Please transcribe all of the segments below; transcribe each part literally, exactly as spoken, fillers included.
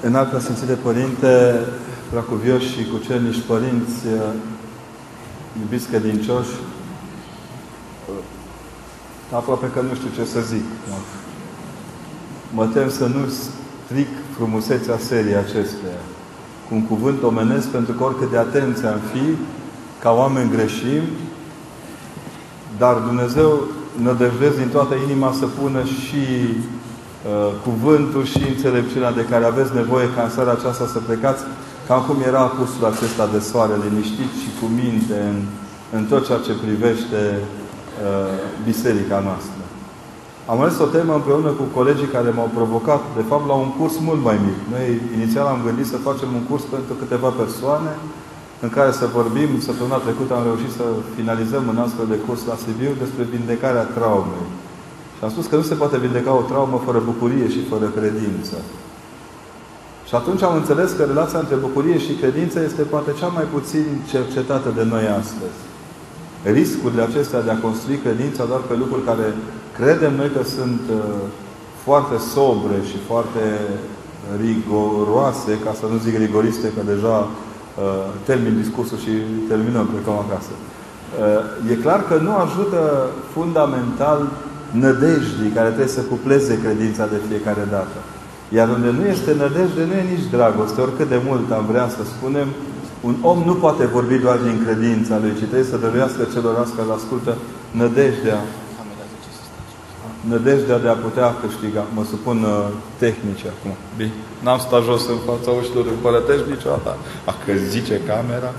Înaltul Sfințite Părinte, Pracuvioși și cucernici părinți, iubiți credincioși, aproape că nu știu ce să zic. Mă tem să nu stric frumusețea serii acesteia cu un cuvânt omenesc, pentru că oricât de atenție am fi, ca oameni greșim, dar Dumnezeu nădăjduiesc din toată inima să pună și uh, cuvântul și înțelepciunea de care aveți nevoie ca în seara aceasta să plecați, cam cum era apusul acesta de soare, liniștit și cu minte în, în tot ceea ce privește uh, biserica noastră. Am ales o temă împreună cu colegii care m-au provocat, de fapt, la un curs mult mai mic. Noi inițial am gândit să facem un curs pentru câteva persoane, în care să vorbim, săptămâna trecută am reușit să finalizăm un astfel de curs la Sibiu despre vindecarea traumei. Și am spus că nu se poate vindeca o traumă fără bucurie și fără credință. Și atunci am înțeles că relația între bucurie și credință este poate cea mai puțin cercetată de noi astăzi. Riscurile acestea de a construi credința doar pe lucruri care credem noi că sunt foarte sobre și foarte rigoroase, ca să nu zic rigoriste, că deja termin discursul și terminăm, plecăm acasă. E clar că nu ajută fundamental nădejdii care trebuie să cupleze credința de fiecare dată. Iar unde nu este nădejde, nu e nici dragoste. Oricât de mult am vrea să spunem, un om nu poate vorbi doar din credința lui, ci trebuie să dăruiască celorlalți care îl ascultă nădejdea. Nădejdea de a putea câștiga. Mă supun uh, tehnici acum. Bine. N-am stat jos în fața ușilor împărătești niciodată. A că zice camera.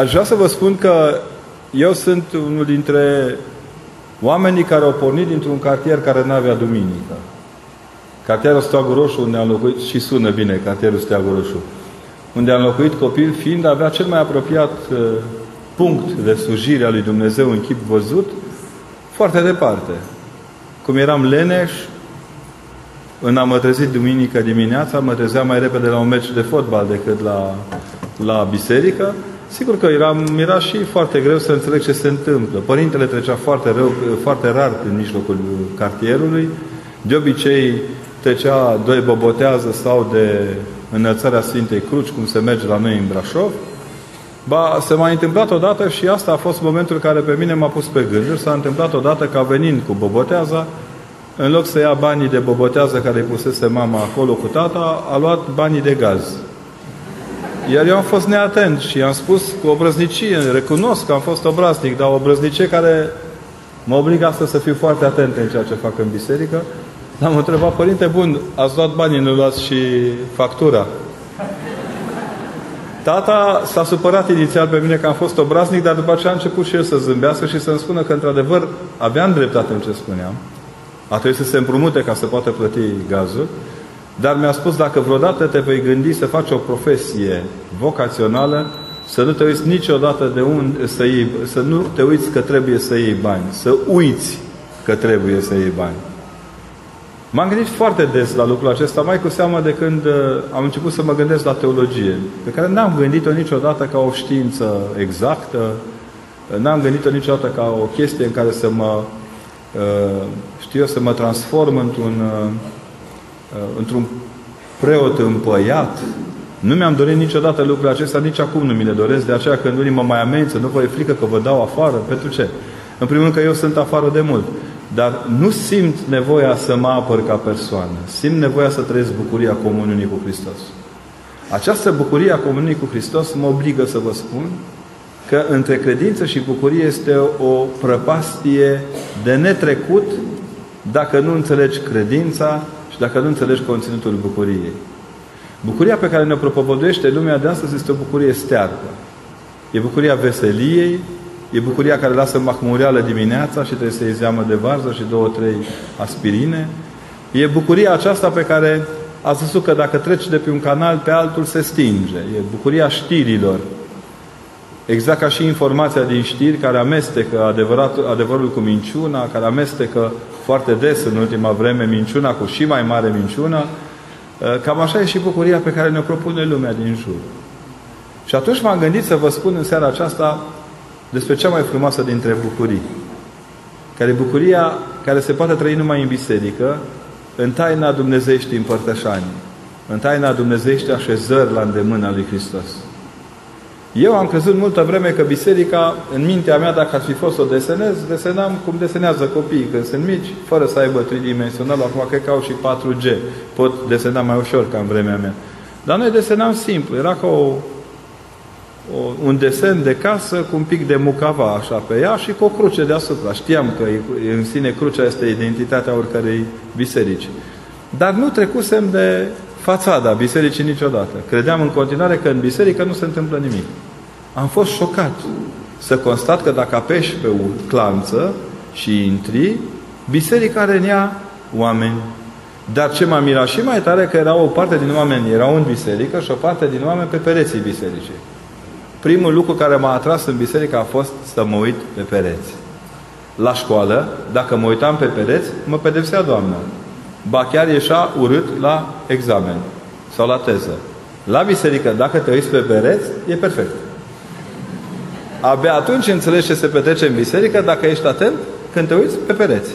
Aș vrea să vă spun că eu sunt unul dintre oamenii care au pornit dintr-un cartier care n-avea duminică. Cartierul Steagul Roșu, unde am locuit, și sună bine cartierul Steagul Roșu, unde am locuit copil, fiind avea cel mai apropiat uh, punct de slujire a lui Dumnezeu în chip văzut, foarte departe. Cum eram leneș, în a mă trezit duminică dimineața, mă trezeam mai repede la un meci de fotbal decât la, la biserică. Sigur că eram, era și foarte greu să înțeleg ce se întâmplă. Părintele trecea foarte, rău, foarte rar prin mijlocul cartierului. De obicei trecea doi bobotează sau de înălțarea Sfintei Cruci, cum se merge la noi în Brașov. Ba, se m-a întâmplat odată și asta a fost momentul care pe mine m-a pus pe gânduri. S-a întâmplat odată ca venind cu boboteaza, în loc să ia banii de bobotează care îi pusese mama acolo cu tata, a luat banii de gaz. Iar eu am fost neatent și am spus cu obrăznicie, recunosc că am fost obraznic, dar o obrăznicie care mă obligă astăzi să fiu foarte atent în ceea ce fac în biserică. L-am întrebat, părinte, bun, ați luat banii, nu luați și factura? Tata s-a supărat inițial pe mine că am fost obraznic, dar după aceea a început și el să zâmbească și să-mi spună că, într-adevăr, aveam dreptate în ce spuneam. A trebuit să se împrumute ca să poată plăti gazul. Dar mi-a spus, dacă vreodată te vei gândi să faci o profesie vocațională, să nu te uiți niciodată de unde să iei, să nu te uiți că trebuie să iei bani, să uiți că trebuie să iei bani. M-am gândit foarte des la lucrul acesta, mai cu seamă de când am început să mă gândesc la teologie, pe care n-am gândit-o niciodată ca o știință exactă, n-am gândit-o niciodată ca o chestie în care să mă, știu eu, să mă transform într-un, într-un preot împăiat. Nu mi-am dorit niciodată lucrul acesta, nici acum nu mi le doresc, de aceea când unii mă mai amenință, nu vă e frică că vă dau afară, pentru ce? În primul rând că eu sunt afară de mult. Dar nu simt nevoia să mă apăr ca persoană. Simt nevoia să trăiesc bucuria comuniunii cu Hristos. Această bucurie a comuniunii cu Hristos mă obligă să vă spun că între credință și bucurie este o prăpastie de netrecut dacă nu înțelegi credința și dacă nu înțelegi conținutul bucuriei. Bucuria pe care ne-o propovăduiește lumea de astăzi este o bucurie stearpă. E bucuria veseliei, e bucuria care lasă mahmureală dimineața și trebuie să iei zeamă de varză și două, trei aspirine. E bucuria aceasta pe care ați văzut că dacă treci de pe un canal pe altul se stinge. E bucuria știrilor. Exact ca și informația din știri care amestecă adevărat, adevărul cu minciuna, care amestecă foarte des în ultima vreme minciuna cu și mai mare minciuna. Cam așa e și bucuria pe care ne propune lumea din jur. Și atunci m-am gândit să vă spun în seara aceasta despre cea mai frumoasă dintre bucurii, care e bucuria care se poate trăi numai în biserică, în taina dumnezeiești împărtășanii, în taina dumnezeiești așezări la îndemâna lui Hristos. Eu am crezut multă vreme că biserica, în mintea mea, dacă aș fi fost să o desenez, desenam cum desenează copiii când sunt mici, fără să aibă tridimensional, acum cred că au și patru G, pot desena mai ușor ca în vremea mea. Dar noi desenam simplu, era ca o, o, un desen de casă cu un pic de mucava așa pe ea și cu o cruce deasupra. Știam că în sine crucea este identitatea oricărei biserici. Dar nu trecusem de fațada bisericii niciodată. Credeam în continuare că în biserică nu se întâmplă nimic. Am fost șocat să constat că dacă apeși pe o clanță și intri, biserica are în ea oameni. Dar ce m-a mirat și mai tare, că era o parte din oameni erau în biserică și o parte din oameni pe pereții bisericii. Primul lucru care m-a atras în biserică a fost să mă uit pe pereți. La școală, dacă mă uitam pe pereți, mă pedepsea doamna. Ba chiar ieșea urât la examen sau la teză. La biserică, dacă te uiți pe pereți, e perfect. Abia atunci înțelegi ce se petrece în biserică, dacă ești atent când te uiți pe pereți.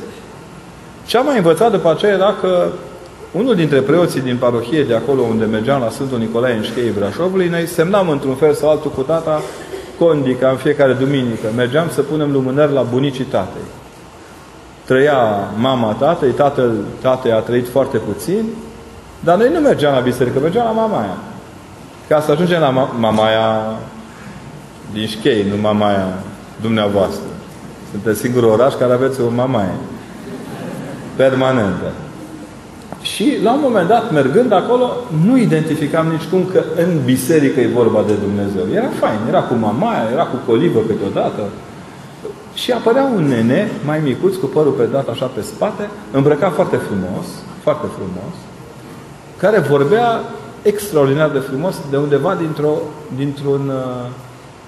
Ce am mai învățat după aceea era că unul dintre preoții din parohie de acolo unde mergeam la Sfântul Nicolae în Șcheii Brașovului, noi semnam într-un fel sau altul cu tata condica în fiecare duminică. Mergeam să punem lumânări la bunicii tatei. Trăia mama tatei, tatăl tatei a trăit foarte puțin, dar noi nu mergeam la biserică, mergeam la mamaia. Ca să ajungem la ma- mamaia din Șchei, nu mamaia dumneavoastră. Sunteți singurul oraș care aveți o mamaie permanentă. Și la un moment dat, mergând acolo, nu identificam nicicum că în biserică e vorba de Dumnezeu. Era fain, era cu mamaia, era cu colivă câteodată. Și apărea un nene mai micuț, cu părul pedat așa pe spate, îmbrăcat foarte frumos, foarte frumos, care vorbea extraordinar de frumos de undeva dintr-o, dintr-un,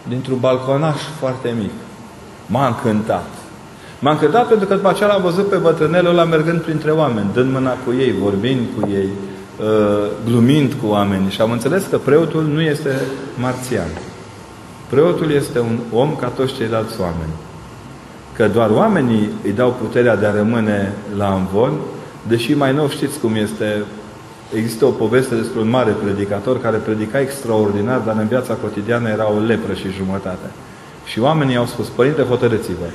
dintr-un balconaș foarte mic. M-a încântat. M-a încântat pentru că după aceea l-am văzut pe bătrânelul ăla mergând printre oameni, dând mâna cu ei, vorbind cu ei, glumind cu oamenii. Și am înțeles că preotul nu este marțian. Preotul este un om ca toți ceilalți oameni. Că doar oamenii îi dau puterea de a rămâne la amvon, deși mai nou știți cum este, există o poveste despre un mare predicator care predica extraordinar, dar în viața cotidiană era o lepră și jumătate. Și oamenii au spus, părinte, hotărâți-vă,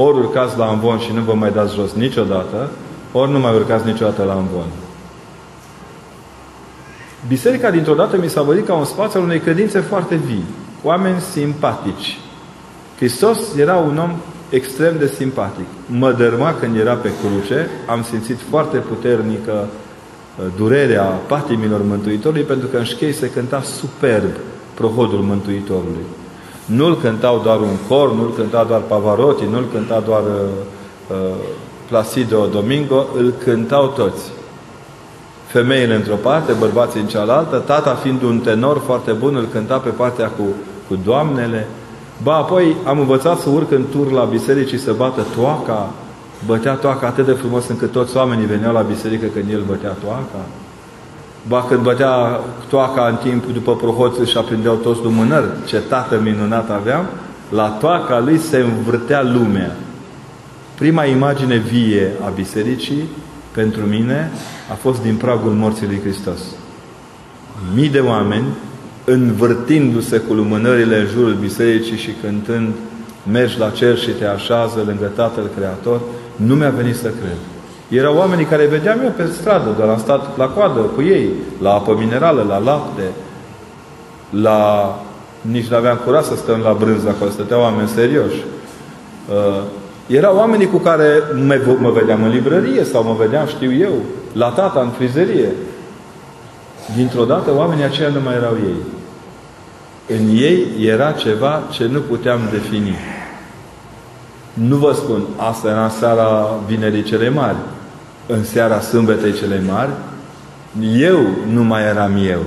ori urcați la amvon și nu vă mai dați jos niciodată, ori nu mai urcați niciodată la amvon. Biserica dintr-o dată mi s-a văzut ca un spațiu al unei credințe foarte vii, oameni simpatici. Hristos era un om extrem de simpatic. Mă dărma când era pe cruce, am simțit foarte puternică durerea patimilor Mântuitorului, pentru că în Șchei se cânta superb prohodul Mântuitorului. Nu-l cântau doar un cor, nu-l cânta doar Pavarotti, nu-l cânta doar uh, Placido Domingo, îl cântau toți. Femeile într-o parte, bărbații în cealaltă, tata fiind un tenor foarte bun, îl cânta pe partea cu, cu doamnele. Ba, apoi am învățat să urc în tur la biserică și să bată toaca. Bătea toaca atât de frumos încât toți oamenii veneau la biserică când el bătea toaca. Ba, când bătea toaca în timp după prohoț și aprindeau toți lumânări, ce tată minunat aveam, la toaca lui se învârtea lumea. Prima imagine vie a bisericii, pentru mine, a fost din pragul morții lui Hristos. Mii de oameni învârtindu-se cu lumânările în jurul bisericii și cântând mergi la cer și te așează lângă Tatăl Creator, nu mi-a venit să cred. Erau oamenii care vedeam eu pe stradă, doar am stat la coadă cu ei, la apă minerală, la lapte, la... nici n-aveam curaj să stăm la brânză acolo, stăteau oameni serioși. Uh, erau oamenii cu care mă, mă vedeam în librărie sau mă vedeam, știu eu, la tata, în frizerie. Dintr-o dată, oamenii aceia nu mai erau ei. În ei era ceva ce nu puteam defini. Nu vă spun, asta era în seara Vinerii cele mari, în seara Sâmbetei cele mari, eu nu mai eram eu.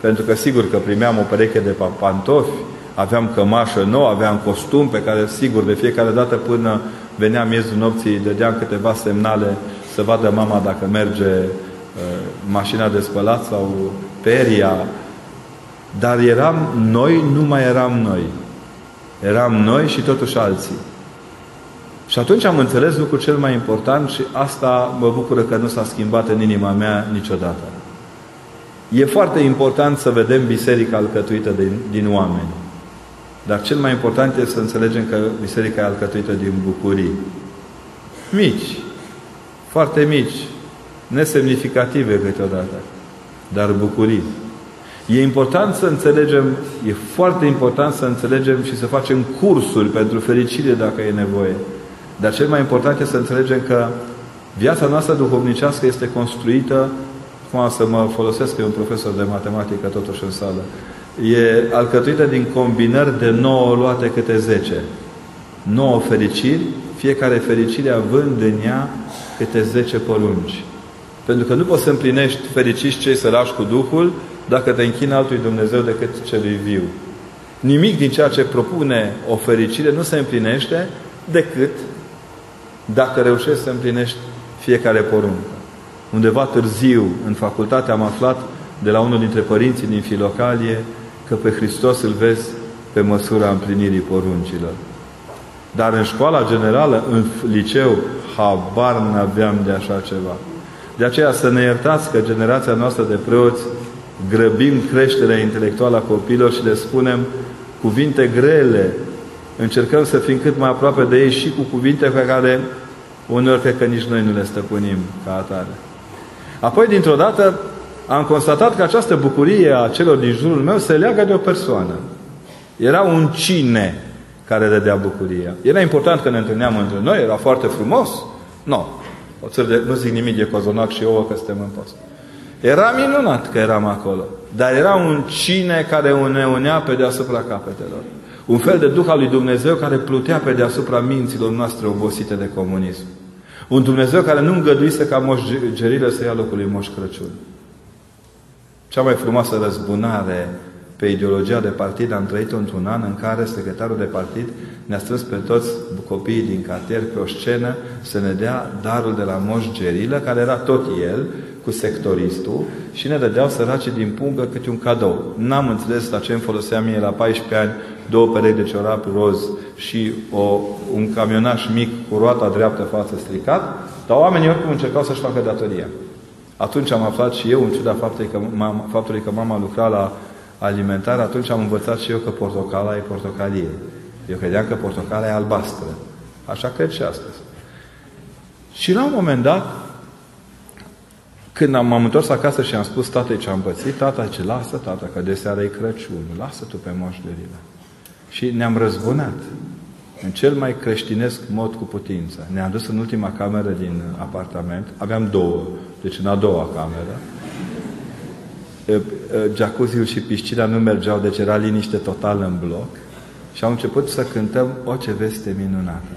Pentru că sigur că primeam o pereche de pantofi, aveam cămașă nouă, aveam costum pe care sigur de fiecare dată până veneam miezul nopții, dădeam câteva semnale să vadă mama dacă merge mașina de spălat sau peria. Dar eram noi, nu mai eram noi. Eram noi și totuși alții. Și atunci am înțeles lucrul cel mai important și asta mă bucură că nu s-a schimbat în inima mea niciodată. E foarte important să vedem biserica alcătuită din, din oameni. Dar cel mai important este să înțelegem că biserica e alcătuită din bucurii. Mici, foarte mici, nesemnificative câteodată, dar bucurii. E important să înțelegem, e foarte important să înțelegem și să facem cursuri pentru fericire dacă e nevoie. Dar cel mai important este să înțelegem că viața noastră duhovnicească este construită, cum să mă folosesc, eu un profesor de matematică totuși în sală, e alcătuită din combinări de nouă luate câte zece. nouă fericiri, fiecare fericire având în ea câte zece porunci. Pentru că nu poți să împlinești fericiți cei sărași cu Duhul dacă te închini altui Dumnezeu decât celui viu. Nimic din ceea ce propune o fericire nu se împlinește decât dacă reușești să împlinești fiecare poruncă. Undeva târziu, în facultate, am aflat de la unul dintre părinții din Filocalie că pe Hristos îl vezi pe măsura împlinirii poruncilor. Dar în școala generală, în liceu, habar n-aveam de așa ceva. De aceea să ne iertați că generația noastră de preoți grăbim creșterea intelectuală a copiilor și le spunem cuvinte grele. Încercăm să fim cât mai aproape de ei și cu cuvinte pe care uneori cred că nici noi nu le stăpânim ca atare. Apoi, dintr-o dată, am constatat că această bucurie a celor din jurul meu se leagă de o persoană. Era un cine care dădea bucuria. Era important că ne întâlneam între noi, era foarte frumos. Nu, nu zic nimic de cozonac și ouă că suntem în post. Era minunat că eram acolo, dar era un cine care ne unea pe deasupra capetelor. Un fel de Duh al lui Dumnezeu care plutea pe deasupra minților noastre obosite de comunism. Un Dumnezeu care nu îngăduise ca moșgerile să ia locul lui Moș Crăciun. Cea mai frumoasă răzbunare pe ideologia de partid am trăit-o într-un an în care secretarul de partid ne-a strâns pe toți copiii din cartier pe o scenă să ne dea darul de la Moș Gerilă, care era tot el, cu sectoristul, și ne dădeau săracii din pungă câte un cadou. N-am înțeles la ce îmi foloseam mie la paisprezece ani două perechi de ciorapi roz și o, un camionaș mic cu roata dreaptă față stricat, dar oamenii oricum încercau să-și facă datoria. Atunci am aflat și eu, în ciuda faptului că mama, faptului că mama lucra la alimentar, atunci am învățat și eu că portocala e portocalie. Eu credeam că portocala e albastră. Așa cred și astăzi. Și la un moment dat, când m-am întors acasă și am spus tatei ce am pățit, tata ce lasă, tata, că de seară e Crăciun, lasă tu pe moșterile. Și ne-am răzbunat în cel mai creștinesc mod cu putință. Ne-am dus în ultima cameră din apartament, aveam două, deci în a doua cameră. Jacuzziul și piscina nu mergeau, deci era liniște totală în bloc. Și am început să cântăm O ce veste minunată.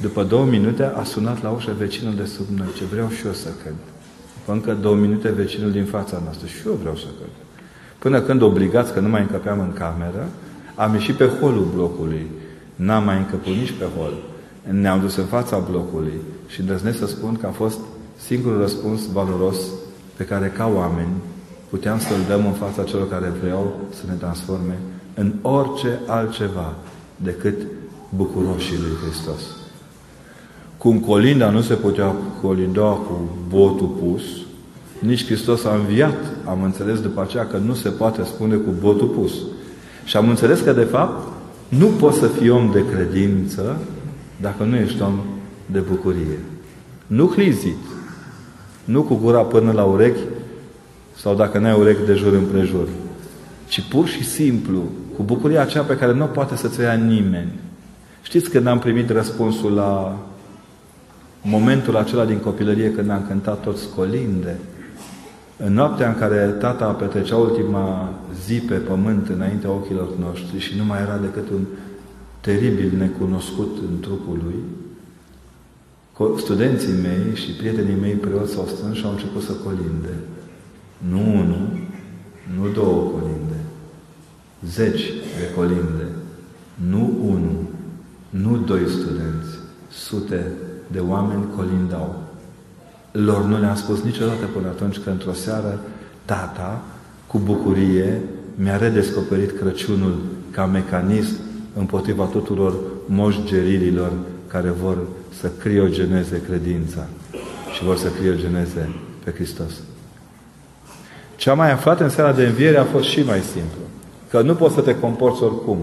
După două minute a sunat la ușă vecinul de sub noi, ce vreau și eu să cânt. După încă două minute vecinul din fața noastră, și eu vreau să cânt. Până când, obligați că nu mai încăpeam în cameră, am ieșit pe holul blocului. N-am mai încăput nici pe hol. Ne-am dus în fața blocului și îndrăznesc să spun că a fost singurul răspuns valoros pe care ca oameni puteam să-l dăm în fața celor care vreau să ne transforme în orice altceva decât bucuroșii lui Hristos. Cum colinda nu se putea colinda cu botul pus, nici Hristos a înviat. Am înțeles după aceea că nu se poate spune cu botul pus. Și am înțeles că, de fapt, nu poți să fii om de credință dacă nu ești om de bucurie. Nu clizit, nu cu gura până la urechi, sau dacă n-ai urechi de jur împrejur, ci pur și simplu, cu bucuria aceea pe care nu poate să-ți ia nimeni. Știți când am primit răspunsul la momentul acela din copilărie când am cântat toți colinde? În noaptea în care tata petrecea ultima zi pe pământ înaintea ochilor noștri și nu mai era decât un teribil necunoscut în trupul lui, studenții mei și prietenii mei preoți s-au strâns și au început să colinde. Nu unul, nu două colinde. Zeci de colinde. Nu unul, nu doi studenți. Sute de oameni colindau. Lor nu le-am spus niciodată până atunci că într-o seară tata, cu bucurie, mi-a redescoperit Crăciunul ca mecanism împotriva tuturor moșgeririlor care vor să criogeneze credința și vor să criogeneze pe Hristos. Ce am mai aflat în seara de înviere a fost și mai simplu. Că nu poți să te comporți oricum.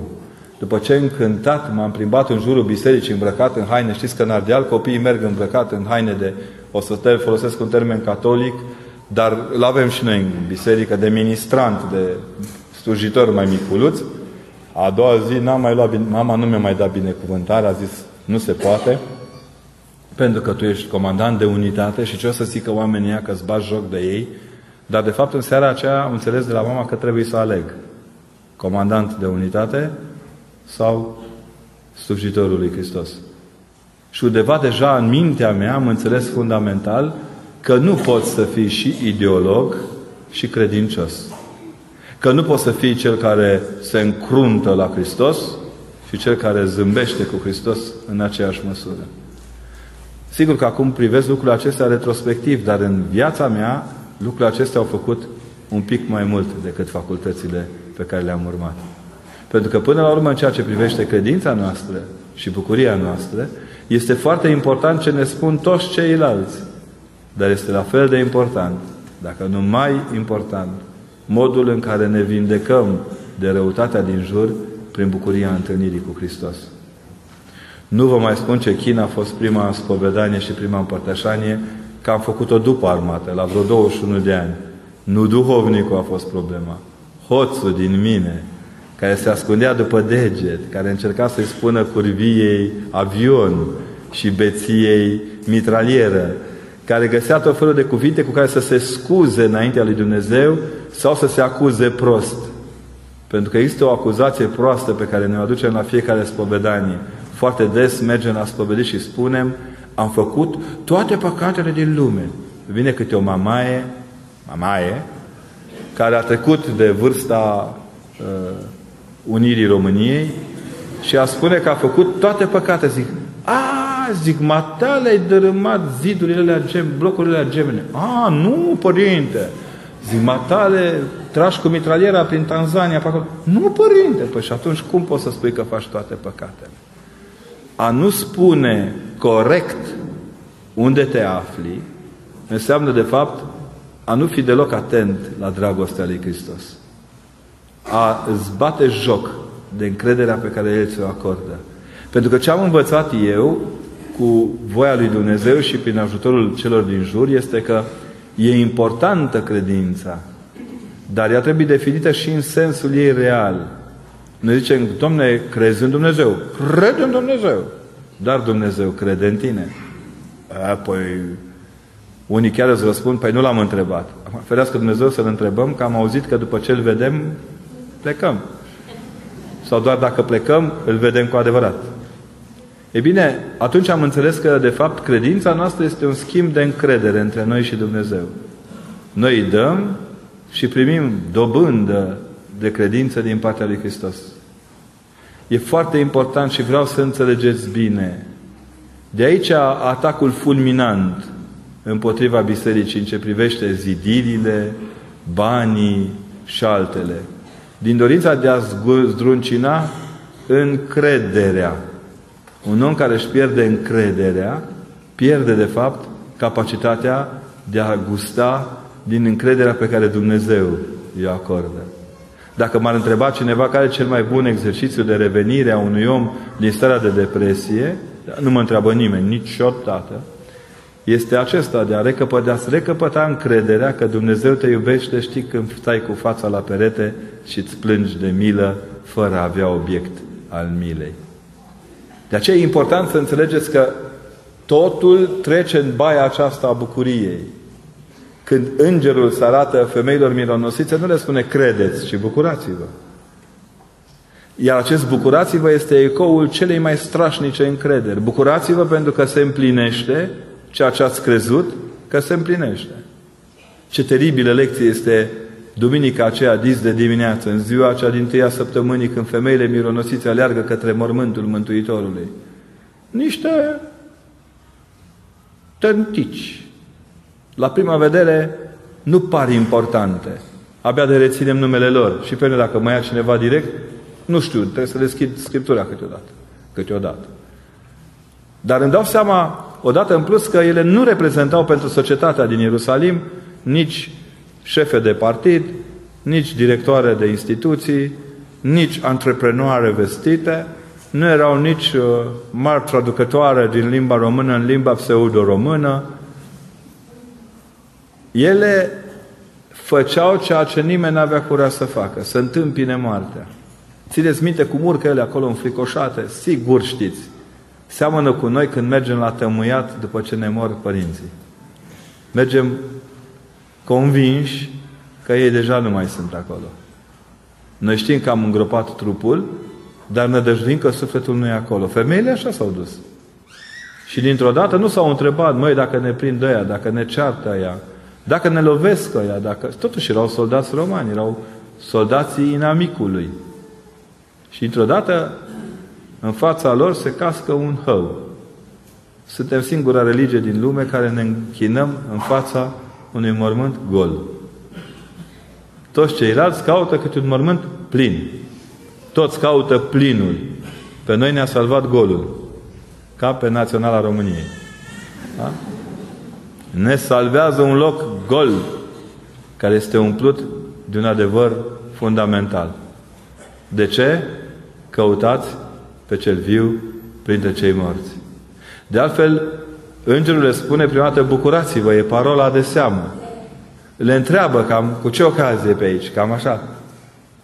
După ce încântat m-am plimbat în jurul bisericii îmbrăcat în haine, știți că în Ardeal copiii merg îmbrăcat în haine de, o să te folosesc un termen catolic, dar l-avem și noi în biserică, de ministrant, de slujitor mai miculuț. A doua zi n-am mai luat, mama nu mi-a mai dat binecuvântare, a zis nu se poate, pentru că tu ești comandant de unitate și ce o să zică oamenii ăia, că-ți bagi joc de ei, dar de fapt în seara aceea am înțeles de la mama că trebuie să aleg comandant de unitate sau slujitorul lui Hristos. Și undeva deja în mintea mea am înțeles fundamental că nu poți să fii și ideolog și credincios. Că nu poți să fii cel care se încruntă la Hristos și cel care zâmbește cu Hristos în aceeași măsură. Sigur că acum privesc lucrurile acestea retrospectiv, dar în viața mea lucrurile acestea au făcut un pic mai mult decât facultățile pe care le-am urmat. Pentru că până la urmă, în ceea ce privește credința noastră și bucuria noastră, este foarte important ce ne spun toți ceilalți. Dar este la fel de important, dacă nu mai important, modul în care ne vindecăm de răutatea din jur prin bucuria întâlnirii cu Hristos. Nu vă mai spun ce chin a fost prima spovedanie și prima împărtășanie, că am făcut-o după armată, la vreo douăzeci și unu de ani. Nu duhovnicul a fost problema. Hoțul din mine, care se ascundea după deget, care încerca să-i spună curviei avion și beției mitralieră, care găsea tot felul de cuvinte cu care să se scuze înaintea lui Dumnezeu sau să se acuze prost. Pentru că există o acuzație proastă pe care ne-o aducem la fiecare spovedanie. Foarte des mergem la spovedit și spunem am făcut toate păcatele din lume. Vine câte o mamaie, mamaie care a trecut de vârsta uh, Unirii României și a spune că a făcut toate păcatele. Zic, a, zic, matale, ai dărâmat zidurile alea gemene, blocurile alea gemene. A, nu, părinte! Zic, matale, tragi cu mitraliera prin Tanzania, pe acolo. Nu, părinte! Păi și atunci cum poți să spui că faci toate păcatele? A nu spune corect unde te afli înseamnă, de fapt, a nu fi deloc atent la dragostea lui Hristos. A îți bate joc de încrederea pe care El ți-o acordă. Pentru că ce am învățat eu cu voia lui Dumnezeu și prin ajutorul celor din jur, este că e importantă credința, dar ea trebuie definită și în sensul ei real. Noi zicem, Doamne, crezi în Dumnezeu? Cred în Dumnezeu! Dar Dumnezeu crede în tine. Apoi, unii chiar îți răspund, păi nu l-am întrebat. Ferească Dumnezeu să-L întrebăm, că am auzit că după ce Îl vedem, plecăm. Sau doar dacă plecăm, Îl vedem cu adevărat. E bine, atunci am înțeles că, de fapt, credința noastră este un schimb de încredere între noi și Dumnezeu. Noi îi dăm și primim dobândă de credință din partea lui Hristos. E foarte important și vreau să înțelegeți bine. De aici atacul fulminant împotriva bisericii în ce privește zidirile, banii și altele. Din dorința de a zdruncina încrederea. Un om care își pierde încrederea, pierde de fapt capacitatea de a gusta din încrederea pe care Dumnezeu i-o acordă. Dacă m-ar întreba cineva care e cel mai bun exercițiu de revenire a unui om din starea de depresie, nu mă întreabă nimeni, niciodată, este acesta de a recăpăta, de a recăpăta încrederea că Dumnezeu te iubește, știi, când stai cu fața la perete și îți plângi de milă fără a avea obiect al milei. De aceea e important să înțelegeți că totul trece în baia aceasta a bucuriei. Când îngerul se arată femeilor mironosițe, nu le spune credeți, ci bucurați-vă. Iar acest bucurați-vă este ecoul celei mai strașnice încrederi. Bucurați-vă pentru că se împlinește ceea ce ați crezut că se împlinește. Ce teribilă lecție este duminica aceea dis de dimineață, în ziua aceea din tâia săptămânii, când femeile mironosițe aleargă către mormântul Mântuitorului. Niște tântici. La prima vedere nu par importante. Abia de reținem numele lor. Și pe noi, dacă mă ia cineva direct, nu știu, trebuie să deschid Scriptura câteodată. câteodată. Dar îmi dau seama, odată în plus, că ele nu reprezentau pentru societatea din Ierusalim nici șefe de partid, nici directoare de instituții, nici antreprenoare vestite, nu erau nici mari traducătoare din limba română în limba pseudo-română. Ele făceau ceea ce nimeni n-avea curaj să facă, să întâmpine moartea. Țineți minte cum urcă ele acolo înfricoșate? Sigur știți. Seamănă cu noi când mergem la tămâiat după ce ne mor părinții. Mergem convinși că ei deja nu mai sunt acolo. Noi știm că am îngropat trupul, dar ne nădăjduim că sufletul nu e acolo. Femeile așa s-au dus. Și dintr-o dată nu s-au întrebat, măi, dacă ne prind ăia, dacă ne ceartă ăia, dacă ne lovesc ăia, dacă... Totuși erau soldați romani, erau soldații inamicului. Și dintr-o dată, în fața lor se cască un hău. Suntem singura religie din lume care ne închinăm în fața unui mormânt gol. Toți ceilalți caută câte un mormânt plin. Toți caută plinul. Pe noi ne-a salvat golul. Ca pe Naționala României. Da? Ne salvează un loc gol, care este umplut de un adevăr fundamental. De ce? Căutați pe cel viu printre cei morți. De altfel, îngerul le spune prima dată, bucurați-vă, e parola de seamă. Le întreabă cam cu ce ocazie pe aici, cam așa.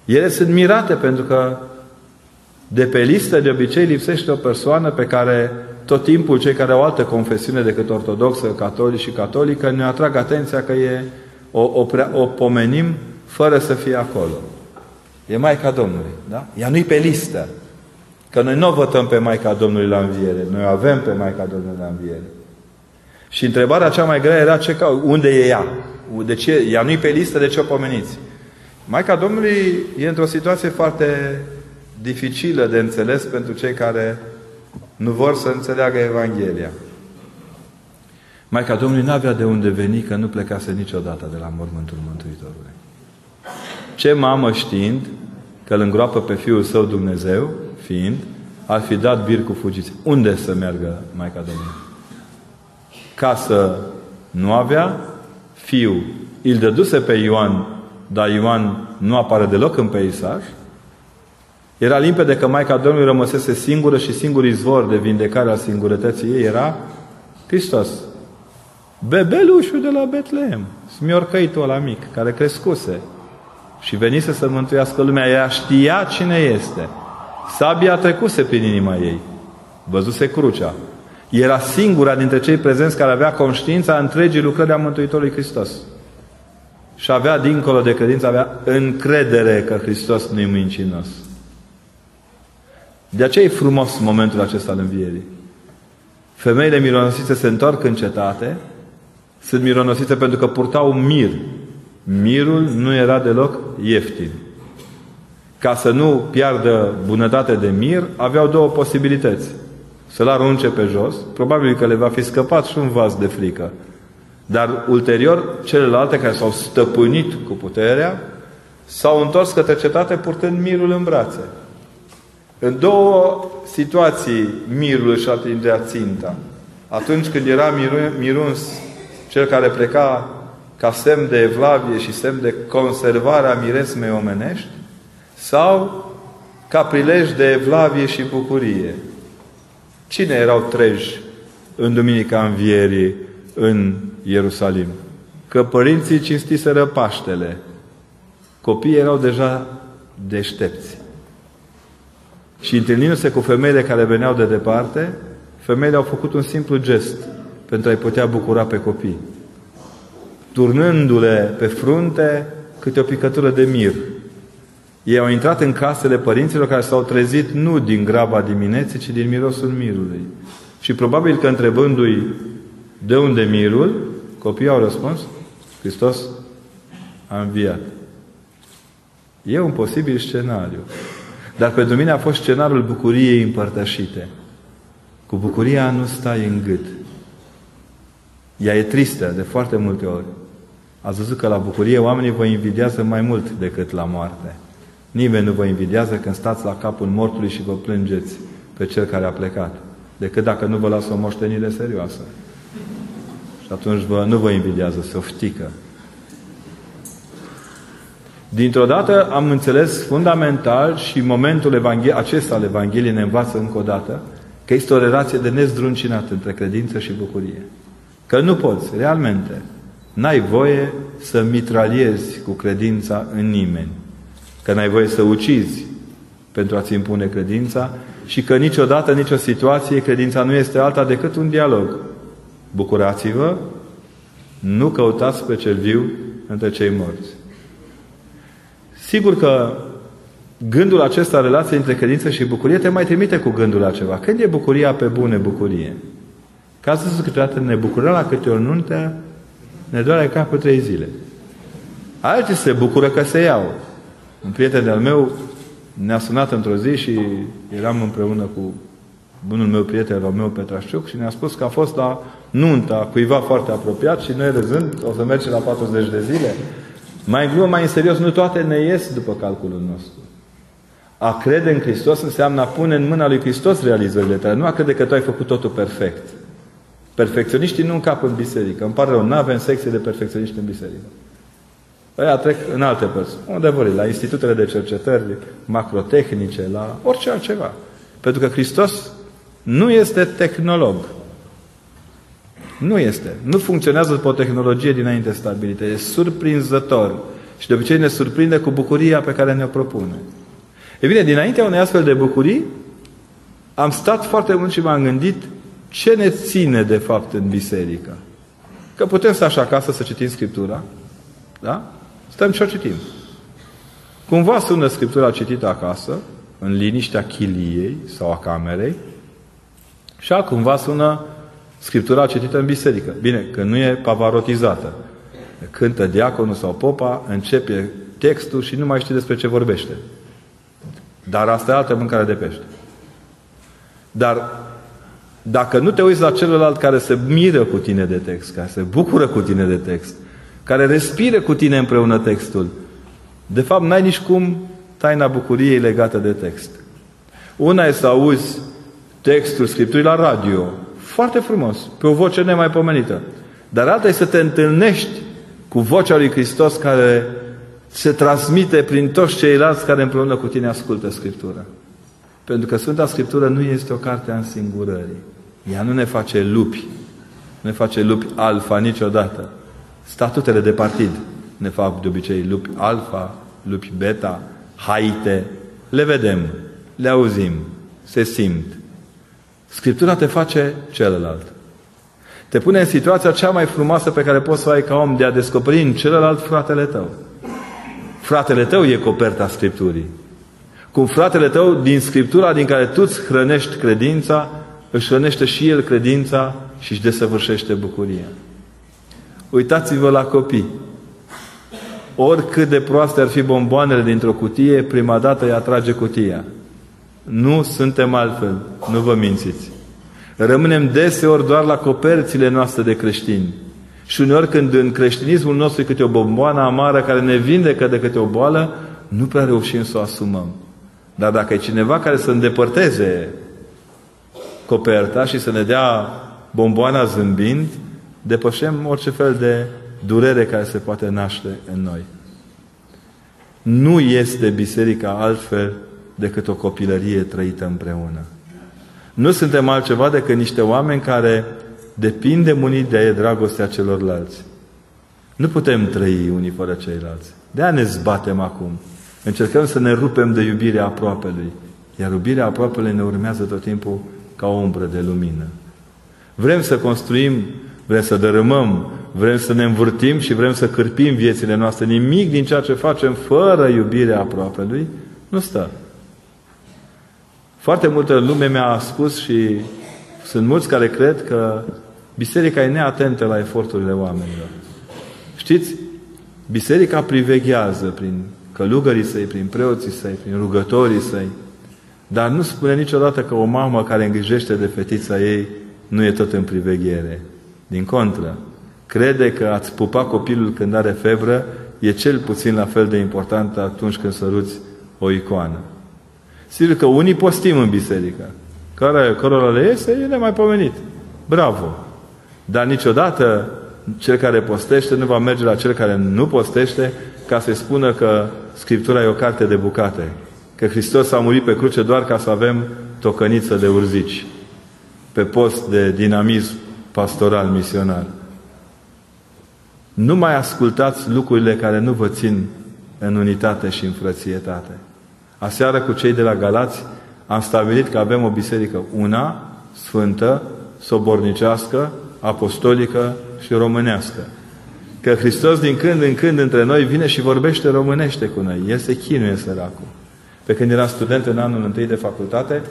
Ele sunt mirate pentru că de pe listă de obicei lipsește o persoană pe care tot timpul cei care au altă confesiune decât ortodoxă, catolici și catolică ne atrag atenția că e, o, o, o pomenim fără să fie acolo. E Maica Domnului, da? Ea nu-i pe listă. Că noi nu votăm pe Maica Domnului la înviere. Noi avem pe Maica Domnului la înviere. Și întrebarea cea mai grea era ce cau, unde e ea? De ce? Ea nu-i pe listă, de ce o pomeniți? Maica Domnului e într-o situație foarte dificilă de înțeles pentru cei care nu vor să înțeleagă Evanghelia. Maica Domnului n-avea de unde veni, că nu plecase niciodată de la mormântul Mântuitorului. Ce mamă, știind că îl îngroapă pe Fiul Său Dumnezeu, fiind, ar fi dat bir cu fugiți. Unde să meargă Maica Domnului? Casă nu avea, fiu îl dăduse pe Ioan, dar Ioan nu apare deloc în peisaj. Era limpede că Maica Domnului rămăsese singură și singur izvor de vindecare al singurătății ei era Hristos. Bebelușul de la Betlehem, smiorcăitul ăla mic, care crescuse și venise să mântuiască lumea. Ea știa cine este. Sabia trecuse prin inima ei. Văzuse crucea. Era singura dintre cei prezenți care avea conștiința întregii lucrări a Mântuitorului Hristos. Și avea, dincolo de credință, avea încredere că Hristos nu-i mincinos. De aceea e frumos momentul acesta al învierii. Femeile mironosițe se întorc în cetate, sunt mironosițe pentru că purtau mir. Mirul nu era deloc ieftin. Ca să nu piardă bunătate de mir, aveau două posibilități. Să-l arunce pe jos, probabil că le va fi scăpat și un vas de frică. Dar ulterior, celelalte care s-au stăpânit cu puterea, s-au întors către cetate purtând mirul în brațe. În două situații mirul își atingea ținta. Atunci când era miruns cel care pleca ca semn de evlavie și semn de conservare a miresmei omenești, sau ca prilej de evlavie și bucurie. Cine erau treji în Duminica Învierii în Ierusalim? Că părinții cinstiseră Paștele. Copiii erau deja deștepți. Și întâlnindu-se cu femeile care veneau de departe, femeile au făcut un simplu gest pentru a-i putea bucura pe copii. Turnându-le pe frunte câte o picătură de mir. Ei au intrat în casele părinților care s-au trezit nu din graba dimineții, ci din mirosul mirului. Și probabil că întrebându-i de unde mirul, copiii au răspuns, Hristos a înviat. E un posibil scenariu. Dar pentru mine a fost scenariul bucuriei împărtășite. Cu bucuria nu stai în gât. Ea e tristă de foarte multe ori. Ați văzut că la bucurie oamenii vă invidiază mai mult decât la moarte. Nimeni nu vă invidiază când stați la capul mortului și vă plângeți pe cel care a plecat. decât dacă nu vă las o moștenire serioasă. Și atunci vă, nu vă invidiază, se oftică. Dintr-o dată am înțeles fundamental și momentul acesta al Evangheliei ne învață încă o dată că este o relație de nezdruncinat între credință și bucurie. Că nu poți, realmente, n-ai voie să mitraliezi cu credința în nimeni. Că n-ai voie să ucizi pentru a-ți impune credința și că niciodată, nicio situație, credința nu este alta decât un dialog. Bucurați-vă, nu căutați pe cel viu între cei morți. Sigur că gândul acesta, relație între credință și bucurie, te mai trimite cu gândul la ceva. Când e bucuria pe bune bucurie? Că astăzi câteodată ne bucurăm la câte o nuntă, ne doare capul trei zile. Alții se bucură că se iau. Un prieten de-al meu ne-a sunat într-o zi și eram împreună cu bunul meu prieten Romeo Petrașciuc și ne-a spus că a fost la nunta cuiva foarte apropiat și noi râzând, o să mergem la patruzeci de zile. Mai în glumă, mai în serios, nu toate ne ies după calculul nostru. A crede în Hristos înseamnă a pune în mâna lui Hristos realizările tale. Nu a crede că tu ai făcut totul perfect. Perfecționiștii nu încap în biserică. Îmi pare rău, n-avem secție de perfecționiști în biserică. Aia trec în alte părți. Unde vor, la institutele de cercetări macrotehnice, la orice altceva. Pentru că Hristos nu este tehnolog. Nu este. Nu funcționează după o tehnologie dinainte stabilită. E surprinzător. Și de obicei ne surprinde cu bucuria pe care ne-o propune. E bine, dinaintea unei astfel de bucurii, am stat foarte mult și m-am gândit ce ne ține de fapt în biserică. Că putem să așa acasă să citim Scriptura, da? Stăm și o citim. Cumva sună Scriptura citită acasă, în liniștea chiliei sau a camerei, și altcumva sună Scriptura citită în biserică. Bine, că nu e pavarotizată. Cântă diaconul sau popa, începe textul și nu mai știe despre ce vorbește. Dar asta e altă mâncare de pește. Dar dacă nu te uiți la celălalt care se miră cu tine de text, care se bucură cu tine de text, care respiră cu tine împreună textul, de fapt n-ai nici cum taina bucuriei legată de text. Una e să auzi textul Scripturii la radio, foarte frumos, pe o voce nemaipomenită. Dar alta e să te întâlnești cu vocea lui Hristos care se transmite prin toți ceilalți care împreună cu tine ascultă Scriptura. Pentru că Sfânta Scriptură nu este o carte a însingurării. Ea nu ne face lupi. Nu ne face lupi alfa niciodată. Statutele de partid ne fac de obicei lupi alfa, lupi beta, haite. Le vedem, le auzim, se simt. Scriptura te face celălalt. Te pune în situația cea mai frumoasă pe care poți să o ai ca om, de a descoperi în celălalt fratele tău. Fratele tău e coperta Scripturii. Cum fratele tău, din Scriptura din care tu îți hrănești credința, își hrănește și el credința și își desăvârșește bucuria. Uitați-vă la copii. Oricât de proaste ar fi bomboanele dintr-o cutie, prima dată îi atrage cutia. Nu suntem altfel, nu vă mințiți. Rămânem deseori doar la coperțile noastre de creștini. Și uneori când în creștinismul nostru e câte o bomboană amară care ne vindecă de câte o boală, nu prea reușim să o asumăm. Dar dacă e cineva care să îndepărteze coperta și să ne dea bomboana zâmbind, depășem orice fel de durere care se poate naște în noi. Nu este biserica altfel decât o copilărie trăită împreună. Nu suntem altceva decât niște oameni care depindem unii de dragostea celorlalți. Nu putem trăi unii fără ceilalți. De-aia ne zbatem acum. Încercăm să ne rupem de iubirea aproapelui. Iar iubirea aproapelui ne urmează tot timpul ca o umbră de lumină. Vrem să construim, vrem să dărâmăm, vrem să ne învârtim și vrem să cârpim viețile noastre. Nimic din ceea ce facem fără iubirea aproapelui nu stă. Foarte multă lume mi-a spus și sunt mulți care cred că biserica e neatentă la eforturile oamenilor. Știți? Biserica priveghează prin călugării săi, prin preoții săi, prin rugătorii săi. Dar nu spune niciodată că o mamă care îngrijește de fetița ei nu e tot în priveghere. Din contră, crede că a-ți pupa copilul când are febră e cel puțin la fel de important atunci când săruți o icoană. Sigur că unii postim în biserică. care, cărora le iese, e nemaipomenit. Bravo! Dar niciodată cel care postește nu va merge la cel care nu postește ca să-i spună că Scriptura e o carte de bucate. Că Hristos a murit pe cruce doar ca să avem tocăniță de urzici. Pe post de dinamism pastoral, misional. Nu mai ascultați lucrurile care nu vă țin în unitate și în frățietate. Aseară cu cei de la Galați am stabilit că avem o biserică una, sfântă, sobornicească, apostolică și românească. Că Hristos din când în când între noi vine și vorbește românește cu noi. El se chinuie, săracul. Pe când era student în anul întâi de facultate,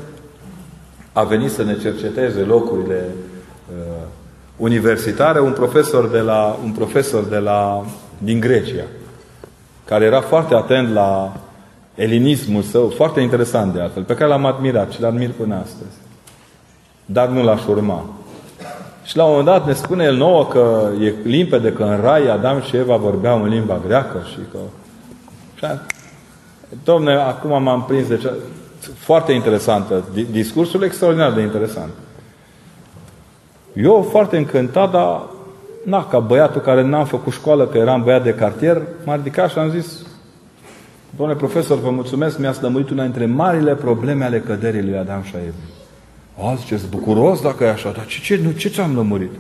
a venit să ne cerceteze locurile uh, universitare un profesor, de la, un profesor de la, din Grecia, care era foarte atent la elinismul său, foarte interesant de altfel, pe care l-am admirat și l-admir până astăzi. Dar nu l-aș urma. Și la un moment dat ne spune el nouă că e limpede că în Rai Adam și Eva vorbeau în limba greacă și că... Dom'le, acum m-am prins de cea... Foarte interesantă. Discursul extraordinar de interesant. Eu foarte încântat, dar na, ca băiatul care n-am făcut școală, că eram băiat de cartier, m-a ridicat și am zis: domnule profesor, vă mulțumesc, mi-ați lămurit una dintre marile probleme ale căderii lui Adam și Eva. A, ziceți, bucuros dacă e așa, dar ce, ce, nu, ce ți-am lămurit?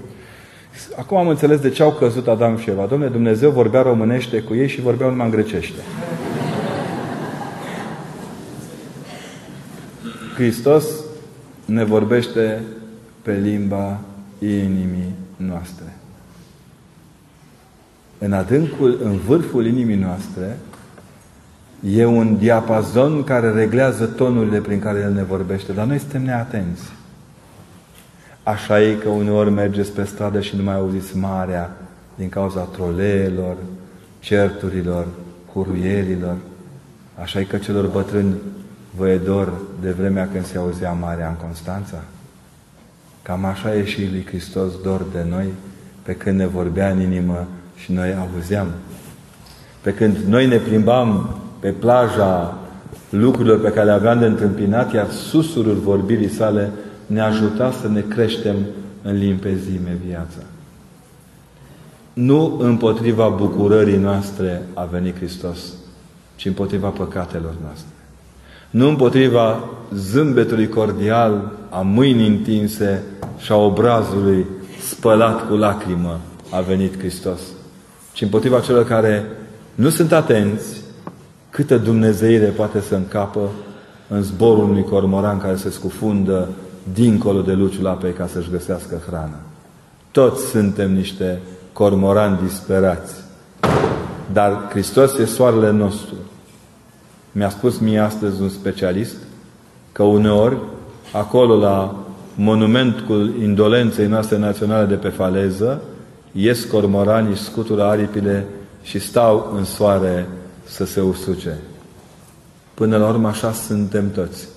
Acum am înțeles de ce au căzut Adam și Eva. Domnule, Dumnezeu vorbea românește cu ei și vorbeau numai în grecește. Hristos ne vorbește pe limba inimii noastre. În adâncul, în vârful inimii noastre, e un diapazon care reglează tonurile prin care El ne vorbește. Dar noi suntem neatenți. Așa e că uneori mergeți pe stradă și nu mai auziți marea din cauza troleelor, certurilor, huruielilor. Așa e că celor bătrâni vă e dor de vremea când se auzea marea în Constanța. Cam așa e și lui Hristos dor de noi pe când ne vorbea în inimă și noi auzeam. Pe când noi ne plimbam pe plaja lucrurilor pe care le aveam de întâmpinat, iar susurul vorbirii sale ne ajuta să ne creștem în limpezime viața. Nu împotriva bucurării noastre a venit Hristos, ci împotriva păcatelor noastre. Nu împotriva zâmbetului cordial, a mâinii întinse și a obrazului spălat cu lacrimă a venit Hristos, ci împotriva celor care nu sunt atenți câtă dumnezeire poate să încapă în zborul unui cormoran care se scufundă dincolo de luciul apei ca să-și găsească hrană. Toți suntem niște cormorani disperați. Dar Hristos e soarele nostru. Mi-a spus mie astăzi un specialist că uneori, acolo la monumentul indolenței noastre naționale de pe faleză, ies cormoranii, scutură aripile și stau în soare să se usuce. Până la urmă așa suntem toți.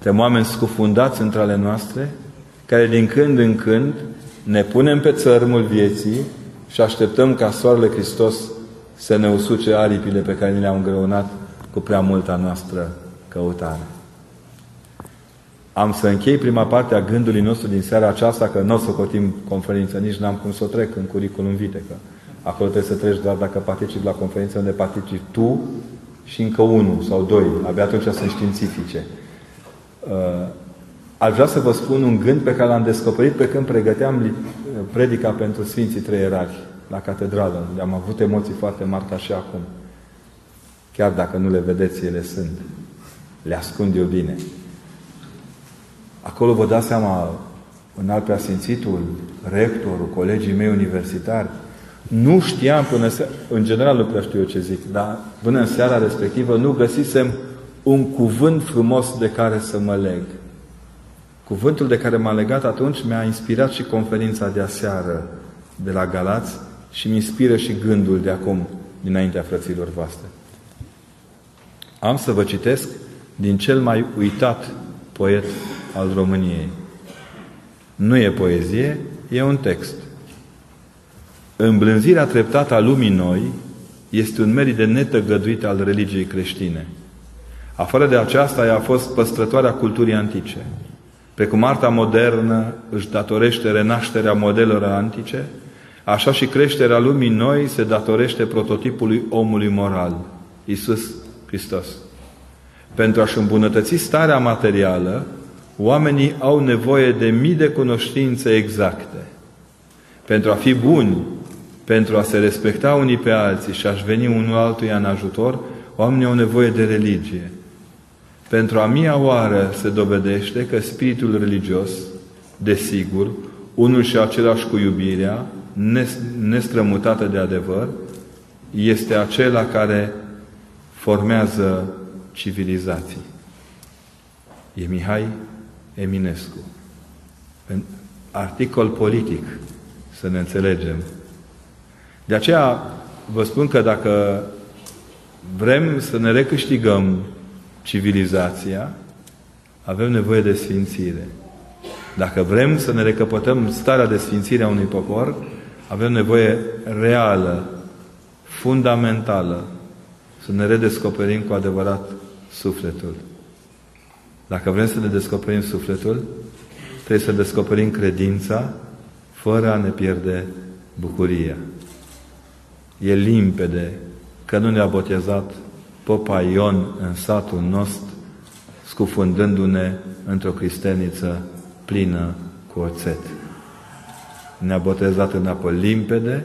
Suntem oameni scufundați între ale noastre, care din când în când ne punem pe țărmul vieții și așteptăm ca soarele Hristos să ne usuce aripile pe care ni le-au îngreunat cu prea multa noastră căutare. Am să închei prima parte a gândului nostru din seara aceasta, că nu o să cotim conferința, nici n-am cum să o trec în curriculum vitae, că acolo trebuie să treci doar dacă participi la conferință, unde participi tu și încă unul sau doi. Abia atunci sunt științifice. Aș vrea să vă spun un gând pe care l-am descoperit pe când pregăteam predica pentru Sfinții Trei Ierarhi la catedrală. Am avut emoții foarte mari ca și acum. Chiar dacă nu le vedeți, ele sunt. Le ascund eu bine. Acolo vă dați seama, în al preasfințitul, rectorul, colegii mei universitari, nu știam până seara, în general nu prea știu eu ce zic, dar până în seara respectivă nu găsisem un cuvânt frumos de care să mă leg. Cuvântul de care m-a legat atunci mi-a inspirat și conferința de aseară de la Galați și mi inspiră și gândul de acum dinaintea frăților voastre. Am să vă citesc din cel mai uitat poet al României. Nu e poezie, e un text. Îmblânzirea treptată a lumii noi este un merit de netăgăduit al religiei creștine. Afară de aceasta, ea a fost păstrătoarea culturii antice. Precum arta modernă își datorește renașterea modelelor antice, așa și creșterea lumii noi se datorește prototipului omului moral, Iisus Hristos. Pentru a-și îmbunătăți starea materială, oamenii au nevoie de mii de cunoștințe exacte. Pentru a fi buni, pentru a se respecta unii pe alții și a-și veni unul altuia în ajutor, oamenii au nevoie de religie. Pentru a mia oară se dovedește că spiritul religios, desigur, unul și același cu iubirea, nestrămutată de adevăr, este acela care formează civilizații. E Mihai Eminescu. În articol politic, să ne înțelegem. De aceea vă spun că dacă vrem să ne recâștigăm civilizația, avem nevoie de sfințire. Dacă vrem să ne recăpătăm starea de sfințire a unui popor, avem nevoie reală, fundamentală, să ne redescoperim cu adevărat sufletul. Dacă vrem să ne descoperim sufletul, trebuie să descoperim credința fără a ne pierde bucuria. E limpede că nu ne-a botezat Popa Ion în satul nostru, scufundându-ne într-o cristeniță plină cu oțet. Ne-a botezat în apă limpede,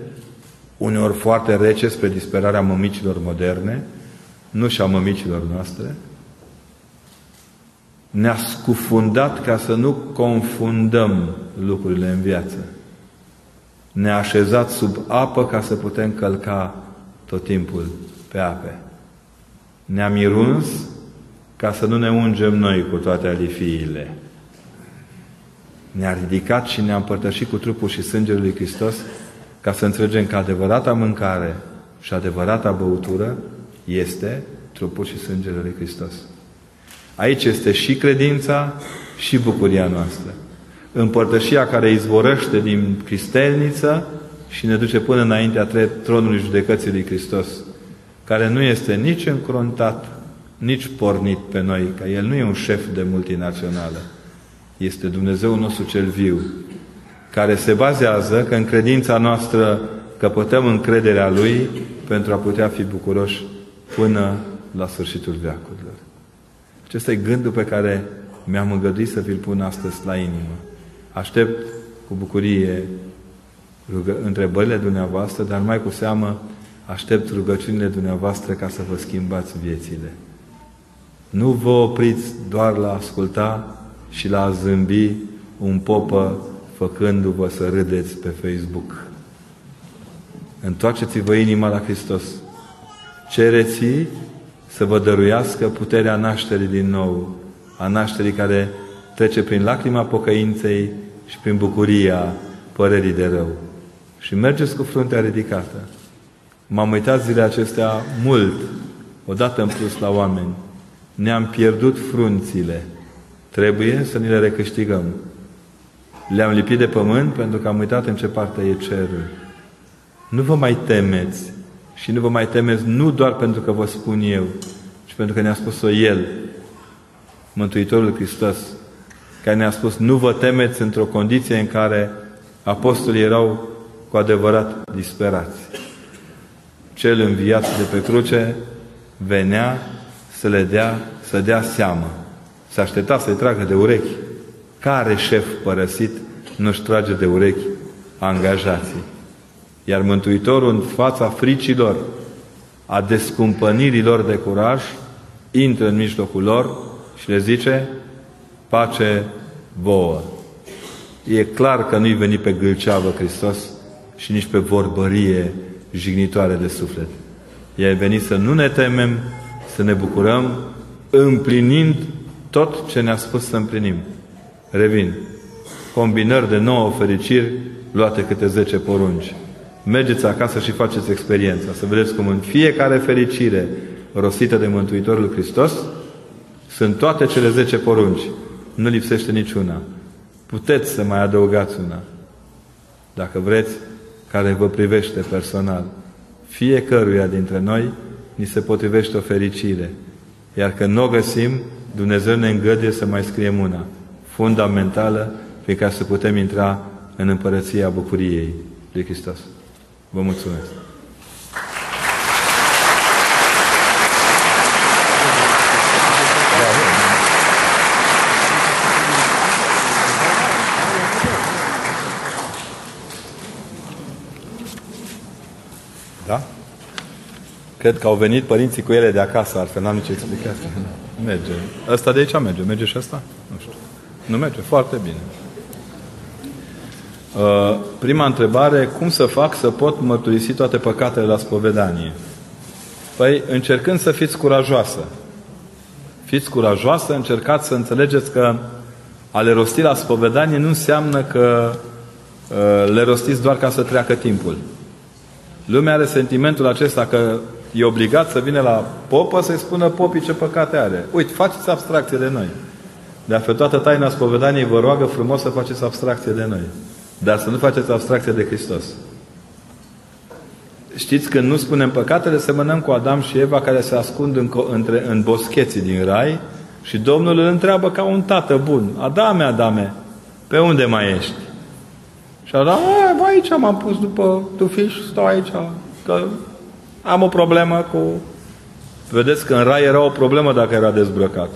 uneori foarte rece spre disperarea mămicilor moderne, nu și a mămicilor noastre. Ne-a scufundat ca să nu confundăm lucrurile în viață. Ne-a așezat sub apă ca să putem călca tot timpul pe ape. Ne-a miruns ca să nu ne ungem noi cu toate alifiile. Ne-a ridicat și ne-a împărtășit cu trupul și sângele lui Hristos ca să înțelegem că adevărata mâncare și adevărata băutură este trupul și sângele lui Hristos. Aici este și credința și bucuria noastră. Împărtășia care izvorăște din cristelniță și ne duce până înaintea tronului judecății lui Hristos, care nu este nici încruntat, nici pornit pe noi, că El nu e un șef de multinațională. Este Dumnezeu nostru cel viu, care se bazează că în credința noastră căpătăm încrederea Lui pentru a putea fi bucuroși până la sfârșitul veacurilor. Acesta e gândul pe care mi-am îngăduit să vi-l pun astăzi la inimă. Aștept cu bucurie rugă, întrebările dumneavoastră, dar mai cu seamă aștept rugăciunile dumneavoastră ca să vă schimbați viețile. Nu vă opriți doar la asculta și la a zâmbi un popă făcându-vă să râdeți pe Facebook. Întoarceți-vă inima la Hristos. Cereți-i să vă dăruiască puterea nașterii din nou, a nașterii care trece prin lacrima pocăinței și prin bucuria părerii de rău. Și mergeți cu fruntea ridicată. M-am uitat zilele acestea mult, odată în plus la oameni. Ne-am pierdut frunțile. Trebuie să ni le recâștigăm. Le-am lipit de pământ pentru că am uitat în ce parte e cerul. Nu vă mai temeți. Și nu vă mai temeți nu doar pentru că vă spun eu, ci pentru că ne-a spus-o El, Mântuitorul Hristos, care ne-a spus nu vă temeți într-o condiție în care apostolii erau cu adevărat disperați. Cel înviat de pe cruce venea să le dea, să dea seamă. Se aștepta să-i tragă de urechi. Care șef părăsit nu-și trage de urechi angajații? Iar Mântuitorul, în fața fricilor, a descumpănirilor de curaj, intră în mijlocul lor și le zice pace vouă. E clar că nu-i veni pe gâlceavă Hristos și nici pe vorbărie jignitoare de suflet. E venit să nu ne temem, să ne bucurăm, împlinind tot ce ne-a spus să împlinim. Revin. Combinări de nouă fericiri, luate câte zece porunci. Mergeți acasă și faceți experiența. Să vedeți cum în fiecare fericire rostită de Mântuitorul Hristos sunt toate cele zece porunci. Nu lipsește niciuna. Puteți să mai adăugați una. Dacă vreți, care vă privește personal. Fiecăruia dintre noi ni se potrivește o fericire. Iar când nu o găsim, Dumnezeu ne îngăduie să mai scriem una. fundamentală pe care să putem intra în Împărăția Bucuriei lui Hristos. Vă mulțumesc! Da? Cred că au venit părinții cu ele de acasă, altfel n-am nicio explicație. Merge. Asta de aici merge. Merge și asta? Nu știu. Nu merge. Foarte bine. Uh, prima întrebare, cum să fac să pot mărturisi toate păcatele la spovedanie? Păi, încercând să fiți curajoasă. Fiți curajoasă, încercați să înțelegeți că a le rosti la spovedanie nu înseamnă că uh, le rostiți doar ca să treacă timpul. Lumea are sentimentul acesta că e obligat să vină la popă să-i spună popii ce păcate are. Uite, faceți abstracție de noi. De altfel, toată taina spovedaniei vă roagă frumos să faceți abstracție de noi. Dar să nu faceți abstracție de Hristos. Știți, când nu spunem păcatele, semănăm cu Adam și Eva care se ascund în, între, în boscheții din rai și Domnul îl întreabă ca un tată bun. Adame, Adame, pe unde mai ești? Și Adam, bă, aici m-am pus după tufiș, stau aici, că am o problemă cu... Vedeți că în rai era o problemă dacă era dezbrăcat.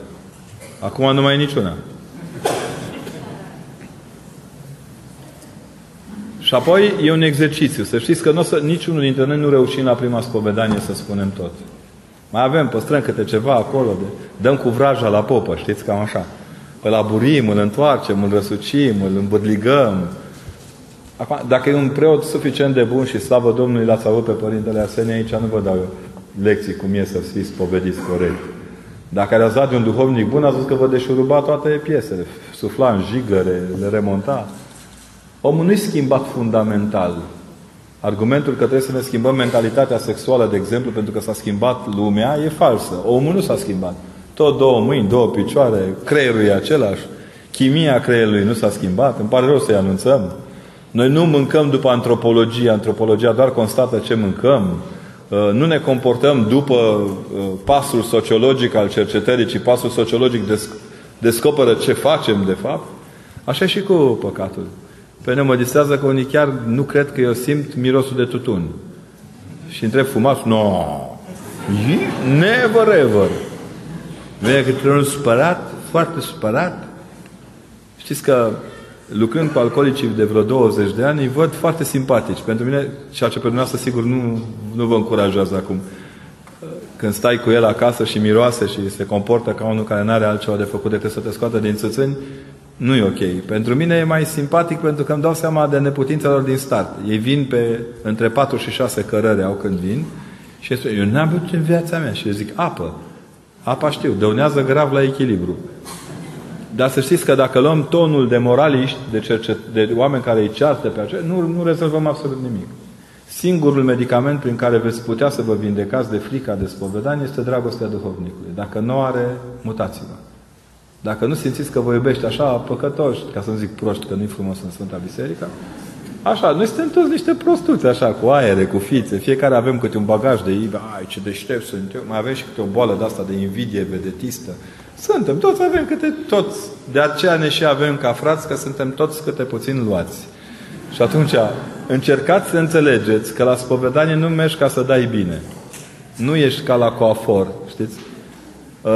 Acum nu mai e niciuna. Și apoi e un exercițiu. Să știți că n-o să, niciunul dintre noi nu reușim la prima spovedanie să spunem tot. Mai avem, păstrăm câte ceva acolo. De, dăm cu vraja la popă, știți, cam așa. Îl aburim, îl întoarcem, îl răsucim, îl îmbârligăm. Acum, dacă e un preot suficient de bun și slavă Domnului, l-ați avut pe Părintele Arsenie aici, nu vă dau eu lecții cum e să fiți povediți corect. Dacă le-ați dat de un duhovnic bun, ați zis că vă deșuruba toate piesele. Sufla în jigăre, le remonta. Omul nu-i schimbat fundamental. Argumentul că trebuie să ne schimbăm mentalitatea sexuală, de exemplu, pentru că s-a schimbat lumea, e falsă. Omul nu s-a schimbat. Tot două mâini, două picioare, creierul e același. Chimia creierului nu s-a schimbat. Îmi pare rău să-i anunțăm. Noi nu mâncăm după antropologie. Antropologia doar constată ce mâncăm. Nu ne comportăm după pasul sociologic al cercetării, ci pasul sociologic descoperă ce facem, de fapt. Așa și cu păcatul. Pe noi mă distrează că unii chiar nu cred că eu simt mirosul de tutun. Și întreb, fumați? No! Never ever! Vine câte unul supărat, foarte supărat. Știți că lucrând cu alcoolicii de vreo douăzeci de ani, îi văd foarte simpatici. Pentru mine, ceea ce pe dumneavoastră sigur nu, nu vă încurajează acum. Când stai cu el acasă și miroase și se comportă ca unul care n-are altceva de făcut decât să te scoată din țâțâni, nu e ok. Pentru mine e mai simpatic pentru că îmi dau seama de neputințelor din start. Ei vin pe între patru și șase cărări au când vin și îi spune, eu n-am băut în viața mea. Și eu zic, apă. Apa știu, dăunează grav la echilibru. Dar să știți că dacă luăm tonul de moraliști, de, cercet, de oameni care îi ceartă pe aceea, nu, nu rezolvăm absolut nimic. Singurul medicament prin care veți putea să vă vindecați de frica de spovedanie este dragostea duhovnicului. Dacă nu are, mutați-vă. Dacă nu simțiți că vă iubești așa păcătoși, ca să nu zic proști, că nu-i frumos în Sfânta Biserică, așa, noi suntem toți niște prostuți, așa, cu aere, cu fițe, fiecare avem câte un bagaj de ive, ai, ce deștept sunt eu, mai avem și câte o boală de asta de invidie vedetistă. Suntem, toți avem câte, toți. De aceea ne și avem ca frați, că suntem toți câte puțin luați. Și atunci, încercați să înțelegeți că la spovedanie nu mergi ca să dai bine. Nu ești ca la coafor, știți?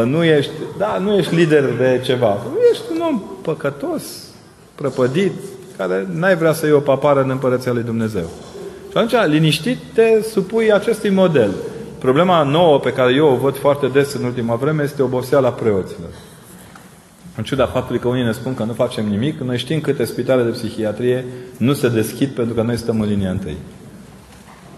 Nu ești, da, nu ești lider de ceva. Ești un om păcătos, prăpădit, care n-ai vrea să iei o papară în Împărăția lui Dumnezeu. Și atunci, liniștit, te supui acestui model. Problema nouă pe care eu o văd foarte des în ultima vreme este oboseala preoților. În ciuda faptului că unii ne spun că nu facem nimic, noi știm câte spitale de psihiatrie nu se deschid pentru că noi stăm în linia întâi.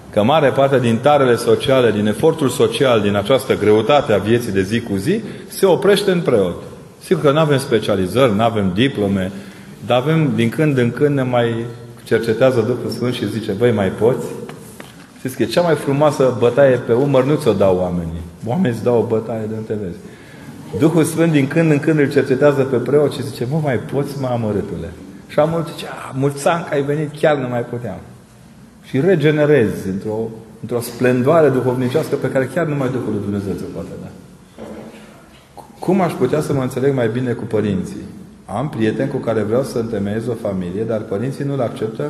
Că mare parte din tarele sociale, din efortul social, din această greutate a vieții de zi cu zi, se oprește în preot. Sigur că nu avem specializări, nu avem diplome, dar avem, din când în când ne mai cercetează Duhul Sfânt și zice, băi, mai poți? Știți că e cea mai frumoasă bătaie pe umăr, nu ți-o dau oamenii. Oamenii îți dau o bătaie de întelezi. Duhul Sfânt din când în când îl cercetează pe preot și zice, mă, mai poți, mă, amărâtule? Și amul zice, mulți ani că ai venit, chiar nu mai puteam. Și regenerezi într-o, într-o splendoare duhovnicească pe care chiar numai Duhul lui Dumnezeu poate da. Cum aș putea să mă înțeleg mai bine cu părinții? Am prieteni cu care vreau să întemeiez o familie, dar părinții nu-l acceptă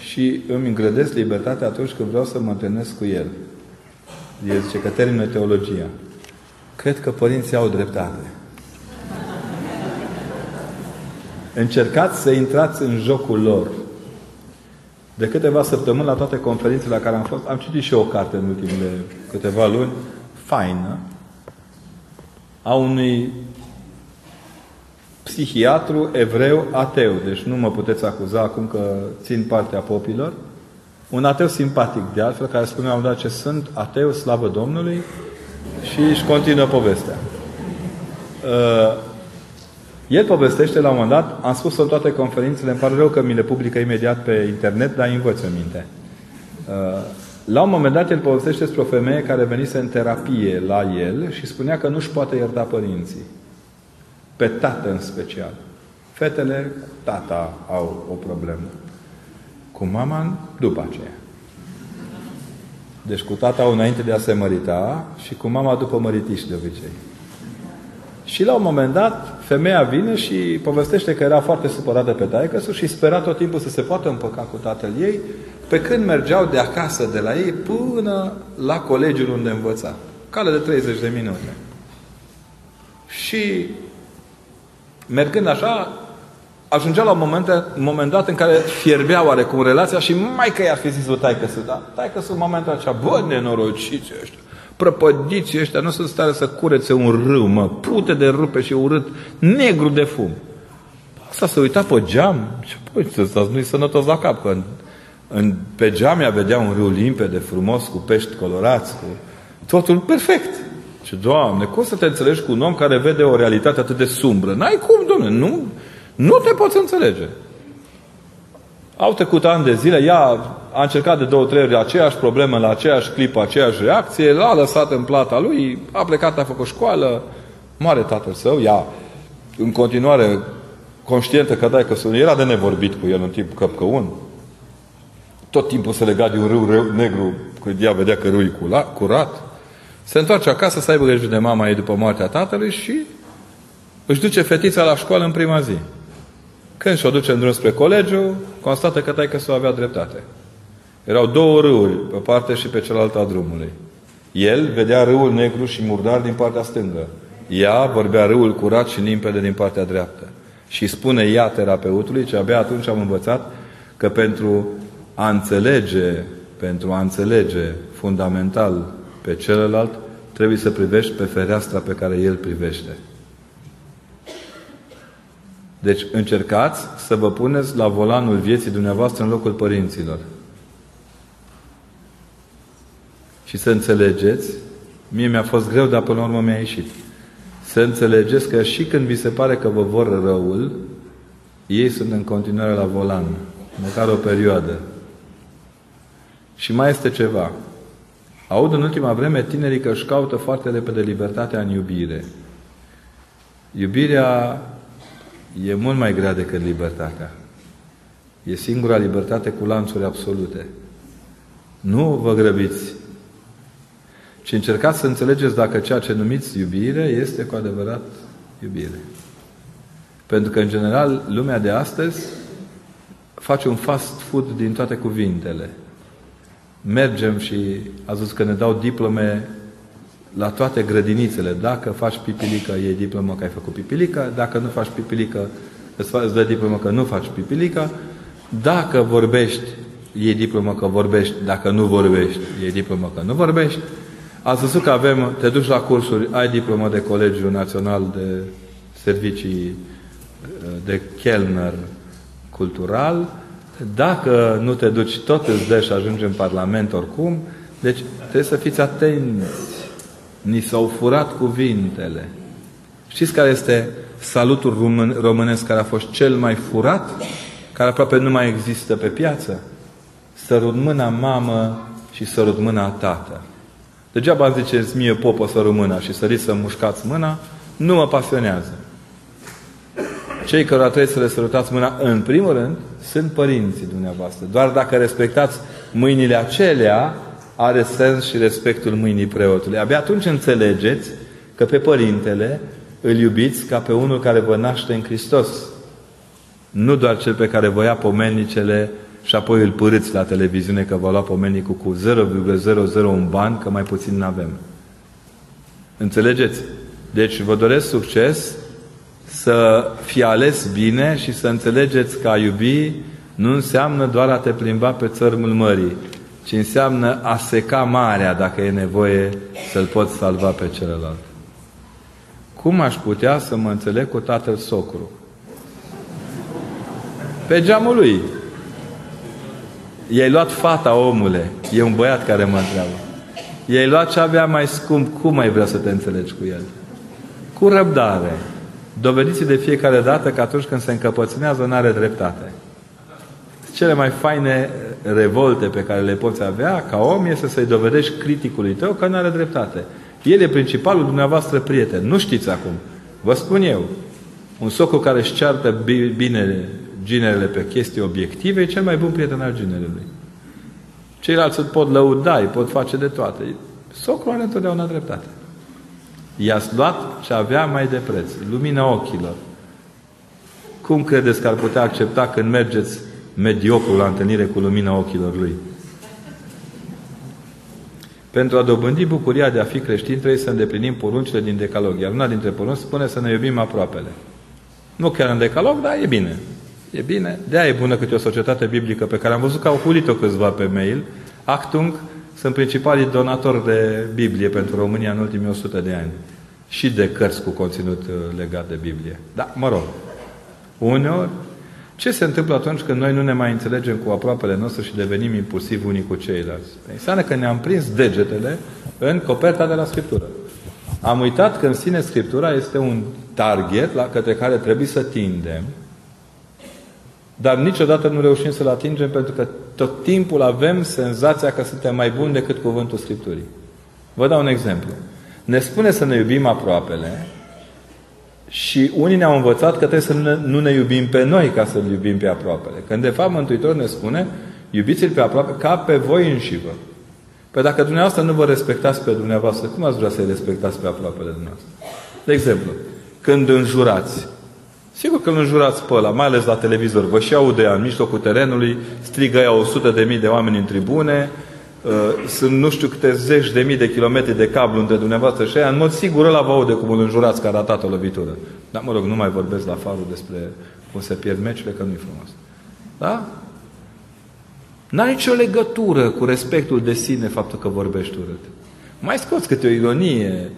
și îmi îngrădesc libertatea atunci când vreau să mă întâlnesc cu el. El zice că termină teologia. Cred că părinții au dreptate. Încercați să intrați în jocul lor. De câteva săptămâni, la toate conferințele la care am fost, am citit și eu o carte în ultimele câteva luni, faină, a unui psihiatru evreu ateu. Deci nu mă puteți acuza acum că țin partea popilor. Un ateu simpatic, de altfel, care spunea la un moment dat ce sunt ateu, slavă Domnului, și își continuă povestea. El povestește la un moment dat, am spus-o în toate conferințele, îmi pare rău că mi le publică imediat pe internet, dar îi învăț în minte. La un moment dat el povestește despre o femeie care venise în terapie la el și spunea că nu-și poate ierta părinții. Pe tată în special. Fetele, tata, au o problemă. Cu mama, după aceea. Deci cu tata au înainte de a se mărita și cu mama după măritiși de obicei. Și la un moment dat, femeia vine și povestește că era foarte supărată pe taică-su și spera tot timpul să se poată împăca cu tatăl ei, pe când mergeau de acasă de la ei până la colegiul unde învăța. Cale de treizeci de minute. Și mergând așa, ajungea la un moment, un moment dat în care fierbea oarecum relația și mai că i-ar fi zis-o taică-su, da? Taică-su în momentul acela, bă, nenorociți ăștia, prăpădiții ăștia, nu sunt stare să curețe un râu, mă, pute de rupe și urât, negru de fum. Asta se uita pe geam și, bă, ăsta nu-i sănătos la cap, că în, în, pe geam ea vedea un râu limpede, frumos, cu pești colorați, cu totul perfect. Și, Doamne, cum să te înțelegi cu un om care vede o realitate atât de sumbră? N-ai cum, Doamne, nu, nu te poți înțelege. Au trecut ani de zile, ea a încercat de două, trei ori aceeași problemă, la aceeași clipă, aceeași reacție, l-a lăsat în plata lui, a plecat, a făcut școală, moare tatăl său, ea în continuare conștientă că dai că sunt, era de nevorbit cu el în timp căpcăun, tot timpul se lega de un râu, râu negru, când ea vedea că râul e curat, se întoarce acasă să aibă grijă de mama ei după moartea tatălui și își duce fetița la școală în prima zi. Când și-o duce în drum spre colegiu, constată că taică-su avea dreptate. Erau două râuri, pe parte și pe cealaltă a drumului. El vedea râul negru și murdar din partea stângă. Ea vorbea râul curat și limpede din partea dreaptă. Și spune ea terapeutului, ce abia atunci am învățat, că pentru a înțelege, pentru a înțelege fundamental pe celălalt, trebuie să privești pe fereastra pe care el privește. Deci încercați să vă puneți la volanul vieții dumneavoastră în locul părinților. Și să înțelegeți, mie mi-a fost greu, dar până la urmă mi-a ieșit. Să înțelegeți că și când vi se pare că vă vor răul, ei sunt în continuare la volan, măcar o perioadă. Și mai este ceva. Aud în ultima vreme tinerii că își caută foarte repede libertatea în iubire. Iubirea e mult mai grea decât libertatea. E singura libertate cu lanțuri absolute. Nu vă grăbiți, ci încercați să înțelegeți dacă ceea ce numiți iubire este cu adevărat iubire. Pentru că, în general, lumea de astăzi face un fast food din toate cuvintele. Mergem și, a zis că ne dau diplome la toate grădinițele. Dacă faci pipilică, e diplomă că ai făcut pipilică. Dacă nu faci pipilică, îți dă diplomă că nu faci pipilică. Dacă vorbești, e diplomă că vorbești. Dacă nu vorbești, e diplomă că nu vorbești. Ați văzut că avem, te duci la cursuri, ai diplomă de Colegiul Național de Servicii de Chelner Cultural. Dacă nu te duci, tot îți dă și ajungi în Parlament oricum. Deci trebuie să fiți atenți. Ni s-au furat cuvintele. Știți care este salutul român, românesc care a fost cel mai furat? Care aproape nu mai există pe piață? Sărut mâna mamă și sărut mâna tată. Degeaba ziceți mie popă sărut mâna și săriți să mușcați mâna, nu mă pasionează. Cei care trebuie să le sărutați mâna, în primul rând, sunt părinții dumneavoastră. Doar dacă respectați mâinile acelea, are sens și respectul mâinii preotului. Abia atunci înțelegeți că pe părintele îl iubiți ca pe unul care vă naște în Hristos, nu doar cel pe care vă ia pomenicele și apoi îl părâți la televiziune că vă lua pomenicul cu zero virgulă zero zero unu bani, că mai puțin n-avem. Înțelegeți? Deci vă doresc succes, să fi ales bine și să înțelegeți că a iubi nu înseamnă doar a te plimba pe țărmul mării, ci înseamnă a seca marea dacă e nevoie să-l poți salva pe celălalt. Cum aș putea să mă înțeleg cu tatăl socru? Pe geamul lui. I-ai luat fata, omule. E un băiat care mă întreabă. I-ai luat ce avea mai scump. Cum mai vrea să te înțelegi cu el? Cu răbdare. Dovediți de fiecare dată că atunci când se încăpățânează n-are dreptate. Cele mai faine revolte pe care le poți avea ca om este să-i dovedești criticului tău că n-are dreptate. El e principalul dumneavoastră prieten. Nu știți acum. Vă spun eu. Un socru care își ceartă bine ginerele pe chestii obiective e cel mai bun prieten al ginerelui. Ceilalți îl pot lăuda, îi pot face de toate. Socru are întotdeauna dreptate. I-ați luat ce avea mai de preț. Lumina ochilor. Cum credeți că ar putea accepta când mergeți mediocru la întâlnire cu lumina ochilor lui? Pentru a dobândi bucuria de a fi creștin, trebuie să îndeplinim poruncile din Decalog. Iar una dintre porunci spune să ne iubim aproapele. Nu chiar în Decalog, dar e bine. E bine. De-aia e bună câte o societate biblică pe care am văzut că au hulit-o câțiva pe mail. Achtung sunt principalii donatori de Biblie pentru România în ultimii o sută de ani. Și de cărți cu conținut legat de Biblie. Da, mă rog. Uneori, ce se întâmplă atunci când noi nu ne mai înțelegem cu aproapele nostru și devenim impulsivi unii cu ceilalți? Înseamnă că ne-am prins degetele în coperta de la Scriptură. Am uitat că în sine Scriptura este un target la către care trebuie să tindem, dar niciodată nu reușim să-l atingem pentru că tot timpul avem senzația că suntem mai buni decât cuvântul Scripturii. Vă dau un exemplu. Ne spune să ne iubim aproapele și unii ne-au învățat că trebuie să nu ne iubim pe noi ca să-l iubim pe aproapele. Când de fapt Mântuitor ne spune iubiți-l pe aproape ca pe voi înși vă. Păi dacă dumneavoastră nu vă respectați pe dumneavoastră, cum ați vrea să-i respectați pe aproapele dumneavoastră? De exemplu, când înjurați, sigur că îl înjurați pe ăla, mai ales la televizor, vă și aude ea în mijlocul terenului, strigă ea o sută de mii de oameni în tribune, sunt nu știu câte zeci de mii de kilometri de cablu între dumneavoastră și aia, în mod sigur ăla vă aude cum îl înjurați că a ratat o lovitură. Dar mă rog, nu mai vorbesc la farul despre cum se pierd meciurile, că nu-i frumos. Da? N-ai nicio legătură cu respectul de sine faptul că vorbești urât. Mai scoți câte o ironie,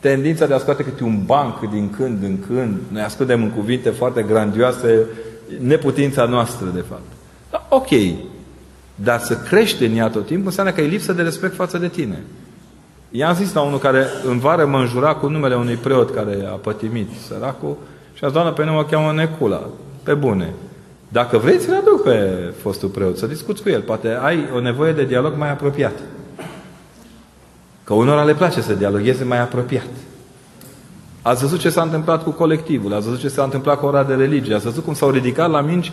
tendința de a scoate câte un banc din când în când, noi ascundem în cuvinte foarte grandioase neputința noastră, de fapt. Da, ok. Dar să crește în ea tot timpul înseamnă că e lipsă de respect față de tine. I-am zis la unul care în vară mă înjura cu numele unui preot care a pătimit, săracul, și a zis, doamnă, pe mine mă cheamă Necula, pe bune. Dacă vrei, ți-l aduc pe fostul preot, să discuți cu el. Poate ai o nevoie de dialog mai apropiat. Că unora le place să dialogheze mai apropiat. Ați văzut ce s-a întâmplat cu colectivul, ați văzut ce s-a întâmplat cu ora de religie, ați văzut cum s-au ridicat la minci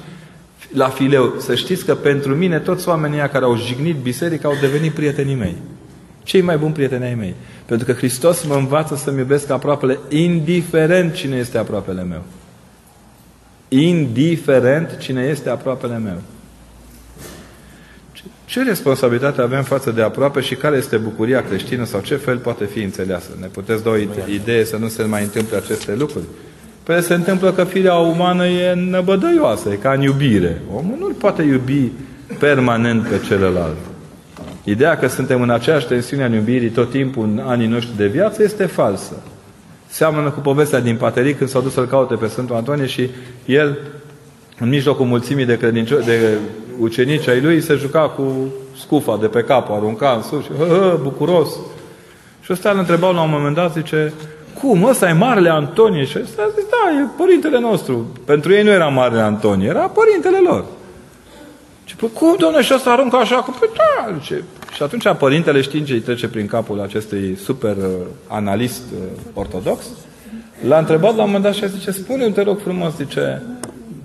la fileu. Să știți că pentru mine toți oamenii care au jignit biserica au devenit prietenii mei. Cei mai buni prieteni ai mei. Pentru că Hristos mă învață să-mi iubesc aproapele, indiferent cine este aproapele meu. Indiferent cine este aproapele meu. Ce responsabilitate avem față de aproape și care este bucuria creștină sau ce fel poate fi înțeleasă? Ne puteți da o idee să nu se mai întâmple aceste lucruri? Păi se întâmplă că firea umană e năbădăioasă, e ca în iubire. Omul nu poate iubi permanent pe celălalt. Ideea că suntem în aceeași tensiune în iubirii tot timpul în anii noștri de viață este falsă. Seamănă cu povestea din Paterii când s-au dus să-l caute pe Sfântul Antonie și el, în mijlocul mulțimii de, credincio- de ucenici ai lui, se juca cu scufa de pe cap, arunca în sus și hă, hă, bucuros. Și ăsta îl întrebau la un moment dat, zice... Cum? Ăsta e Marele Antonie? Și ăsta zice, da, e părintele nostru. Pentru ei nu era Marele Antonie, era părintele lor. Și păi, cum, domnule, și ăsta aruncă așa? Cu... Păi, da, zice. Și atunci părintele, știind ce îi trece prin capul acestui super uh, analist uh, ortodox, l-a întrebat la un moment dat și a zice, spune-mi, te rog frumos, zice,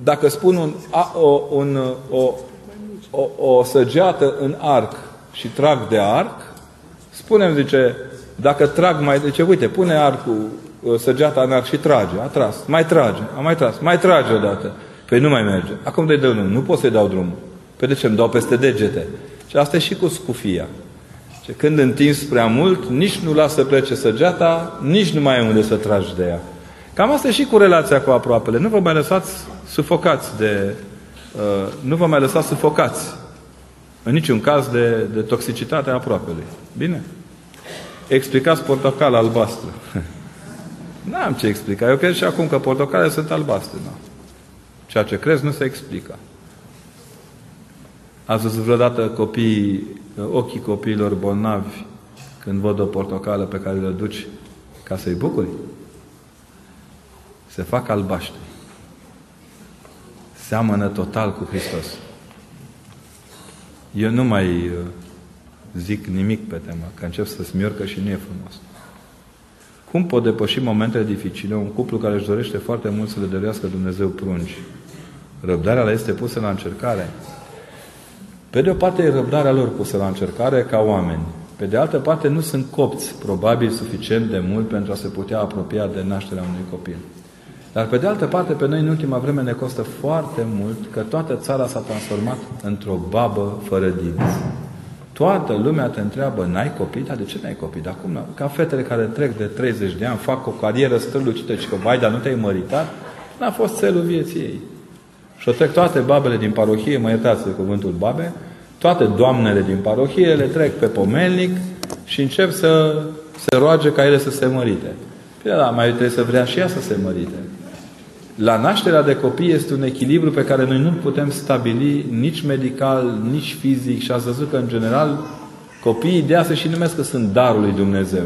dacă spun un, a, o, un, o, o, o săgeată în arc și trag de arc, spune-mi, zice, dacă trag mai... Zice, uite, pune arcul săgeata mea și trage, a tras, mai trage, a mai tras, mai trage odată. Păi nu mai merge. Acum dă-i dă drumul. Nu pot să-i dau drumul. Păi de ce? Îmi dau peste degete. Și asta e și cu scufia. Și când întinzi prea mult, nici nu lasă să plece săgeata, nici nu mai e unde să tragi de ea. Cam asta e și cu relația cu aproapele. Nu vă mai lăsați sufocați de... Uh, nu vă mai lăsați sufocați. În niciun caz de, de toxicitatea aproapelui. Bine? Explicați portocala albastră. N-am ce explica. Eu cred și acum că portocalele sunt albastre. Da. Ceea ce crezi nu se explică. Ați văzut vreodată copiii, ochii copiilor bolnavi când văd o portocală pe care le duci ca să-i bucuri? Se fac albaștri. Seamănă total cu Hristos. Eu nu mai zic nimic pe tema, că încep să smiorcă și nu e frumos. Cum pot depăși momentele dificile un cuplu care își dorește foarte mult să le dăruiască Dumnezeu prunci? Răbdarea le este pusă la încercare. Pe de o parte e răbdarea lor pusă la încercare ca oameni. Pe de altă parte nu sunt copți, probabil suficient de mult pentru a se putea apropia de nașterea unui copil. Dar pe de altă parte, pe noi în ultima vreme ne costă foarte mult că toată țara s-a transformat într-o babă fără dinți. Toată lumea te întreabă, n-ai copii? Dar de ce n-ai copii? Dar cum? Ca fetele care trec de treizeci de ani, fac o carieră strălucită și că, vai, dar nu te-ai măritat? N-a fost țelul vieții ei. Și o trec toate babele din parohie, mă iertați de cuvântul babe, toate doamnele din parohie le trec pe pomelnic și încep să se roage ca ele să se mărite. Păi da, mai trebuie să vrea și ea să se mărite. La nașterea de copii este un echilibru pe care noi nu-l putem stabili nici medical, nici fizic. Și ați văzut că, în general, copiii de asta și numesc că sunt darul lui Dumnezeu.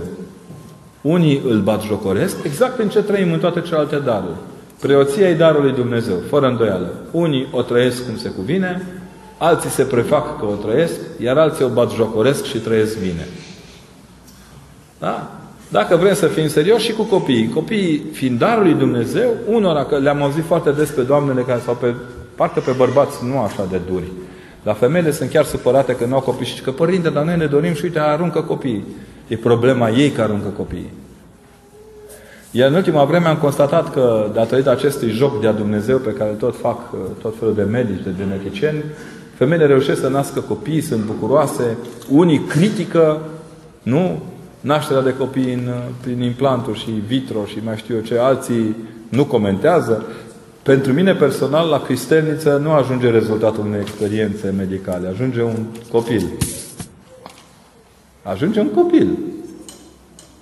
Unii îl batjocoresc exact în ce trăim în toate celelalte daruri. Preoția e darul lui Dumnezeu, fără îndoială. Unii o trăiesc cum se cuvine, alții se prefac că o trăiesc, iar alții o batjocoresc și trăiesc bine. Da? Dacă vrem să fim serioși și cu copiii, copiii fiind darul lui Dumnezeu, unora, că le-am auzit foarte des pe doamnele care, sau pe, parcă pe bărbați nu așa de duri, dar femeile sunt chiar supărate că nu au copii și că, părinte, dar noi ne dorim și uite, aruncă copiii. E problema ei că aruncă copiii. Iar în ultima vreme am constatat că, datorită acestui joc de-a Dumnezeu pe care tot fac tot felul de medici, de geneticieni, femeile reușesc să nască copii, sunt bucuroase, unii critică, nu? Nașterea de copii în, prin implanturi și vitro și mai știu eu ce, alții nu comentează. Pentru mine personal, la Cristerniță nu ajunge rezultatul unei experiențe medicale. Ajunge un copil. Ajunge un copil.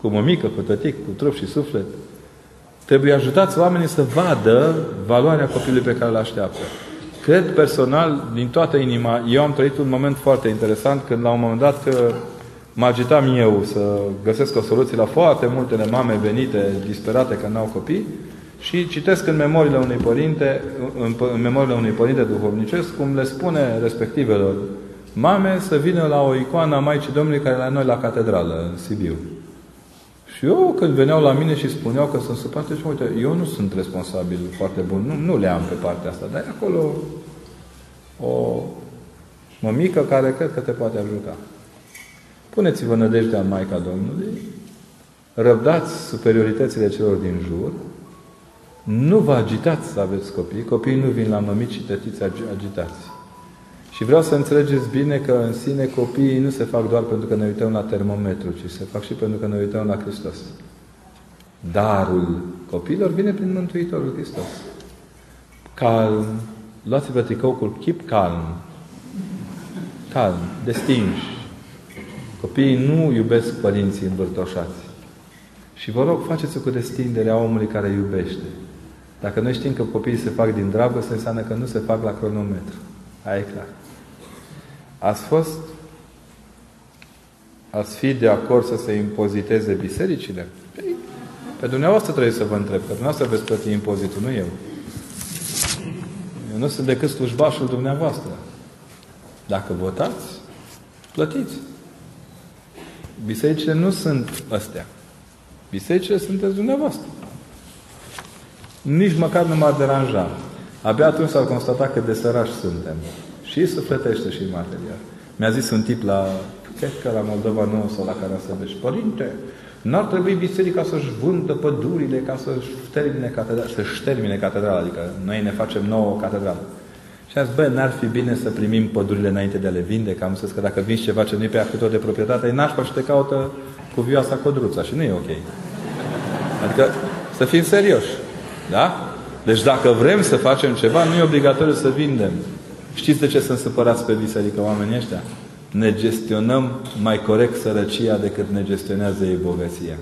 Cu mămică, cu tătic, cu trup și suflet. Trebuie ajutați oamenii să vadă valoarea copilului pe care îl așteaptă. Cred personal, din toată inima, eu am trăit un moment foarte interesant când la un moment dat că mă agitam eu să găsesc o soluție la foarte multele mame venite, disperate că n-au copii și citesc în memoriile unui părinte, în, în memoriile unui părinte duhovnicesc cum le spune respectivelor mame să vină la o icoană a Maicii Domnului care e la noi la catedrală, în Sibiu. Și eu când veneau la mine și spuneau că sunt supărate și uite, eu nu sunt responsabil foarte bun, nu, nu le am pe partea asta, dar e acolo o mămică care cred că te poate ajuta. Puneți-vă nădejdea în Maica Domnului, răbdați superioritățile celor din jur, nu vă agitați să aveți copii, copiii nu vin la mămici și tătiți agitați. Și vreau să înțelegeți bine că în sine copiii nu se fac doar pentru că ne uităm la termometru, ci se fac și pentru că ne uităm la Hristos. Darul copiilor vine prin Mântuitorul Hristos. Calm, luați-vă tricou cu chip calm. Calm, destinși. Copiii nu iubesc părinții învârtoșați. Și vă rog, faceți-o cu destinderea omului care iubește. Dacă noi știm că copiii se fac din dragoste, înseamnă că nu se fac la cronometru. Aia e clar. Ați fost, ați fi de acord să se impoziteze bisericile? Pe dumneavoastră trebuie să vă întreb, că dumneavoastră veți plăti impozitul, nu eu. Eu nu sunt decât slujbașul dumneavoastră. Dacă votați, plătiți. Bisericile nu sunt astea. Bisericile sunteți dumneavoastră. Nici măcar nu m-ar deranja. Abia atunci s-ar constata cât de sărași suntem. Și sufletește și material. Mi-a zis un tip la Cred că la Moldova nu o să la care să vezi. Părinte, n-ar trebui biserica să-și vândă pădurile ca să-și termine catedrala, să-și termine catedrala, adică noi ne facem nouă catedrală. Și a zis, bă, n-ar fi bine să primim pădurile înainte de a le vinde, că am zis că dacă vinzi ceva ce nu-i pe acutor de proprietate, e nașpa și te caută cu vioasa codruța și nu e ok. Adică să fim serioși. Da? Deci dacă vrem să facem ceva, nu e obligatoriu să vindem. Știți de ce sunt supărați pe biserică oamenii ăștia? Ne gestionăm mai corect sărăcia decât ne gestionează ei bogăția.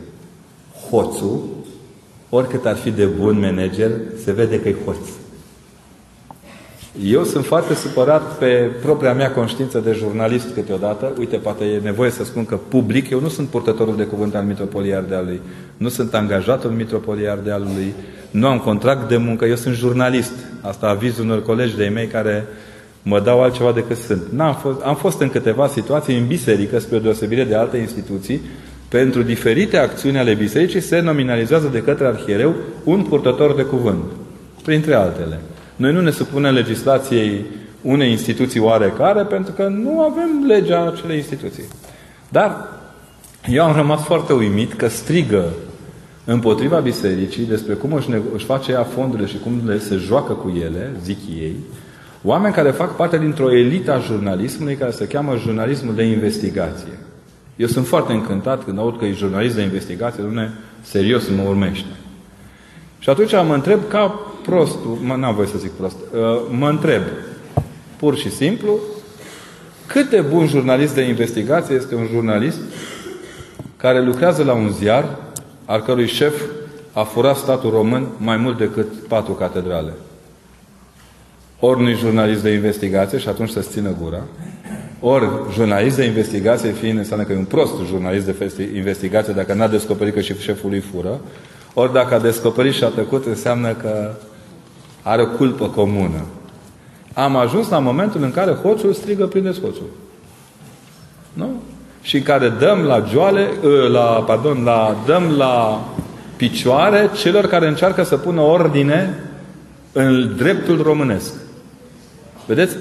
Hoțul, oricât ar fi de bun manager, se vede că e hoț. Eu sunt foarte supărat pe propria mea conștiință de jurnalist câteodată. Uite, poate e nevoie să spun că public, eu nu sunt purtătorul de cuvânt al Mitropoliei Ardealului, nu sunt angajatul Mitropoliei Ardealului, nu am contract de muncă, eu sunt jurnalist. Asta avizul unor colegi de-ai mei care mă dau altceva decât sunt. N-am fost, am fost în câteva situații în biserică, spre deosebire de alte instituții, pentru diferite acțiuni ale bisericii se nominalizează de către arhiereu un purtător de cuvânt, printre altele. Noi nu ne supunem legislației unei instituții oarecare, pentru că nu avem legea acelei instituții. Dar eu am rămas foarte uimit că strigă împotriva bisericii despre cum își, își face ea fondurile și cum le se joacă cu ele, zic ei, oameni care fac parte dintr-o elită a jurnalismului care se cheamă jurnalismul de investigație. Eu sunt foarte încântat când aud că e jurnalist de investigație, dom'le, serios mă urmește. Și atunci mă întreb ca prost, n-am voie să zic prost, mă întreb pur și simplu cât de bun jurnalist de investigație este un jurnalist care lucrează la un ziar al cărui șef a furat statul român mai mult decât patru catedrale. Ori nu-i jurnalist de investigație și atunci să-ți țină gura, ori jurnalist de investigație fiind înseamnă că e un prost jurnalist de investigație dacă n-a descoperit că și șeful lui fură, ori dacă a descoperit și a tăcut, înseamnă că are o culpă comună. Am ajuns la momentul în care hoțul strigă, prindeți hoțul. Nu? Și în care dăm la joale, la, pardon, la, dăm la picioare celor care încearcă să pună ordine în dreptul românesc. Vedeți?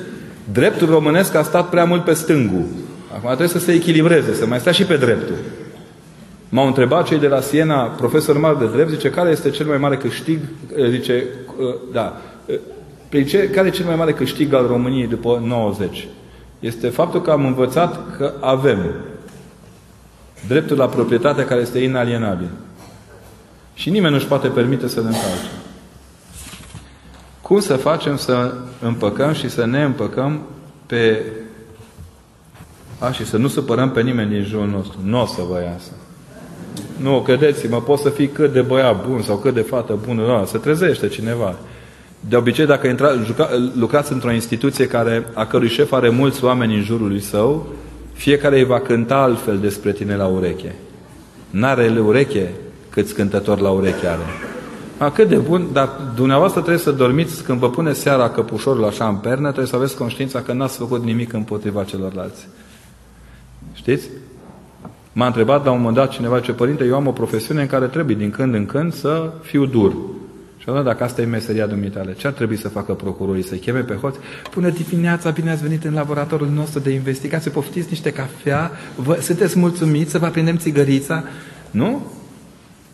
Dreptul românesc a stat prea mult pe stângul. Acum trebuie să se echilibreze, să mai stea și pe dreptul. M-au întrebat cei de la Siena, profesor mare de drept, zice, care este cel mai mare câștig, zice, da, care e cel mai mare câștig al României după nouăzeci? Este faptul că am învățat că avem dreptul la proprietate care este inalienabil. Și nimeni nu-și poate permite să ne încalce. Cum să facem să împăcăm și să ne împăcăm pe... A, și să nu supărăm pe nimeni din jurul nostru. Nu o să vă iasă. Nu, credeți-mă, poți să fii cât de băiat bun sau cât de fată bună, da, se trezește cineva. De obicei, dacă intra, juca, lucrați într-o instituție care, a cărui șef are mulți oameni în jurul lui său, fiecare îi va cânta altfel despre tine la ureche. N-are ureche câți cântători la ureche are. A, cât de bun, dar dumneavoastră trebuie să dormiți când vă pune seara căpușorul așa în pernă, trebuie să aveți conștiința că n-ați făcut nimic împotriva celorlalți. Știți? M-a întrebat la un moment dat cineva, ce părinte, eu am o profesiune în care trebuie din când în când să fiu dur. Și atunci, dacă asta e meseria dumitale, ce ar trebui să facă procurorii? Să-i cheme pe hoți? Până dimineața, bine ați venit în laboratorul nostru de investigație, poftiți niște cafea, vă, sunteți mulțumiți, să vă aprindem țigărița? Nu?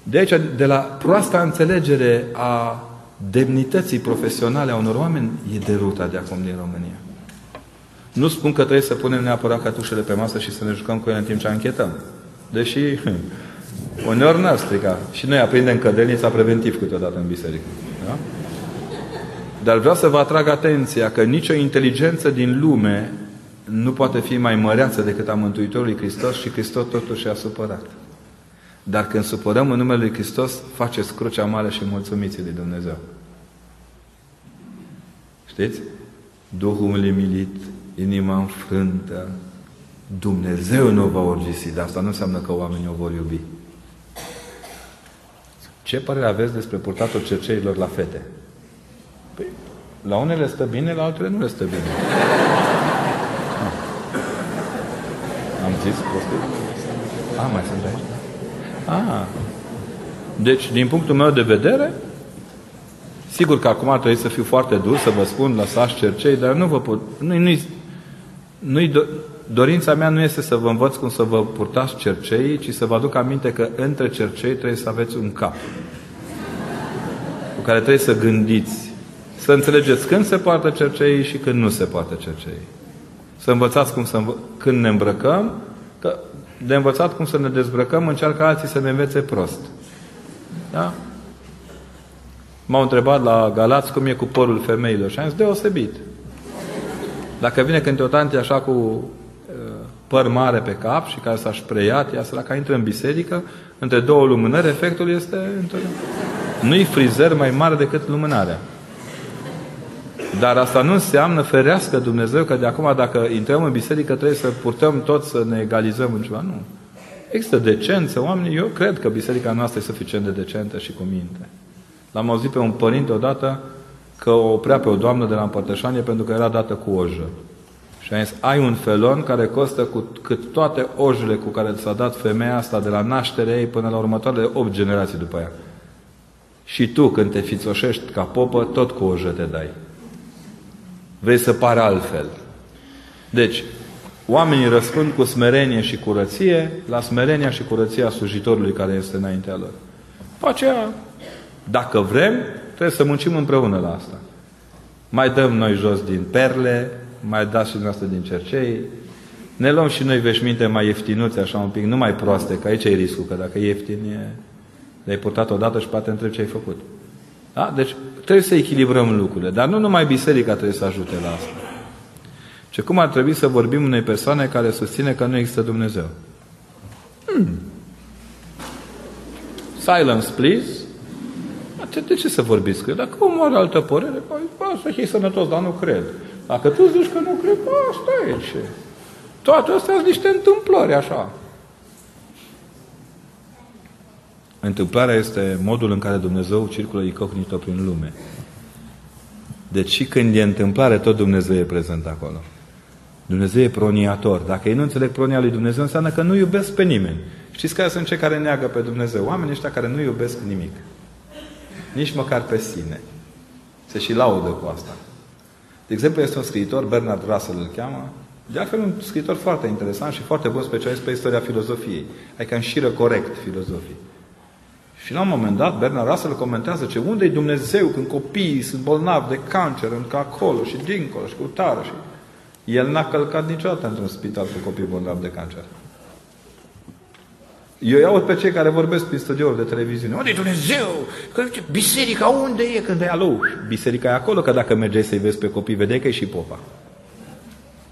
De aici, de la proasta înțelegere a demnității profesionale a unor oameni, e de ruta de acum din România. Nu spun că trebuie să punem neapărat catușele pe masă și să ne jucăm cu ele în timp ce anchetăm. Deși uneori n-ar strica. Și noi aprindem cădelnița preventiv câteodată în biserică. Da? Dar vreau să vă atrag atenția că nicio inteligență din lume nu poate fi mai măreață decât a Mântuitorului Hristos și Hristos totuși a supărat. Dar când supărăm în numele Lui Hristos, faceți crucea mare și mulțumiți de Dumnezeu. Știți? Duhul umilit, inima înfrântă, Dumnezeu nu va urgisi, dar asta nu înseamnă că oamenii o vor iubi. Ce părere aveți despre purtatul cerceilor la fete? Păi, la unele stă bine, la altele nu le stă bine. Am zis prostit? A, mai sunt aici? A. Deci, din punctul meu de vedere, sigur că acum ar trebui să fiu foarte dur, să vă spun, lăsați cercei, dar nu vă pot... Nu-i, nu-i, Nu-i dorința mea nu este să vă învăț cum să vă purtați cerceii, ci să vă aduc aminte că între cercei trebuie să aveți un cap cu care trebuie să gândiți. Să înțelegeți când se poartă cerceii și când nu se poartă cerceii. Să învățați cum să învă... când ne îmbrăcăm, că de învățat cum să ne dezbrăcăm încearcă alții să ne învețe prost. Da? M-au întrebat la Galați cum e cu părul femeilor și am zis deosebit. Dacă vine când o tante așa cu uh, păr mare pe cap și care s-a spreiat, ea săraca intră în biserică, între două lumânări, efectul este... Nu-i frizer mai mare decât lumânarea. Dar asta nu înseamnă, ferească Dumnezeu, că de acum dacă intrăm în biserică trebuie să purtăm toți, să ne egalizăm în ceva. Nu. Există decență, oamenii, eu cred că biserica noastră e suficient de decentă și cu minte. L-am auzit pe un părinte odată că o oprea pe o doamnă de la Împărtășanie pentru că era dată cu ojă. Și a zis, ai un felon care costă cu cât toate ojele cu care s-a dat femeia asta de la nașterea ei până la următoarele opt generații după ea. Și tu, când te fițoșești ca popă, tot cu ojă te dai. Vrei să pari altfel. Deci, oamenii răspund cu smerenie și curăție la smerenia și curăția slujitorului care este înaintea lor. După aceea, dacă vrem, trebuie să muncim împreună la asta. Mai dăm noi jos din perle, mai dați și dumneavoastră din cercei, ne luăm și noi veșminte mai ieftinuțe, așa un pic, nu mai proaste, că aici e riscul, că dacă e ieftin, e... le-ai purtat odată și poate întreb ce ai făcut. Da? Deci trebuie să echilibrăm lucrurile, dar nu numai biserica trebuie să ajute la asta. Ce cum ar trebui să vorbim unei persoane care susține că nu există Dumnezeu? Hmm. Silence, please. De ce să vorbiți cu el? Dacă omul are altă părere, asta e sănătos, dar nu cred. Dacă tu zici că nu cred, asta e ce. Toate astea sunt niște întâmplări, așa. Întâmplarea este modul în care Dumnezeu circulă incognito prin lume. Deci și când e întâmplare, tot Dumnezeu e prezent acolo. Dumnezeu e proniator. Dacă ei nu înțeleg pronia lui Dumnezeu, înseamnă că nu iubesc pe nimeni. Știți care sunt cei care neagă pe Dumnezeu? Oamenii ăștia care nu iubesc nimic. Nici măcar pe sine. Se și laudă cu asta. De exemplu, este un scriitor, Bernard Russell îl cheamă, de altfel un scriitor foarte interesant și foarte bun specialist pe istoria filozofiei. Adică înșiră corect filozofii. Și la un moment dat, Bernard Russell comentează ce unde e Dumnezeu când copiii sunt bolnavi de cancer, încă acolo și dincolo și cu tare. Și... El n-a călcat niciodată într-un spital cu copii bolnavi de cancer. Eu iau pe cei care vorbesc prin studiouri de televiziune. Unde e Dumnezeu? Că biserica unde e? Când e alu? Biserica e acolo, că dacă mergeai să-i vezi pe copii, vedeai că e și popa.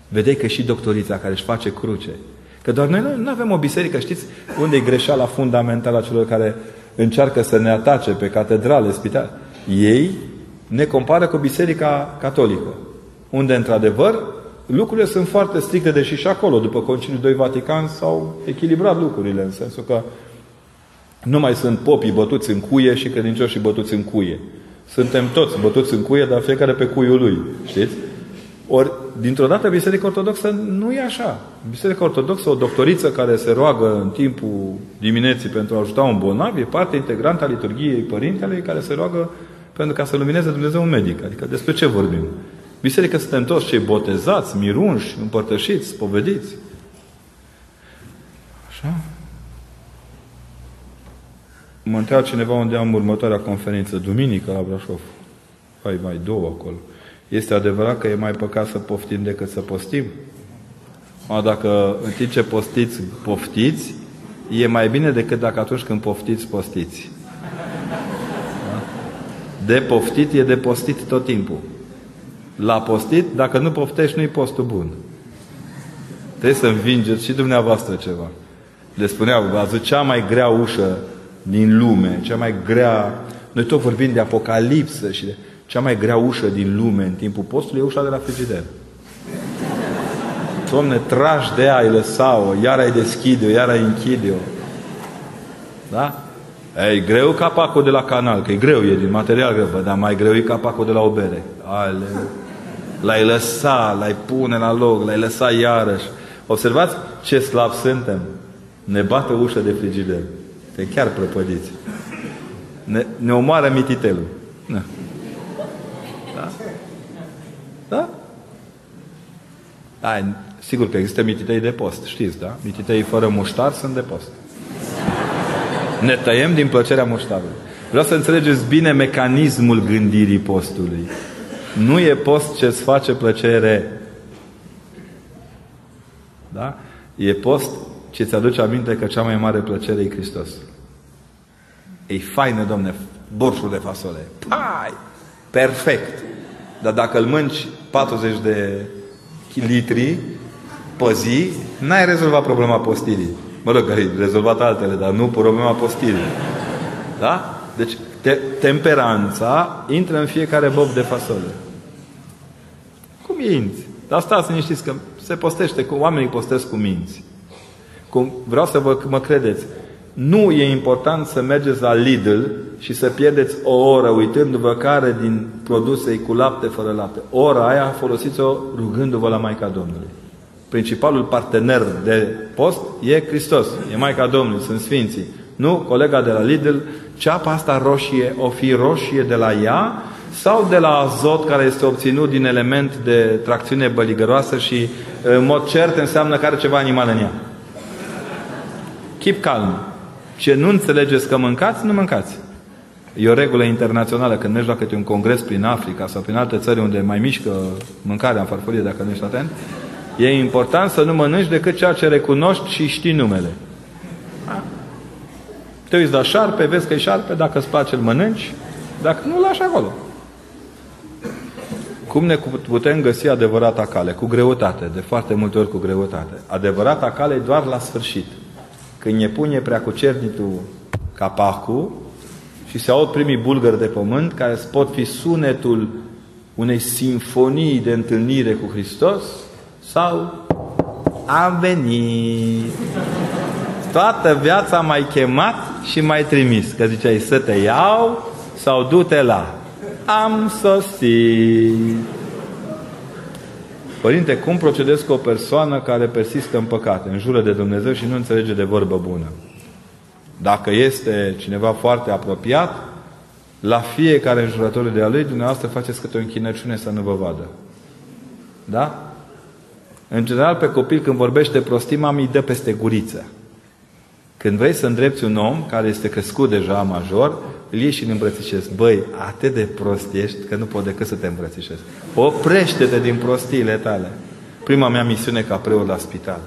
Vedeai că e și doctorița care își face cruce. Că doar noi nu avem o biserică. Știți unde e greșeala fundamentală a celor care încearcă să ne atace pe catedrale, spitale? Ei ne compară cu biserica catolică. Unde, într-adevăr, lucrurile sunt foarte stricte, deși și acolo, după Conciliul doi Vatican, s-au echilibrat lucrurile, în sensul că nu mai sunt popii bătuți în cuie și credincioșii bătuți în cuie. Suntem toți bătuți în cuie, dar fiecare pe cuiul lui, știți? Ori, dintr-o dată, Biserica Ortodoxă nu e așa. Biserica Ortodoxă, o doctoriță care se roagă în timpul dimineții pentru a ajuta un bolnav, e parte integrantă a liturghiei Părintelui, care se roagă pentru ca să lumineze Dumnezeu un medic. Adică despre ce vorbim? Biserică suntem toți cei botezați, mirunși, împărtășiți, spovediți. Așa? Mă întreabă cineva unde am următoarea conferință, duminică la Brașov. Hai, mai două acolo. Este adevărat că e mai păcat să poftim decât să postim? A, dacă în timp ce postiți, poftiți, e mai bine decât dacă atunci când poftiți, postiți. De poftit e de postit tot timpul. La postit, dacă nu poftești, nu-i postul bun. Trebuie să învingeți și dumneavoastră ceva. Le spuneau, a zis, cea mai grea ușă din lume, cea mai grea... Noi tot vorbim de apocalipsă și de... Cea mai grea ușă din lume în timpul postului e ușa de la frigider. Doamne, tragi de ea, ai lăsa-o, iar ai deschide-o, iar ai închide-o. Da? E greu capacul de la canal, că e greu, e din material greu, dar mai greu e capacul de la o bere. Ale. L-ai lăsat, l-ai pune la loc, l-ai lăsat iarăși. Observați ce slabi suntem. Ne bate ușa de frigider. Te chiar prăpădiți. Ne, ne omoară mititelul. Da. Da? Da? Sigur că există mititei de post, știți, da? Mititei fără muștar sunt de post. Ne tăiem din plăcerea muștarului. Vreau să înțelegeți bine mecanismul gândirii postului. Nu e post ce-ți face plăcere. Da? E post ce-ți aduce aminte că cea mai mare plăcere e Hristos. E faină, domne, borșul de fasole. Pai! Perfect! Dar dacă îl mânci patruzeci de litri pe zi, n-ai rezolvat problema postirii. Mă rog, ai rezolvat altele, dar nu problema postirii. Da? Deci te temperanța intră în fiecare bob de fasole. Cum minți? Dar stați liniștiți că se postește, cu, oamenii postesc cu minți. Cum, vreau să vă mă credeți. Nu e important să mergeți la Lidl și să pierdeți o oră uitându-vă care din produse e cu lapte fără lapte. Ora aia folosiți-o rugându-vă la Maica Domnului. Principalul partener de post e Hristos, e Maica Domnului, sunt Sfinții. Nu, colega de la Lidl, ceapa asta roșie, o fi roșie de la ea sau de la azot care este obținut din element de tracțiune băligăroasă și în mod cert înseamnă că are ceva animal în ea. Keep calm. Ce nu înțelegeți că mâncați, nu mâncați. E o regulă internațională. Când mergi la câte un congres prin Africa sau prin alte țări unde mai mișcă mâncarea în farfurie, dacă nu ești atent, e important să nu mănânci decât ceea ce recunoști și știi numele. Te uiți la șarpe, vezi că e șarpe, dacă îți place, îl mănânci, dacă nu, îl lași acolo. Cum ne putem găsi adevărata cale? Cu greutate, de foarte multe ori cu greutate. Adevărata cale e doar la sfârșit. Când e pune preacucernitul capacul și se aud primii bulgări de pământ care pot fi sunetul unei simfonii de întâlnire cu Hristos sau am venit. Toată viața m-ai chemat și m-ai trimis. Că ziceai să te iau sau du-te la. Am sosit. Părinte, cum procedez cu o persoană care persistă în păcate, în jură de Dumnezeu și nu înțelege de vorbă bună? Dacă este cineva foarte apropiat, la fiecare înjurător de a lui, dumneavoastră faceți câte o închinăciune să nu vă vadă. Da? În general, pe copil, când vorbește prostii, mami îi dă peste guriță. Când vrei să îndrepți un om care este crescut deja major, îl iei și îl îmbrățișezi. Băi, atât de prost ești că nu pot decât să te îmbrățișezi. Oprește-te din prostiile tale. Prima mea misiune ca preot la spital.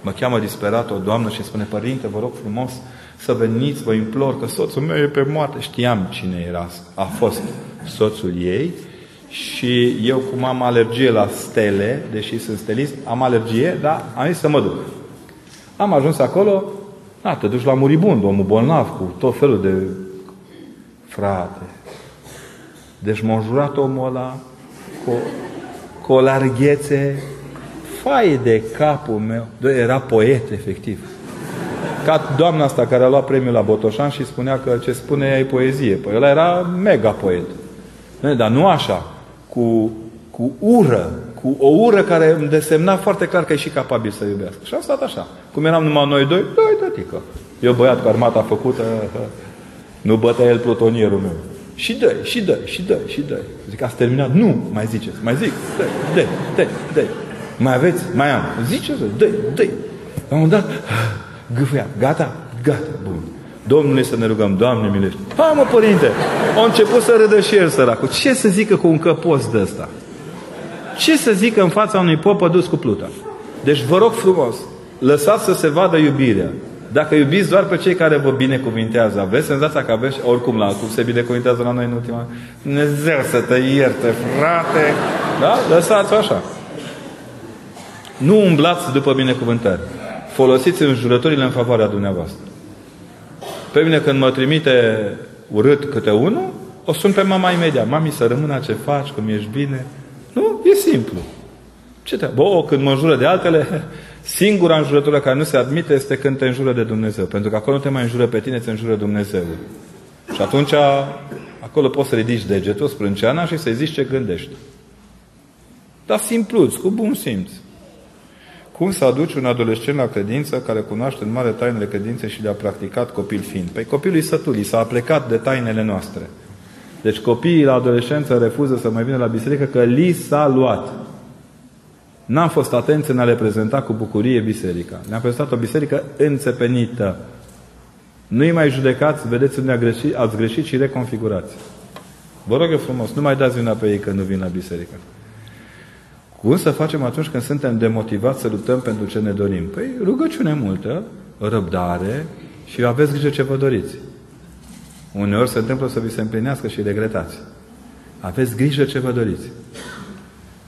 Mă cheamă disperat o doamnă și spune, părinte, vă rog frumos să veniți, vă implor că soțul meu e pe moarte. Știam cine era. A fost soțul ei și eu, cum am alergie la stele, deși sunt stelist, am alergie, dar am zis să mă duc. Am ajuns acolo. Da, te duci la muribund, omul bolnav, cu tot felul de... Frate. Deci m-a înjurat omul ăla cu, cu o larghețe. Fai de capul meu. Era poet, efectiv. Ca doamna asta care a luat premiul la Botoșan și spunea că ce spune ea e poezie. Păi ăla era mega poet. Dar nu așa. Cu, cu ură. Cu o ură care îmi desemna foarte clar că e și capabil să iubească. Și am stat așa. Cum eram numai noi doi, doi tătică. Eu băiat cu armata făcută, nu bătea el plutonierul meu. Și dă, și dă, și dă, și dă. Zic, ați terminat? Nu, mai ziceți. Mai zic, dă, dă, dă, dă. Mai aveți? Mai am. Ziceți, dă, dă. La un moment dat, gâfâia. Gata? Gata, bun. Domnule, să ne rugăm, Doamne milește. Ha, mă, părinte! A început să râdă și el, săracul. Ce să zică cu un căpos de ăsta? Ce să zică în fața unui popă dus cu pluta? Deci vă rog frumos, lăsați să se vadă iubirea. Dacă iubiți doar pe cei care vă binecuvintează, aveți senzația că aveți, oricum, la cum se binecuvintează la noi în ultima... Dumnezeu să te ierte, frate! Da? Lăsați-o așa. Nu umblați după binecuvântări. Folosiți înjurătorile în favoarea dumneavoastră. Pe mine, când mă trimite urât câte unul, o sun pe mama imediat. Mami, să rămână, ce faci, cum ești bine... Nu? E simplu. Ce te... Bă, când mă înjură de altele, singura înjurătură care nu se admite este când te înjură de Dumnezeu. Pentru că acolo nu te mai înjură pe tine, te înjură Dumnezeu. Și atunci, acolo poți să ridici degetul, sprânceana, și să-i zici ce gândești. Dar simpluți, cu bun simț. Cum să aduci un adolescent la credință care cunoaște în mare tainele credinței și le-a practicat copil fiind? Păi copilul e sătul, i s-a aplecat de tainele noastre. Deci copiii la adolescență refuză să mai vină la biserică că li s-a luat. N-am fost atenți în a reprezenta cu bucurie biserica. Ne-am prezentat o biserică înțepenită. Nu-i mai judecați, vedeți unde ați greșit, ați greșit și reconfigurați. Vă rog eu frumos, nu mai dați vina pe ei că nu vin la biserică. Cum să facem atunci când suntem demotivați să luptăm pentru ce ne dorim? Păi rugăciune multă, răbdare și aveți grijă ce vă doriți. Uneori se întâmplă să vi se împlinească și regretați. Aveți grijă ce vă doriți.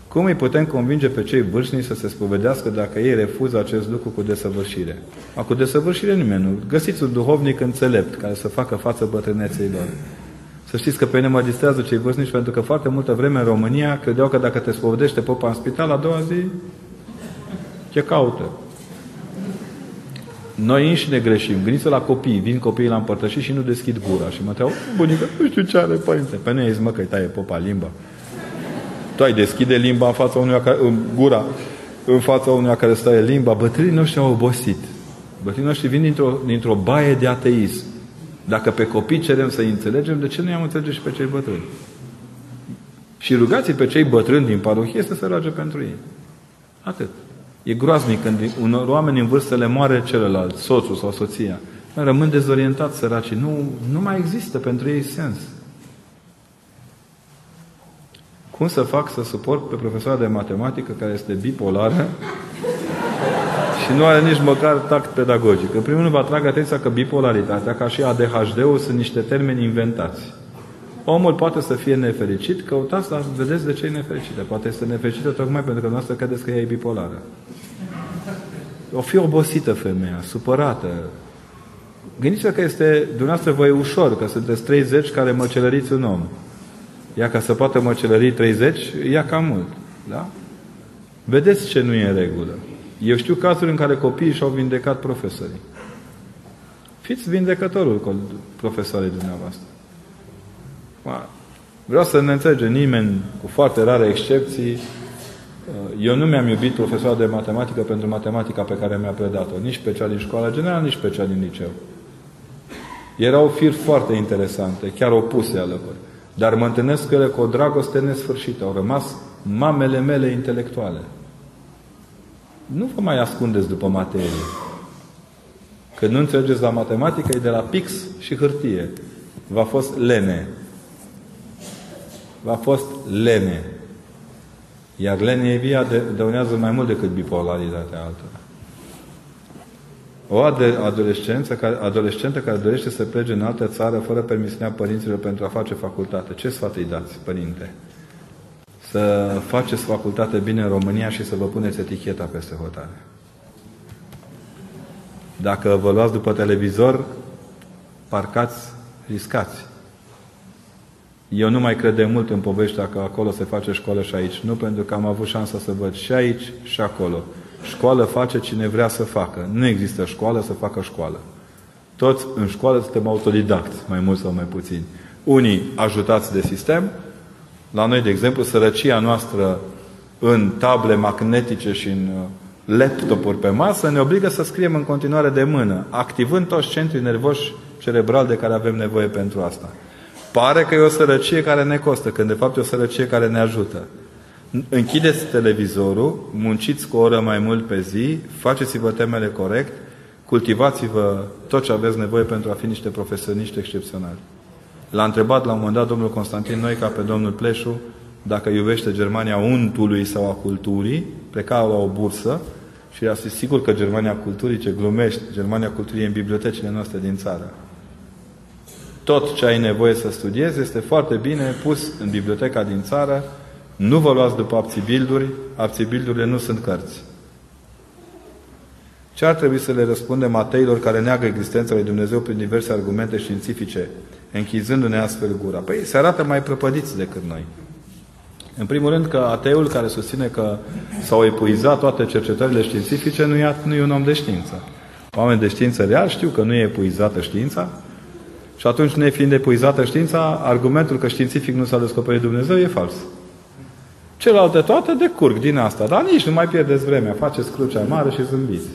Cum îi putem convinge pe cei vârstnici să se spovedească dacă ei refuză acest lucru cu desăvârșire? A, cu desăvârșire nimeni nu. Găsiți un duhovnic înțelept care să facă față bătrâneței lor. Să știți că pe mine mă distrează cei vârstnici pentru că foarte multă vreme în România credeau că dacă te spovedește popa în spital, a doua zi te caută. Noi înșine greșim. Gândiți-vă la copii. Vin copiii la împărtășit și nu deschid gura. Și mă întreabă, bunică, nu știu ce are, părinte. Pe noi mă, că-i taie popa limba. Tu ai deschide limba în fața unuia care, în gura în fața unuia care stă limba. Bătrânii noștri au obosit. Bătrânii noștri vin dintr-o, dintr-o baie de ateism. Dacă pe copii cerem să-i înțelegem, de ce nu i-am înțelege și pe cei bătrâni? Și rugați pe cei bătrâni din parohie să se roage pentru ei. Atât. E groaznic când unor oameni în vârstă le moare celălalt, soțul sau soția. Rămân dezorientați, săracii. Nu, nu mai există pentru ei sens. Cum să fac să suport pe profesoara de matematică care este bipolară și nu are nici măcar tact pedagogic? În primul rând vă atrag atenția că bipolaritatea, ca și A D H D-ul, sunt niște termeni inventați. Omul poate să fie nefericit, căutați, dar vedeți de ce e nefericită. Poate este nefericită tocmai pentru că noastră credeți că ea e bipolară. O fi obosită femeia, supărată. Gândiți-vă că este, dumneavoastră vă e ușor, că sunteți treizeci care măcelăriți un om. Ea ca să poată măcelări treizeci, ia cam mult. Da? Vedeți ce nu e în regulă. Eu știu cazuri în care copiii și-au vindecat profesorii. Fiți vindecătorul profesorii dumneavoastră. Vreau să ne înțelege nimeni, cu foarte rare excepții. Eu nu mi-am iubit profesoara de matematică pentru matematica pe care mi-a predat-o. Nici pe cea din școala generală, nici pe cea din liceu. Erau fir foarte interesante, chiar opuse ale lor. Dar mă întâlnesc cu ele cu o dragoste nesfârșită. Au rămas mamele mele intelectuale. Nu vă mai ascundeți după materie. Când nu înțelegeți la matematică, e de la pix și hârtie. V-a fost lene. V-a fost lene. Iar lenia dăunează mai mult decât bipolaritatea altora. O adolescentă care, adolescentă care dorește să plece în altă țară fără permisiunea părinților pentru a face facultate. Ce sfat îi dați, părinte? Să faceți facultate bine în România și să vă puneți eticheta peste hotare. Dacă vă luați după televizor, parcați, riscați. Eu nu mai cred de mult în poveștea că acolo se face școală și aici. Nu, pentru că am avut șansa să văd și aici și acolo. Școală face cine vrea să facă. Nu există școală să facă școală. Toți în școală suntem autodidacți, mai mult sau mai puțin. Unii ajutați de sistem. La noi, de exemplu, sărăcia noastră în table magnetice și în laptopuri pe masă ne obligă să scriem în continuare de mână, activând toți centrii nervoși cerebrali de care avem nevoie pentru asta. Pare că e o sărăcie care ne costă, când de fapt e o sărăcie care ne ajută. Închideți televizorul, munciți cu o oră mai mult pe zi, faceți-vă temele corect, cultivați-vă tot ce aveți nevoie pentru a fi niște profesioniști excepționali. L-a întrebat la un moment dat domnul Constantin Noica pe domnul Pleșu dacă iubește Germania untului sau a culturii, pleca la o bursă și a zis, sigur că Germania culturii, ce glumești, Germania culturii în bibliotecile noastre din țară. Tot ce ai nevoie să studiezi este foarte bine pus în biblioteca din țară. Nu vă luați după abțibilduri. Abțibildurile nu sunt cărți. Ce ar trebui să le răspundem ateilor care neagă existența lui Dumnezeu prin diverse argumente științifice, închizându-ne astfel gura? Păi se arată mai prăpădiți decât noi. În primul rând că ateul care susține că s-au epuizat toate cercetările științifice nu e, nu e un om de știință. Oameni de știință real știu că nu e epuizată știința. Și atunci, nefiind epuizată știința, argumentul că științific nu s-a descoperit Dumnezeu e fals. Celelalte toate decurg din asta, dar nici nu mai pierdeți vremea. Faceți crucea mare și zâmbiți.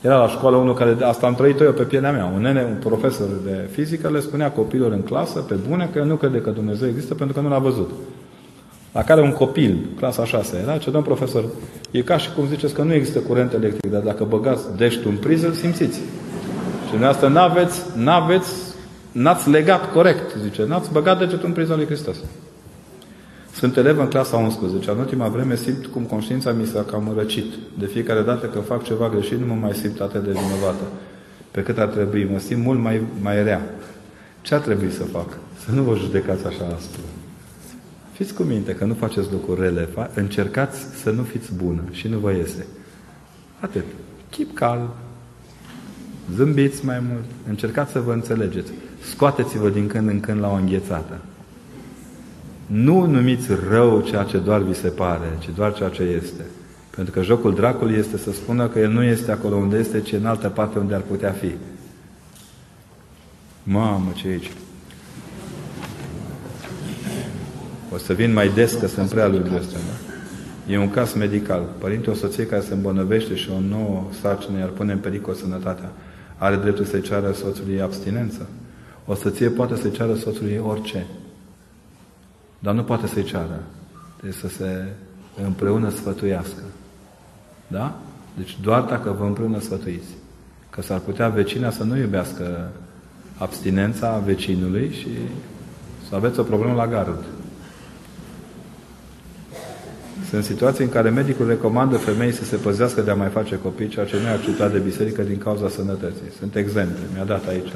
Era la școală unul care, asta am trăit eu pe pielea mea, un nene, un profesor de fizică, le spunea copilor în clasă, pe bune, că nu crede că Dumnezeu există pentru că nu l-a văzut. la care un copil, clasa șasea, da? Ce domn profesor, e ca și cum ziceți că nu există curent electric, dar dacă băgați deștul în priză, îl simțiți. Și dumneavoastră n-aveți, n-aveți, n-ați legat corect, zice, n-ați băgat degetul în priză lui Hristos. Sunt elev în clasa a unsprezecea. În ultima vreme simt cum conștiința mi s-a cam răcit. De fiecare dată când fac ceva greșit, nu mă mai simt atât de vinovată pe cât ar trebui. Mă simt mult mai, mai rea. Ce ar trebui să fac? Să nu vă judecați așa astfel. Fiți cu minte că nu faceți lucruri rele. Încercați să nu fiți bună și nu vă iese. Atât. Keep calm. Zâmbiți mai mult. Încercați să vă înțelegeți. Scoateți-vă din când în când la o înghețată. Nu numiți rău ceea ce doar vi se pare, ci doar ceea ce este. Pentru că jocul dracului este să spună că el nu este acolo unde este, ci în altă parte unde ar putea fi. Mamă, ce aici! O să vin mai des, că sunt prea lui ăsta, da? E un caz medical. Părinte, o soție care se îmbolnăvește și o nouă sarcină i-ar pune în pericol sănătatea. Are dreptul să-i ceară soțului abstinență? O soție poate să-i ceară soțului orice. Dar nu poate să-i ceară. Trebuie să se împreună sfătuiască. Da? Deci doar dacă vă împreună sfătuiți. Că s-ar putea vecina să nu iubească abstinența vecinului și să aveți o problemă la gard. Sunt situații în care medicul recomandă femeii să se păzească de a mai face copii, ceea ce nu e acceptat de biserică din cauza sănătății. Sunt exemple. Mi-a dat aici.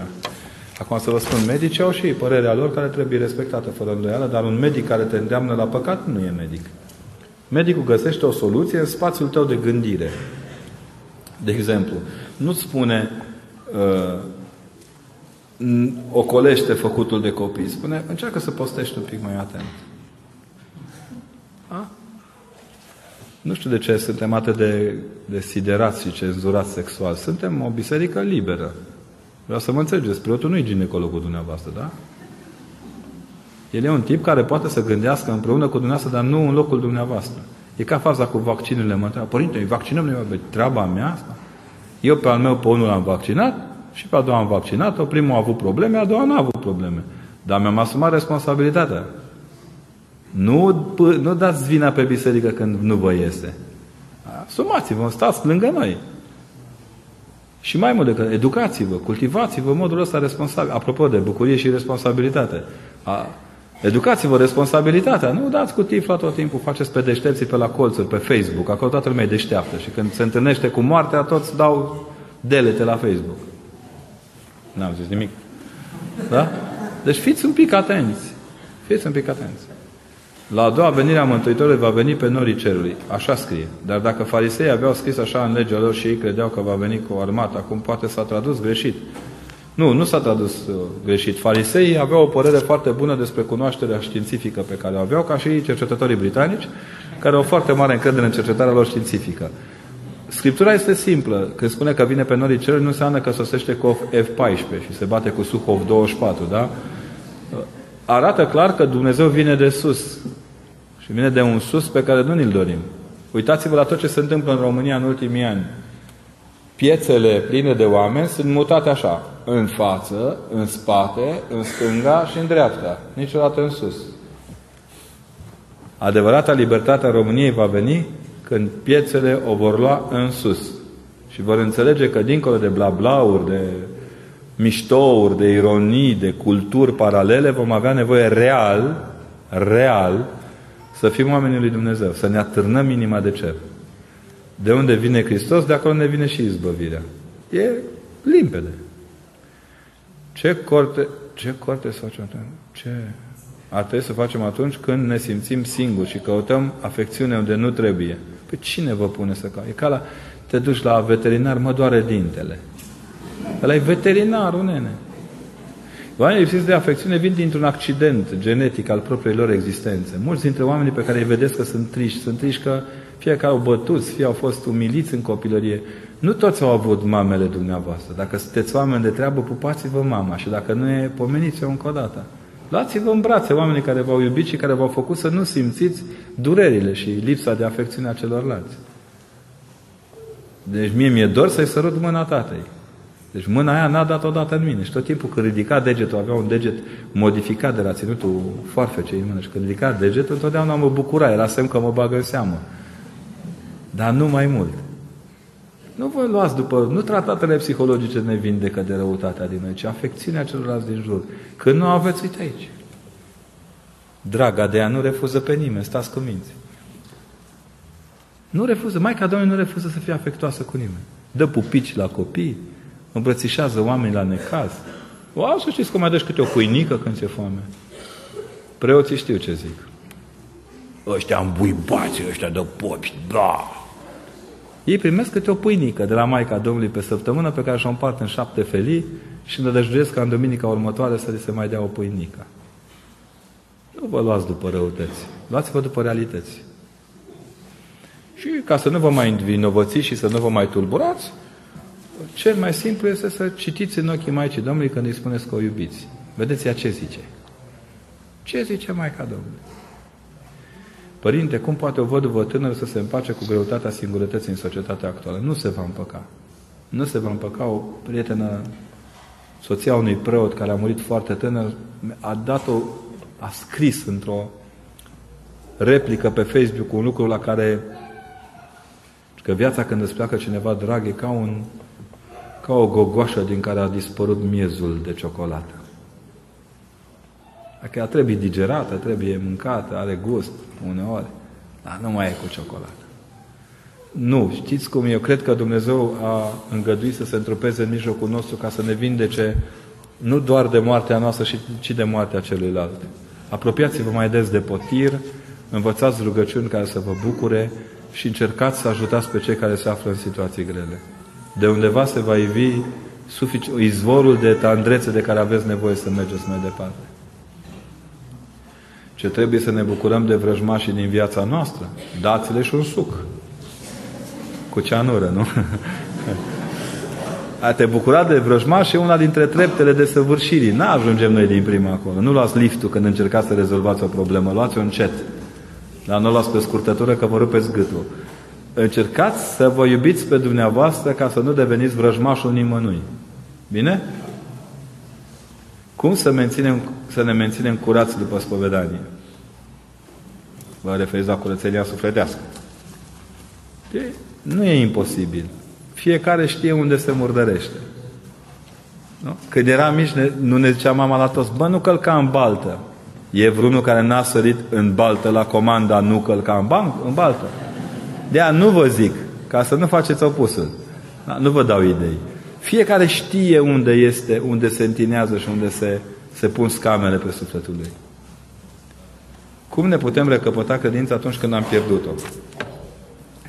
Acum să vă spun, medicii au și părerea lor care trebuie respectată fără îndoială, dar un medic care te îndeamnă la păcat nu e medic. Medicul găsește o soluție în spațiul tău de gândire. De exemplu, nu-ți spune uh, ocolește făcutul de copii. Spune, încearcă să postești un pic mai atent. A? Nu știu de ce suntem atât de, de siderați și cenzurați sexual. Suntem o biserică liberă. Vreau să mă înțelegeți, preotul nu e ginecologul dumneavoastră, da? El e un tip care poate să gândească împreună cu dumneavoastră, dar nu în locul dumneavoastră. E ca faza cu vaccinurile. Mă întreabă, părinte, îi vaccinăm noi, pe treaba mea asta? Eu pe al meu pe unul l-am vaccinat și pe a doua am vaccinat-o. Primul a avut probleme, a doua n-a avut probleme. Dar mi-am asumat responsabilitatea. Nu, nu dați vina pe biserică când nu vă iese. Asumați-vă, stați lângă noi. Și mai mult decât, educați-vă, cultivați-vă în modul ăsta responsabil. Apropo de bucurie și responsabilitate. A, educați-vă responsabilitatea. Nu dați cu tifla tot timpul, faceți pe deștepții pe la colțuri, pe Facebook. Acolo toată lumea e deșteaptă. Și când se întâlnește cu moartea, toți dau delete la Facebook. N-am zis nimic. Da? Deci fiți un pic atenți. Fiți un pic atenți. La a doua venire a Mântuitorului va veni pe norii cerului. Așa scrie. Dar dacă farisei aveau scris așa în legea lor și ei credeau că va veni cu o armată, acum poate s-a tradus greșit. Nu, nu s-a tradus greșit. Fariseii aveau o părere foarte bună despre cunoașterea științifică pe care o aveau, ca și cercetătorii britanici, care au foarte mare încredere în cercetarea lor științifică. Scriptura este simplă. Când spune că vine pe norii cerului, nu înseamnă că sosește cu F paisprezece și se bate cu Suhov douăzeci și patru, da? Arată clar că Dumnezeu vine de sus. Și vine de un sus pe care nu ni-l dorim. Uitați-vă la tot ce se întâmplă în România în ultimii ani. Piețele pline de oameni sunt mutate așa. În față, în spate, în stânga și în dreapta. Niciodată în sus. Adevărata libertate a României va veni când piețele o vor lua în sus. Și vor înțelege că dincolo de blablauri, de miștouri, de ironii, de culturi paralele, vom avea nevoie real, real, să fim oamenii lui Dumnezeu, să ne atârnăm inima de cer. De unde vine Hristos, de acolo ne vine și izbăvirea. E limpede. Ce corte, ce corte să facem atunci? Ce ar trebui să facem atunci când ne simțim singuri și căutăm afecțiune unde nu trebuie? Păi cine vă pune să cauți? E ca la, te duci la veterinar, mă doare dintele. Ăla e veterinarul, nene. Oamenii lipsiți de afecțiune vin dintr-un accident genetic al propriei lor existențe. Mulți dintre oamenii pe care îi vedeți că sunt triști, sunt triști că fie că au bătuți, fie au fost umiliți în copilărie. Nu toți au avut mamele dumneavoastră. Dacă sunteți oameni de treabă, pupați-vă mama și dacă nu e, pomeniți-o încă o dată. Luați-vă în brațe oamenii care v-au iubit și care v-au făcut să nu simțiți durerile și lipsa de afecțiune a celorlalți. Deci mie mi-e dor să-i sărut mâna tatei. Deci mâna aia n-a dat odată în mine. Și tot timpul când ridica degetul, avea un deget modificat de la ținutul foarfecei în mână, și când ridica degetul, întotdeauna mă bucura, era semn că mă bagă în seamă. Dar nu mai mult. Nu vă luați după... Nu tratatele psihologice ne vindecă de răutatea din noi, ci afecțiunea celorlalți din jur. Când nu aveți, uite aici. Draga de ea nu refuză pe nimeni, stați cu minți. Nu refuză, Maica Domnului nu refuză să fie afectoasă cu nimeni. Dă pupici la copii, îmbrățișează oamenii la necaz. O, să știți că mai dăși câte o cuinică când ți-e foame. Preoții știu ce zic. Ăștia îmbuibați, ăștia de popi, da! Ei primesc câte o pâinică de la Maica Domnului pe săptămână, pe care și-o împart în șapte felii și îndăjduiesc ca în duminica următoare să li se mai dea o pâinică. Nu vă luați după răutăți, luați-vă după realități. Și ca să nu vă mai învinovăți și să nu vă mai tulburați, cel mai simplu este să citiți în ochii Maicii Domnului când îi spuneți că o iubiți. Vedeți ea ce zice. Ce zice Maica Domnului? Părinte, cum poate o văduvă tânără să se împace cu greutatea singurătății în societatea actuală? Nu se va împăca. Nu se va împăca. O prietenă, soția unui preot care a murit foarte tânăr, a dat-o, a scris într-o replică pe Facebook un lucru la care, că viața când îți pleacă cineva drag e ca, un, ca o gogoașă din care a dispărut miezul de ciocolată. Dacă ea trebuie digerată, trebuie mâncată, are gust uneori, dar nu mai e cu ciocolată. Nu, știți cum eu cred că Dumnezeu a îngăduit să se întrupeze în mijlocul nostru ca să ne vindece nu doar de moartea noastră, ci de moartea celuilalt. Apropiați-vă mai des de potir, învățați rugăciuni care să vă bucure și încercați să ajutați pe cei care se află în situații grele. De undeva se va ivi izvorul de tandrețe de care aveți nevoie să mergeți mai departe. Ce trebuie să ne bucurăm de vrăjmașii din viața noastră? Dați-le și un suc. Cu ceanură, nu? A te bucura de vrăjmaș e una dintre treptele de săvârșirii. N-ajungem noi din prima acolo. Nu luați liftul când încercați să rezolvați o problemă. Luați-o încet. Dar nu o luați pe scurtătură că vă rupeți gâtul. Încercați să vă iubiți pe dumneavoastră ca să nu deveniți vrăjmașul nimănui. Bine? Cum să, menținem, să ne menținem curați după spovedanie? Vă referiți la curățenia sufletească. E, nu e imposibil. Fiecare știe unde se murdărește. Nu? Când eram mici, ne, nu ne zicea mama la toți, bă, nu călca în baltă. E vreunul care n-a sărit în baltă la comanda, nu călca în, ban, în baltă. De-aia nu vă zic, ca să nu faceți opusul. Da, nu vă dau idei. Fiecare știe unde este, unde se întinează și unde se, se pun scamele pe sufletul lui. Cum ne putem recăpăta credința atunci când am pierdut-o?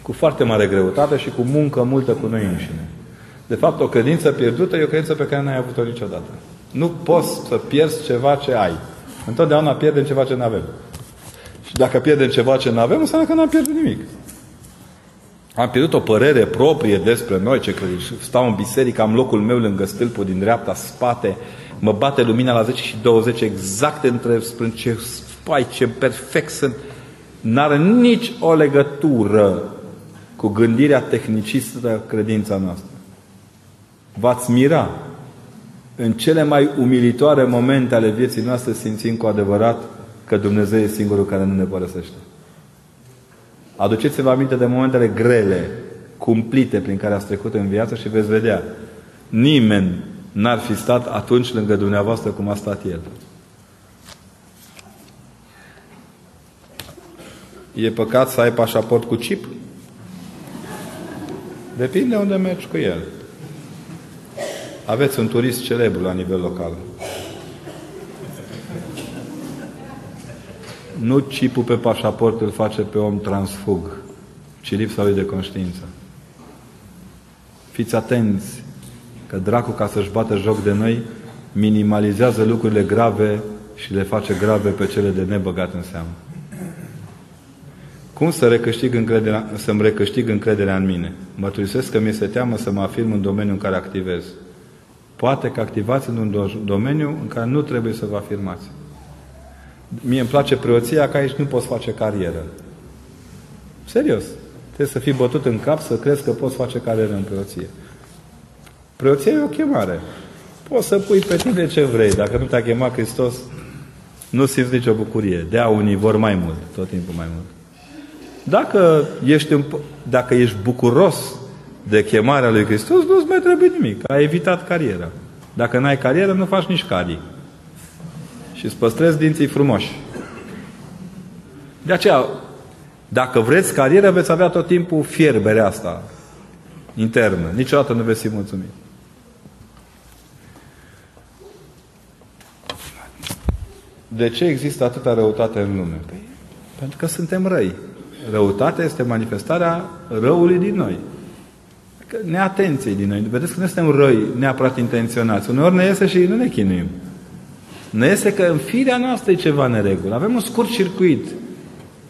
Cu foarte mare greutate și cu muncă multă cu noi înșine. De fapt, o credință pierdută e o credință pe care n-ai avut-o niciodată. Nu poți să pierzi ceva ce ai. Întotdeauna pierdem ceva ce n-avem. Și dacă pierdem ceva ce n-avem, înseamnă că n-am pierdut nimic. Am pierdut o părere proprie despre noi, ce cred. Stau în biserică, am locul meu lângă stâlpul din dreapta, spate, mă bate lumina la zece și douăzeci exact între sprânce, ce spai, ce perfect sunt. N-are nici o legătură cu gândirea tehnicistă credința noastră. V-ați mira. În cele mai umilitoare momente ale vieții noastre simțim cu adevărat că Dumnezeu e singurul care nu ne părăsește. Aduceți-vă aminte de momentele grele, cumplite prin care ați trecut în viață și veți vedea. Nimeni n-ar fi stat atunci lângă dumneavoastră cum a stat El. E păcat să ai pașaport cu chip? Depinde unde mergi cu el. Aveți un turist celebru la nivel local. Nu chipul pe pașaport îl face pe om transfug, ci lipsa lui de conștiință. Fiți atenți că dracul, ca să-și bată joc de noi, minimalizează lucrurile grave și le face grave pe cele de nebăgat în seamă. Cum să recâștig încrederea, să-mi recâștig încrederea în mine? Mărturisesc că mi-e teamă să mă afirm în domeniul în care activez. Poate că activați în un domeniu în care nu trebuie să vă afirmați. Mie îmi place preoția că aici nu poți face carieră. Serios. Trebuie să fii bătut în cap să crezi că poți face carieră în preoție. Preoția e o chemare. Poți să pui pe tine ce vrei. Dacă nu te-a chemat Hristos, nu simți nicio bucurie. De-aia unii vor mai mult, tot timpul mai mult. Dacă ești, dacă ești bucuros de chemarea lui Hristos, nu-ți mai trebuie nimic. Ai evitat cariera. Dacă n-ai carieră, nu faci nici carii. Și îți păstrezi dinții frumoși. De aceea, dacă vreți carieră, veți avea tot timpul fierberea asta internă. Niciodată nu veți fi mulțumit. De ce există atâta răutate în lume? Păi, pentru că suntem răi. Răutatea este manifestarea răului din noi. Neatenției din noi. Vedeți că noi suntem răi, neapărat intenționați. Uneori ne iese și nu ne chinuim. Ne iese că în firea noastră e ceva neregulă. Avem un scurt circuit.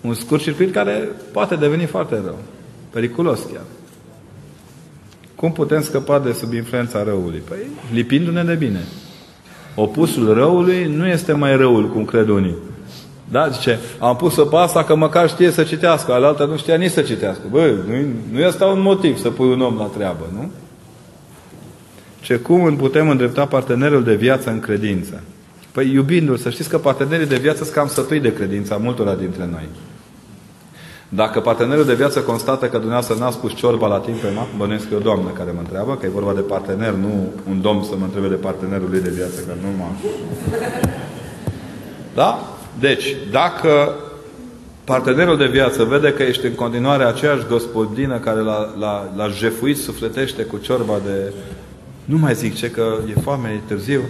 Un scurt circuit care poate deveni foarte rău. Periculos chiar. Cum putem scăpa de sub influența răului? Păi, lipindu-ne de bine. Opusul răului nu este mai răul, cum cred unii. Da? Zice, am pus-o pe asta că măcar știe să citească, alaltă nu știa nici să citească. Băi, nu e asta un motiv să pui un om la treabă, nu? Ce cum putem îndrepta partenerul de viață în credință? Păi, iubindu-l, să știți că partenerii de viață sunt cam sătui de credința multora dintre noi. Dacă partenerul de viață constată că dumneavoastră n-a spus ciorba la timp pe mapă, bănuiesc că e o doamnă care mă întreabă, că e vorba de partener, nu un domn să mă întrebe de partenerul lui de viață, că nu mă... Da? Deci, dacă partenerul de viață vede că ești în continuare aceeași gospodină care l-a, l-a, l-a jefuit sufletește cu ciorba de... Nu mai zic ce, că e foame, e târziu.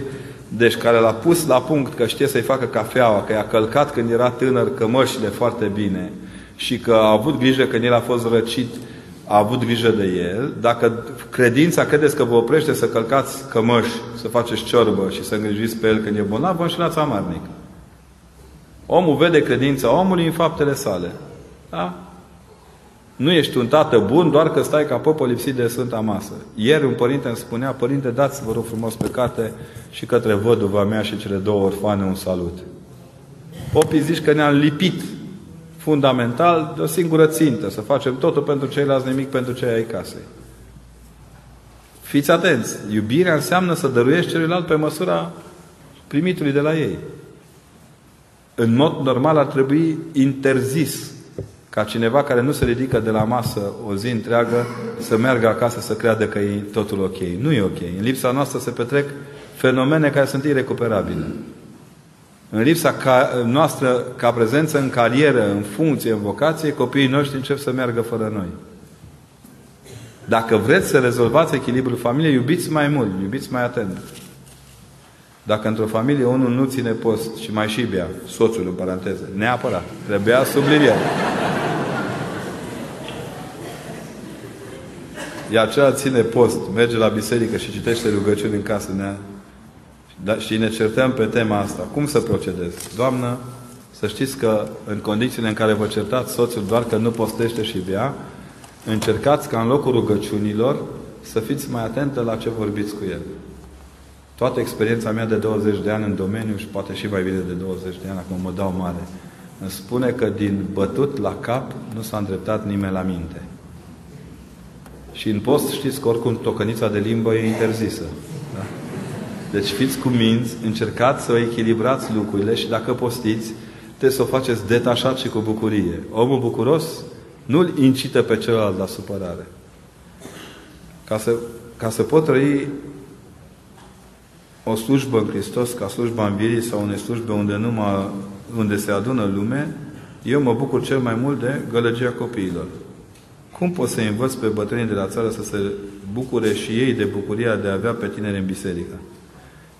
Deci, care l-a pus la punct că știe să-i facă cafeaua, că i-a călcat când era tânăr cămășile foarte bine și că a avut grijă când el a fost răcit, a avut grijă de el. Dacă credința credeți că vă oprește să călcați cămăși, să faceți ciorbă și să îngrijiți pe el când e bolnav, vă înșelați amarnic. Omul vede credința omului în faptele sale. Da? Nu ești un tată bun doar că stai ca popă lipsit de sfânta masă. Ieri un părinte îmi spunea, părinte, dați-vă rog frumos pe carte și către văduva mea și cele două orfane un salut. Popii zici că ne-am lipit fundamental de o singură țintă, să facem totul pentru ceilalți, nimic pentru cei ai casei. Fiți atenți, iubirea înseamnă să dăruiești celuilalt pe măsura primitului de la ei. În mod normal ar trebui interzis ca cineva care nu se ridică de la masă o zi întreagă să meargă acasă să creadă că e totul ok. Nu e ok. În lipsa noastră se petrec fenomene care sunt irecuperabile. În lipsa ca, noastră ca prezență în carieră, în funcție, în vocație, copiii noștri încep să meargă fără noi. Dacă vreți să rezolvați echilibrul familiei, iubiți mai mult, iubiți mai atent. Dacă într-o familie unul nu ține post și mai și bea, soțul în paranteză, neapărat, trebuia subliniat. Iar acela ține post, merge la biserică și citește rugăciuni în casă, ne-a... da, și ne certăm pe tema asta. Cum să procedez? Doamnă, să știți că în condițiile în care vă certați soțul doar că nu postește și bea, încercați ca în locul rugăciunilor să fiți mai atentă la ce vorbiți cu el. Toată experiența mea de douăzeci de ani în domeniu și poate și mai bine de douăzeci de ani, acum mă dau mare, îmi spune că din bătut la cap nu s-a îndreptat nimeni la minte. Și în post știți că oricum tocănița de limbă e interzisă. Da? Deci fiți cu minți, încercați să echilibrați lucrurile și dacă postiți, trebuie să o faceți detașat și cu bucurie. Omul bucuros nu-l incită pe celălalt la supărare. Ca să, ca să pot trăi o slujbă în Hristos, ca slujba învierii sau unei slujbe unde, nu mă, unde se adună lume, eu mă bucur cel mai mult de gălăgia copiilor. Cum pot să învăț pe bătrânii de la țară să se bucure și ei de bucuria de a avea pe tineri în biserică?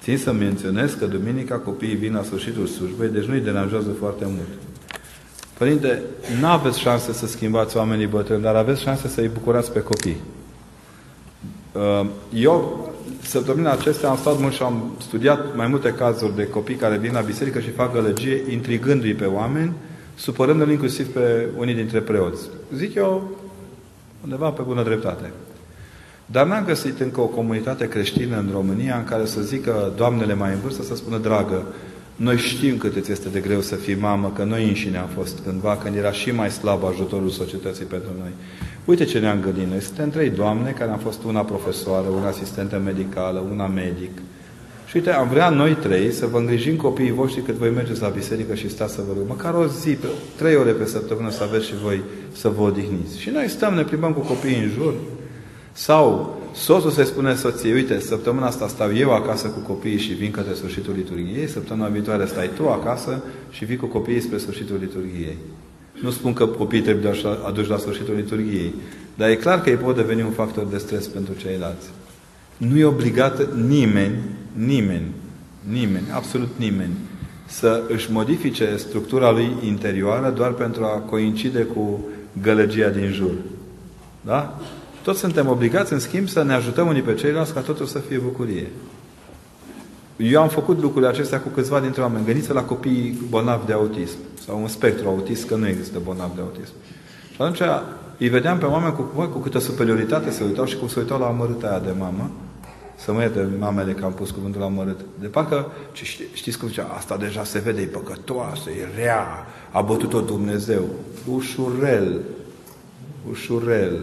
Țin să menționez că duminica copiii vin la sfârșitul slujbei, deci nu-i deranjează foarte mult. Părinte, n-aveți șanse să schimbați oamenii bătrâni, dar aveți șanse să îi bucurați pe copii. Eu... Săptămâna acestea am stat mult și am studiat mai multe cazuri de copii care vin la biserică și fac gălăgie, intrigându-i pe oameni, supărându-l inclusiv pe unii dintre preoți. Zic eu, undeva pe bună dreptate. Dar n-am găsit încă o comunitate creștină în România în care să zică doamnele mai în vârstă, să spună, dragă, Noi știm cât îți este de greu să fii mamă, că noi înșine am fost cândva, când era și mai slab ajutorul societății pentru noi. Uite ce ne-am gândit noi. Suntem trei doamne care am fost una profesoară, una asistentă medicală, una medic. Și uite, am vrea noi trei să vă îngrijim copiii voștri cât voi mergeți la biserică și stați să vă rugăm. Măcar o zi, trei ore pe săptămână să aveți și voi să vă odihniți. Și noi stăm, ne plimbăm cu copiii în jur. Sau soțul se spune soției, uite, săptămâna asta stau eu acasă cu copiii și vin către sfârșitul liturghiei, săptămâna viitoare stai tu acasă și vii cu copiii spre sfârșitul liturghiei. Nu spun că copiii trebuie aduși la sfârșitul liturghiei, dar e clar că ei pot deveni un factor de stres pentru ceilalți. Nu e obligat nimeni, nimeni, nimeni, absolut nimeni, să își modifice structura lui interioară doar pentru a coincide cu gălăgia din jur. Da? Toți suntem obligați, în schimb, să ne ajutăm unii pe ceilalți ca totul să fie bucurie. Eu am făcut lucrurile acestea cu câțiva dintre oameni. Gândiți la copiii bolnavi de autism. Sau un spectru autist, că nu există bolnavi de autism. Și atunci îi vedeam pe oameni cu, cu câtă superioritate se uitau și cum se uitau la amărâta aia de mamă. Să mă ierte mamele că am pus cuvântul la amărât. De parcă, ști, știți cum zicea, asta deja se vede, e păcătoasă, e rea, a bătut-o Dumnezeu. Ușurel. Ușurel.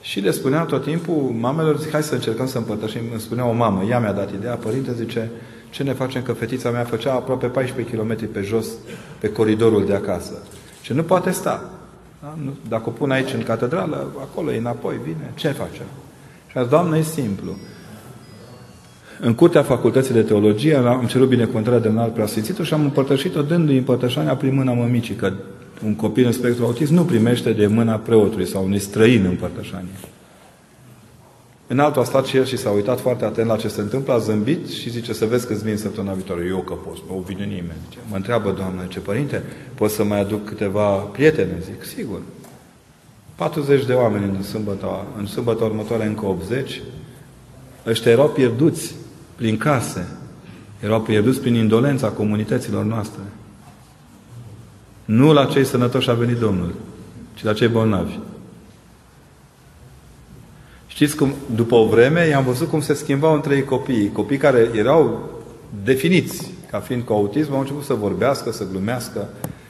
Și le spuneam tot timpul mamelor, zic, hai să încercăm să împărtășim. Îmi spunea o mamă, ea mi-a dat ideea, părinte, zice, ce ne facem că fetița mea făcea aproape paisprezece kilometri pe jos, pe coridorul de acasă. Și nu poate sta. Da? Nu, dacă o pun aici în catedrală, acolo e înapoi, vine, ce facem? Și a zis, Doamne, e simplu. În curtea facultății de teologie am cerut binecuvântarea de înalt preasfințitul și am împărtășit-o dându-i împărtășania prin mâna mămicii, că un copil în spectru autist nu primește de mâna preotului sau unui străin împărtășanie. Înaltul a stat și el și s-a uitat foarte atent la ce se întâmplă, a zâmbit și zice, să vezi că-ți vin săptămâna viitoare. Eu că pot, nu vine nimeni. Zice. Mă întreabă, Doamne, ce părinte, poți să mai aduc câteva prietene? Zic, sigur. patruzeci de oameni în sâmbătă, în sâmbătă următoare încă optzeci. Ăștia erau pierduți prin case. Erau pierduți prin indolența comunităților noastre. Nu la cei sănătoși a venit Domnul, ci la cei bolnavi. Știți cum, după o vreme, i-am văzut cum se schimbau între ei copiii. Copii care erau definiți ca fiind cu autism, au început să vorbească, să glumească.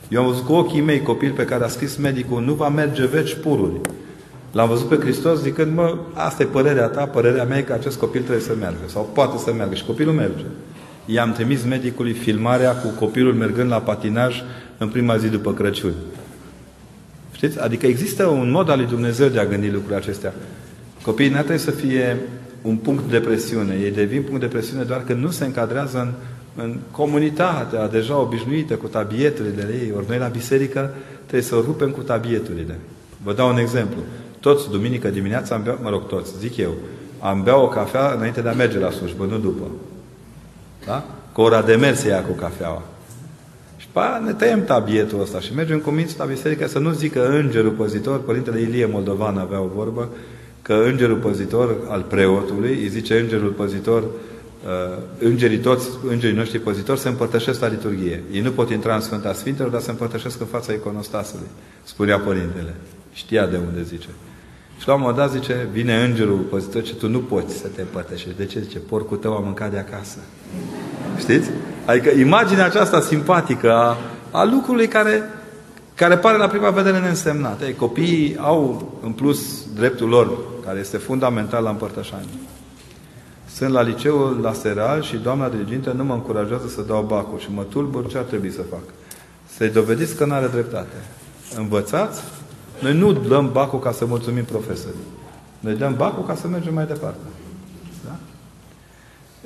Eu am văzut cu ochii mei copil pe care a scris medicul, nu va merge veci pururi. L-am văzut pe Hristos zicând, mă, asta e părerea ta, părerea mea e că acest copil trebuie să meargă. Sau poate să meargă. Și copilul merge. I-am trimis medicului filmarea cu copilul mergând la patinaj în prima zi după Crăciun. Știți? Adică există un mod al lui Dumnezeu de a gândi lucrurile acestea. Copiii nu trebuie să fie un punct de presiune. Ei devin punct de presiune doar că nu se încadrează în, în comunitatea deja obișnuită cu tabieturile ei. Ori noi la biserică trebuie să o rupem cu tabieturile. Vă dau un exemplu. Toți, duminică dimineața, am bea, mă rog, toți, zic eu, am bea o cafea înainte de a merge la slujbă, nu după. Da? Că ora de mers se ia cu cafeaua. Și pa, ne tăiem tabietul ăsta și mergem cu minți la biserică să nu zică îngerul păzitor, Părintele Ilie Moldovan avea o vorbă, că îngerul păzitor al preotului, îi zice îngerul păzitor, uh, îngerii toți, îngerii noștri păzitori se împărtășesc la liturghie. Ei nu pot intra în Sfânta Sfintelor, dar se împărtășesc în fața iconostasului, spunea Părintele. Știa de unde zice. Și la un moment dat zice, vine îngerul păzitor, ce tu nu poți să te împărtășești. De ce? Zice, porcul tău a mâncat de acasă. Știți? Adică imaginea aceasta simpatică a, a lucrului care, care pare la prima vedere neînsemnat. Ei, copiii au în plus dreptul lor, care este fundamental la împărtășanie. Sunt la liceul la Seral și doamna dirigintă nu mă încurajează să dau bacul și mă tulbur ce ar trebui să fac. Să-i dovediți că nu are dreptate. Învățați? Noi nu dăm bacul ca să mulțumim profesorii. Noi dăm bacul ca să mergem mai departe. Da?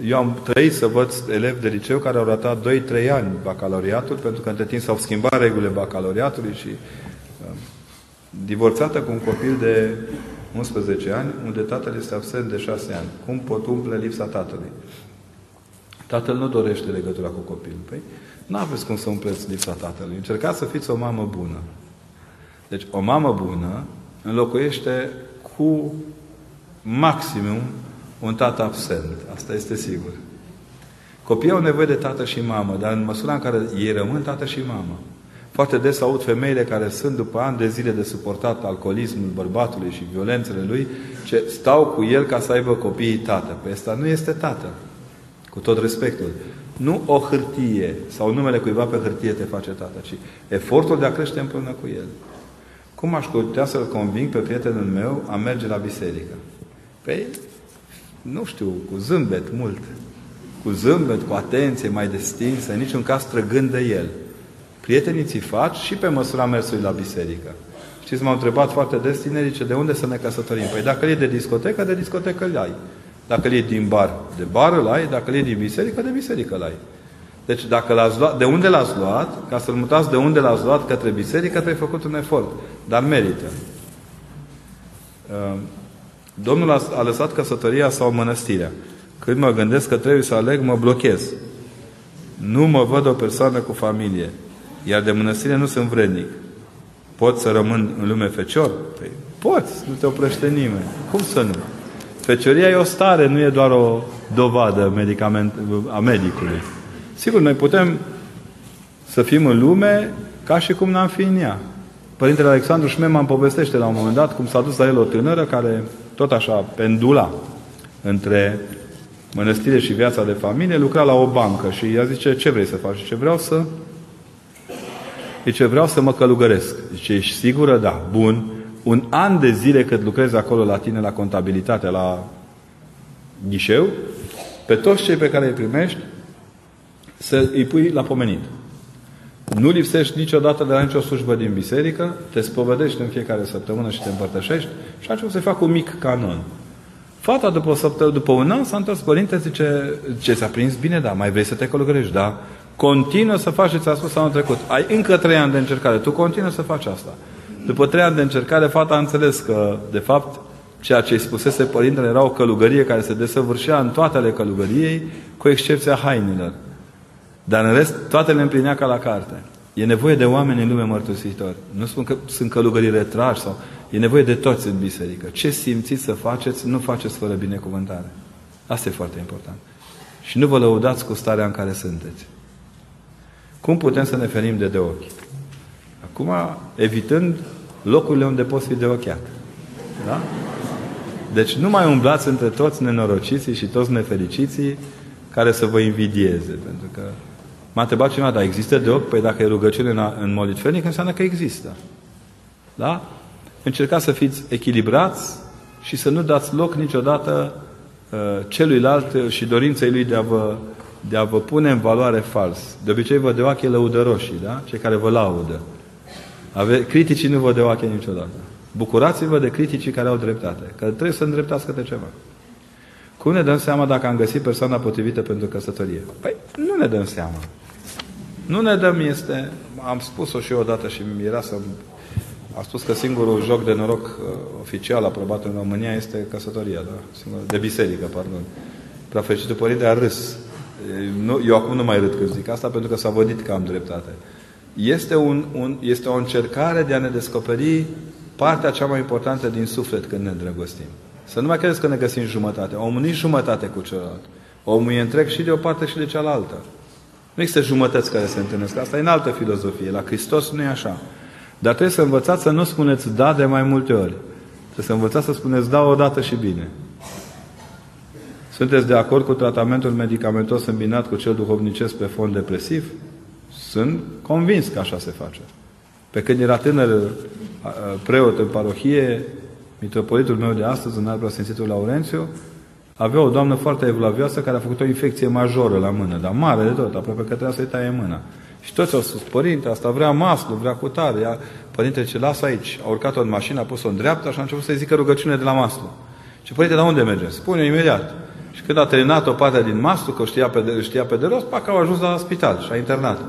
Eu am trăit să văd elevi de liceu care au ratat doi trei ani bacalaureatul, pentru că între timp s-au schimbat regulile bacalaureatului și uh, divorțată cu un copil de unsprezece ani, unde tatăl este absent de șase ani. Cum pot umple lipsa tatălui? Tatăl nu dorește legătura cu copilul. Păi, n-aveți cum să umpleți lipsa tatălui. Încercați să fiți o mamă bună. Deci o mamă bună înlocuiește cu maximum un tată absent. Asta este sigur. Copiii au nevoie de tată și mamă, dar în măsura în care ei rămân tată și mamă. Foarte des aud femeile care sunt după ani de zile de suportat alcoolismul bărbatului și violențele lui, ce stau cu el ca să aibă copiii tată. Păi ăsta nu este tată. cu tot respectul. Nu o hârtie sau numele cuiva pe hârtie te face tată, ci efortul de a crește împreună cu el. Cum aș putea să-l conving pe prietenul meu a merge la biserică? Păi, nu știu, cu zâmbet mult. Cu zâmbet, cu atenție mai destinsă, în niciun caz trăgând de el. Prietenii ți faci și pe măsura mersului la biserică. Știți, m-au întrebat foarte des tinerii, ce de unde să ne căsătorim? Păi dacă e de discotecă, de discotecă îl ai. Dacă e din bar, de bar îl ai. Dacă e din biserică, de biserică îl ai. Deci dacă l-ați luat, de unde l-ați luat, ca să-l mutați de unde l-ați luat către biserică, trebuie făcut un efort. Dar merită. Domnul a lăsat căsătoria sau mănăstirea. Când mă gândesc că trebuie să aleg, mă blochez. Nu mă văd o persoană cu familie. Iar de mănăstire nu sunt vrednic. Pot să rămân în lume fecior? Păi, poți, nu te oprește nimeni. Cum să nu? Fecioria e o stare, nu e doar o dovadă medicament, a medicului. Sigur, noi putem să fim în lume ca și cum n-am fi în ea. Părintele Alexandru Șmema îmi povestește la un moment dat cum s-a dus la el o tânără care tot așa pendula între mănăstire și viața de familie, lucra la o bancă și ea zice, ce vrei să faci? Ce vreau să... Zice, vreau să mă călugăresc. Zice, ești sigură? Da. Bun. Un an de zile cât lucrezi acolo la tine, la contabilitate, la ghișeu, pe toți cei pe care îi primești, să îi pui la pomenit. Nu lipsești niciodată de la nicio slujbă din biserică, te spovedești în fiecare săptămână și te împărtășești și atunci se fac un mic canon. Fata după, săptămână, după un an s-a întors părinte, zice, ce s-a prins bine? Da. Mai vrei să te călugărești? Da. Continuă să faci ce ți-a spus anul trecut. Ai încă trei ani de încercare. Tu continuă să faci asta. După trei ani de încercare, fata a înțeles că, de fapt, ceea ce îi spusese părintele era o călugărie care se desăvârșea în toate ale călugăriei, cu excepția hainilor. Dar în rest, toate le împlinea ca la carte. E nevoie de oameni în lume mărturisitori. Nu spun că sunt călugării retrași sau... E nevoie de toți în biserică. Ce simțiți să faceți, nu faceți fără binecuvântare. Asta e foarte important. Și nu vă lăudați cu starea în care sunteți. Cum putem să ne ferim de de ochi? Acum, evitând locurile unde poți fi deocheat. Da? Deci nu mai umblați între toți nenorociții și toți nefericiții care să vă invidieze. Pentru că m-a întrebat cineva, dar există de ochi? Păi dacă e rugăciune în, în mod litfenic, înseamnă că există. Da? Încercați să fiți echilibrați și să nu dați loc niciodată uh, celuilalt și dorinței lui de a vă de a vă pune în valoare fals. De obicei vă deoache lăudăroșii, da? Cei care vă laudă. Ave- criticii nu vă deoache niciodată. Bucurați-vă de criticii care au dreptate, că trebuie să îndreptați către ceva. Cum ne dăm seama dacă am găsit persoana potrivită pentru căsătorie? Păi nu ne dăm seama. Nu ne dăm este... Am spus-o și eu odată și mi-era să... A spus că singurul joc de noroc uh, oficial aprobat în România este căsătoria, da? De biserică, pardon. Prea fericitul părinte a râs. Nu, eu acum nu mai râd când zic asta, pentru că s-a vădit că am dreptate. Este, un, un, este o încercare de a ne descoperi partea cea mai importantă din suflet când ne îndrăgostim. Să nu mai credeți că ne găsim jumătate. Omul nici jumătate cu celălalt. Omul e întreg și de o parte și de cealaltă. Nu există jumătăți care se întâlnesc. Asta e în altă filozofie. La Hristos nu e așa. Dar trebuie să învățați să nu spuneți da de mai multe ori. Trebuie să învățați să spuneți da odată și bine. Sunteți de acord cu tratamentul medicamentos îmbinat cu cel duhovnicesc pe fond depresiv? Sunt convins că așa se face. Pe când era tânăr preot în parohie, mitropolitul meu de astăzi, în preasfințitul Laurențiu, avea o doamnă foarte evlavioasă care a făcut o infecție majoră la mână, dar mare de tot, aproape că trebuia să-i taie mâna. Și toți au spus, părinte, asta vrea maslu, vrea cutare. Ea, părinte, ce lasă aici. A urcat-o în mașină, a pus-o în dreapta și a început să-i zică rugăciune de la maslu. Și părinte, dar unde merge? Spune imediat. Și când a terminat o parte din maslu, că știa pe de, știa pe de rost, pac, au ajuns la spital și a internat.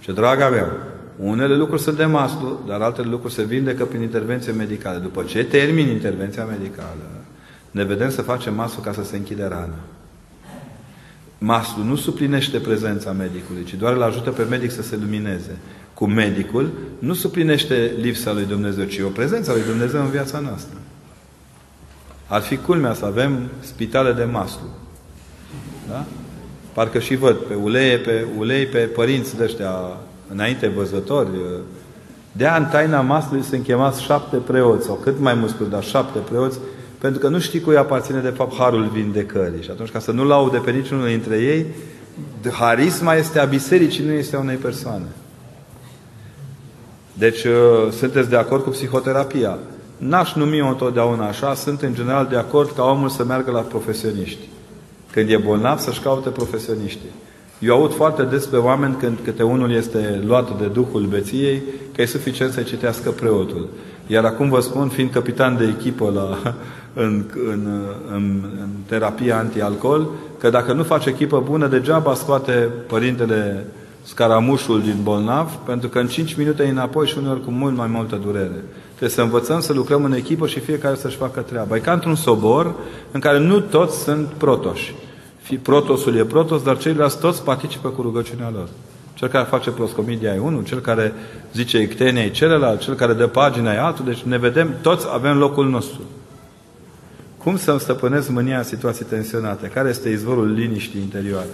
Și draga mea, unele lucruri sunt de maslu, dar altele lucruri se vindecă prin intervenție medicală. După ce termin intervenția medicală, ne vedem să facem maslu ca să se închide rana. Maslu nu suplinește prezența medicului, ci doar îl ajută pe medic să se lumineze. Cu medicul nu suplinește lipsa lui Dumnezeu, ci o prezență a lui Dumnezeu în viața noastră. Ar fi culmea să avem spitale de maslu. Da? Parcă și văd pe ulei, pe ulei, pe părinți de ăștia înainte văzători. De-aia în taina maslului sunt chemați șapte preoți, sau cât mai mulți, dar șapte preoți, pentru că nu știi cui aparține de fapt harul vindecării. Și atunci, ca să nu laude pe niciunul dintre ei, harisma este a bisericii, nu este a unei persoane. Deci, sunteți de acord cu psihoterapia. N-aș numi-o întotdeauna așa, sunt în general de acord ca omul să meargă la profesioniști. Când e bolnav, să-și caute profesioniștii. Eu aud foarte des pe oameni, când câte unul este luat de duhul beției, că e suficient să citească preotul. Iar acum vă spun, fiind capitan de echipă la, în, în, în, în terapia antialcool, că dacă nu faci echipă bună, degeaba scoate părintele Scaramușul din bolnav, pentru că în cinci minute înapoi și uneori cu mult mai multă durere. Trebuie să învățăm să lucrăm în echipă și fiecare să-și facă treaba. E ca într-un sobor în care nu toți sunt protoși. Protosul e protos, dar ceilalți toți participă cu rugăciunea lor. Cel care face proscomidia e unul, cel care zice ictenia e celălalt, cel care dă pagina e altul, deci ne vedem, toți avem locul nostru. Cum să-mi stăpânesc mânia în situații tensionate? Care este izvorul liniștii interioare?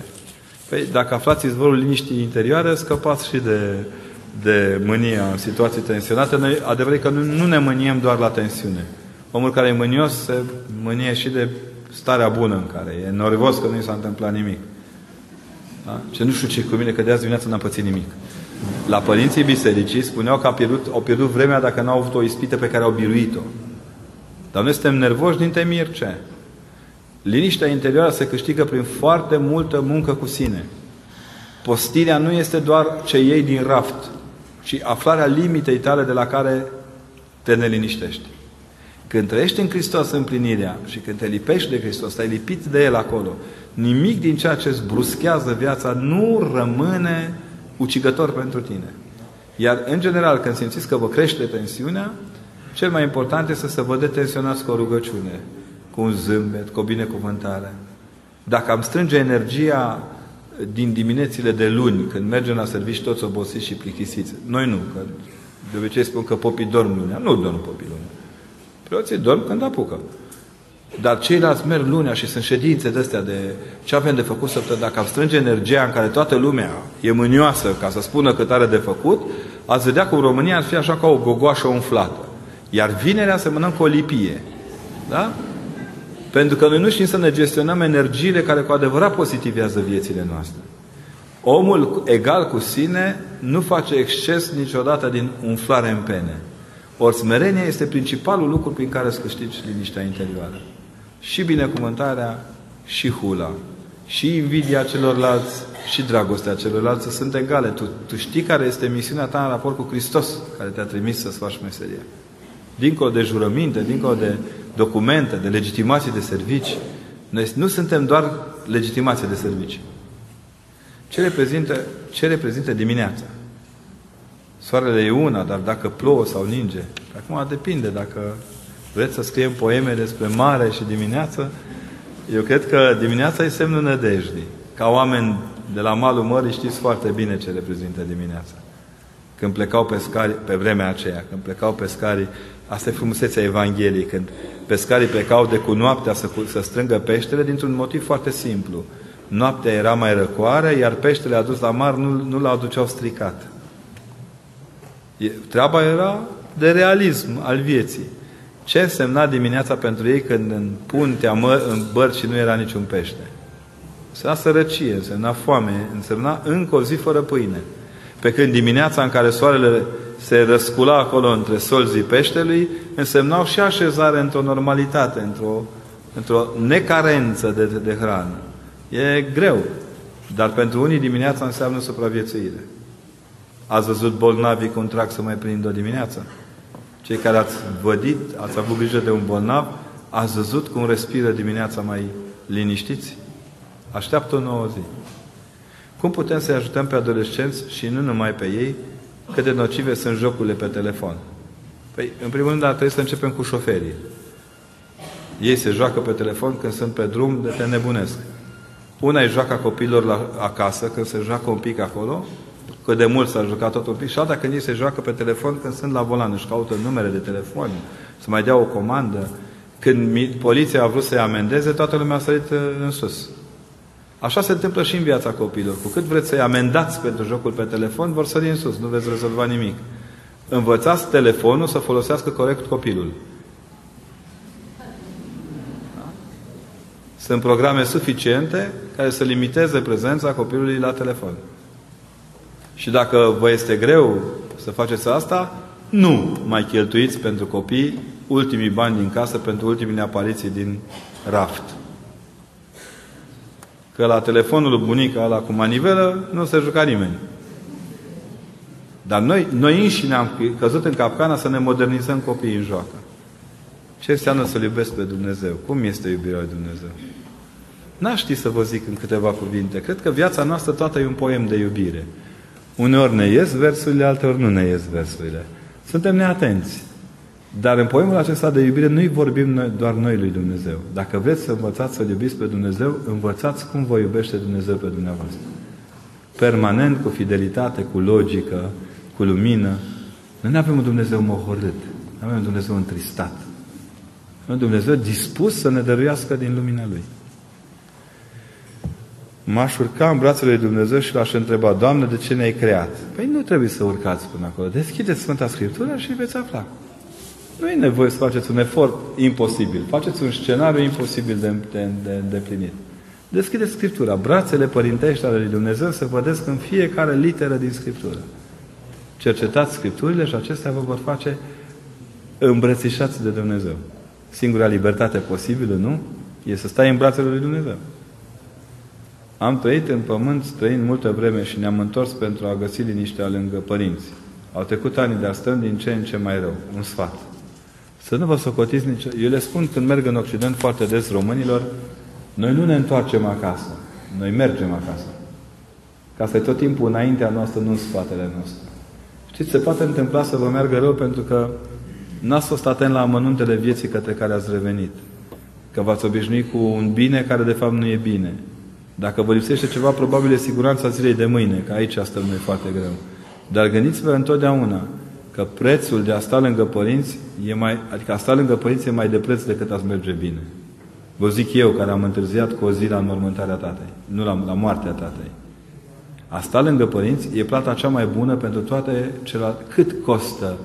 Păi, dacă aflați izvorul liniștii interioare, scăpați și de, de mânia în situații tensionate. Noi, adevărat că nu, nu ne mâniem doar la tensiune. Omul care e mânios se mânie și de starea bună în care e nervos că nu i s-a întâmplat nimic. Da? Ce nu știu ce cu mine, că de azi dimineață n-am pățit nimic. La părinții bisericii spuneau că au pierdut, au pierdut vremea dacă n-au avut o ispită pe care au biruit-o. Dar noi suntem nervoși din temir ce? Liniștea interioară se câștigă prin foarte multă muncă cu sine. Postirea nu este doar ce iei din raft, ci aflarea limitei tale de la care te neliniștești. Când trăiești în Hristos împlinirea și când te lipești de Hristos, stai lipit de El acolo, nimic din ceea ce îți bruschează viața nu rămâne ucigător pentru tine. Iar, în general, când simțiți că vă crește tensiunea, cel mai important este să vă detensionați cu o rugăciune, cu un zâmbet, cu o binecuvântare. Dacă am strânge energia din diminețile de luni, când mergem la servici toți obosiți și plictisiți, noi nu, că de obicei spun că popii dorm lunea, nu dorm popii lunea. Preoții dorm când apucă. Dar ceilalți merg lunea și sunt ședințe de-astea de ce avem de făcut săptămâna. Dacă am strânge energia în care toată lumea e mânioasă ca să spună cât are de făcut, ați vedea că România ar fi așa ca o gogoașă umflată. Iar vinerea semănăm cu o lipie. Da? Pentru că noi nu știm să ne gestionăm energiile care cu adevărat pozitivează viețile noastre. Omul egal cu sine nu face exces niciodată din umflare în pene. Ori smerenia este principalul lucru prin care îți câștigi liniștea interioară. Și binecuvântarea, și hula, și invidia celorlalți, și dragostea celorlalți sunt egale. Tu, tu știi care este misiunea ta în raport cu Hristos, care te-a trimis să-ți faci meseria. Dincolo de jurăminte, dincolo de documente, de legitimații de servici, noi nu suntem doar legitimații de servici. Ce reprezintă, ce reprezintă dimineața? Soarele e una, dar dacă plouă sau ninge. Acum depinde, dacă vreți să scriem poeme despre mare și dimineață, eu cred că dimineața e semnul nădejdii. Ca oameni de la malul mării știți foarte bine ce reprezintă dimineața. Când plecau pescarii, pe vremea aceea, când plecau pescarii, asta e frumusețea Evangheliei, când pescarii plecau de cu noaptea să, să strângă peștele dintr-un motiv foarte simplu. Noaptea era mai răcoare, iar peștele adus la mar nu, nu l-aduceau stricat. Treaba era de realism al vieții. Ce însemna dimineața pentru ei când în puntea, mă, în bărci nu era niciun pește? Însemna sărăcie, însemna foame, însemna încă o zi fără pâine. Pe când dimineața în care soarele se răscula acolo între solzii peștelui, însemnau și așezare într-o normalitate, într-o, într-o necarență de, de hrană. E greu, dar pentru unii dimineața înseamnă supraviețuire. Ați văzut bolnavii cum trag să mai prind o dimineață? Cei care ați vădit, ați avut grijă de un bolnav, ați văzut cum respiră dimineața mai liniștiți? Așteaptă o nouă zi. Cum putem să-i ajutăm pe adolescenți și nu numai pe ei, cât de nocive sunt jocurile pe telefon? Păi, în primul rând, trebuie să începem cu șoferii. Ei se joacă pe telefon când sunt pe drum, de te nebunesc. Una e joaca copiilor la, acasă, când se joacă un pic acolo, că de mult s-a jucat tot un pic, și alta când ei se joacă pe telefon când sunt la volan, își caută numere de telefon, să mai dea o comandă. Când poliția a vrut să-i amendeze, toată lumea a sărit în sus. Așa se întâmplă și în viața copiilor. Cu cât vreți să-i amendați pentru jocul pe telefon, vor sări în sus, nu veți rezolva nimic. Învățați telefonul să folosească corect copilul. Sunt programe suficiente care să limiteze prezența copilului la telefon. Și dacă vă este greu să faceți asta, nu mai cheltuiți pentru copii ultimii bani din casă, pentru ultimile apariții din raft. Că la telefonul lui bunica, ăla cu manivelă, nu se juca nimeni. Dar noi, noi înșine am căzut în capcana să ne modernizăm copiii în joacă. Ce înseamnă să-L iubesc pe Dumnezeu? Cum este iubirea lui Dumnezeu? N-aș ști să vă zic în câteva cuvinte. Cred că viața noastră toată e un poem de iubire. Uneori ne ies versurile, alteori nu ne ies versurile. Suntem neatenți. Dar în poemul acesta de iubire nu-i vorbim noi, doar noi lui Dumnezeu. Dacă vreți să învățați să-L iubiți pe Dumnezeu, învățați cum vă iubește Dumnezeu pe dumneavoastră. Permanent, cu fidelitate, cu logică, cu lumină. Noi nu avem un Dumnezeu mohorât. Nu avem un Dumnezeu întristat. Noi Dumnezeu dispus să ne dăruiască din lumina Lui. M-aș urca în brațele lui Dumnezeu și l-aș întreba: Doamne, de ce ne-ai creat? Păi nu trebuie să urcați până acolo. Deschideți Sfânta Scriptură și veți afla. Nu e nevoie să faceți un efort imposibil. Faceți un scenariu imposibil de, de, de, de plinit. Deschideți Scriptura. Brațele părintești ale lui Dumnezeu se vădesc în fiecare literă din Scriptură. Cercetați Scripturile și acestea vă vor face îmbrățișați de Dumnezeu. Singura libertate posibilă, nu? E să stai în brațele lui Dumnezeu. Am trăit în pământ străin multă vreme și ne-am întors pentru a găsi liniștea lângă părinți. Au trecut ani, dar stăm din ce în ce mai rău. Un sfat. Să nu vă socotiți nici... Eu le spun când merg în Occident foarte des românilor: noi nu ne întoarcem acasă. Noi mergem acasă. Că asta e tot timpul înaintea noastră, nu în spatele nostru. Știți, se poate întâmpla să vă meargă rău pentru că n-ați fost atent la amănuntele vieții către care ați revenit. Că v-ați obișnuit cu un bine care de fapt nu e bine. Dacă vă lipsește ceva, probabil e siguranța zilei de mâine, că aici stăm noi foarte greu. Dar gândiți-vă întotdeauna că prețul de a sta lângă părinți e mai, adică a sta lângă părinți e mai de preț decât a-ți merge bine. Vă zic eu, care am întârziat cu o zi la înmormântarea tatei, nu la, la moartea tatei. A sta lângă părinți e plata cea mai bună pentru toate celelalte. Cât costă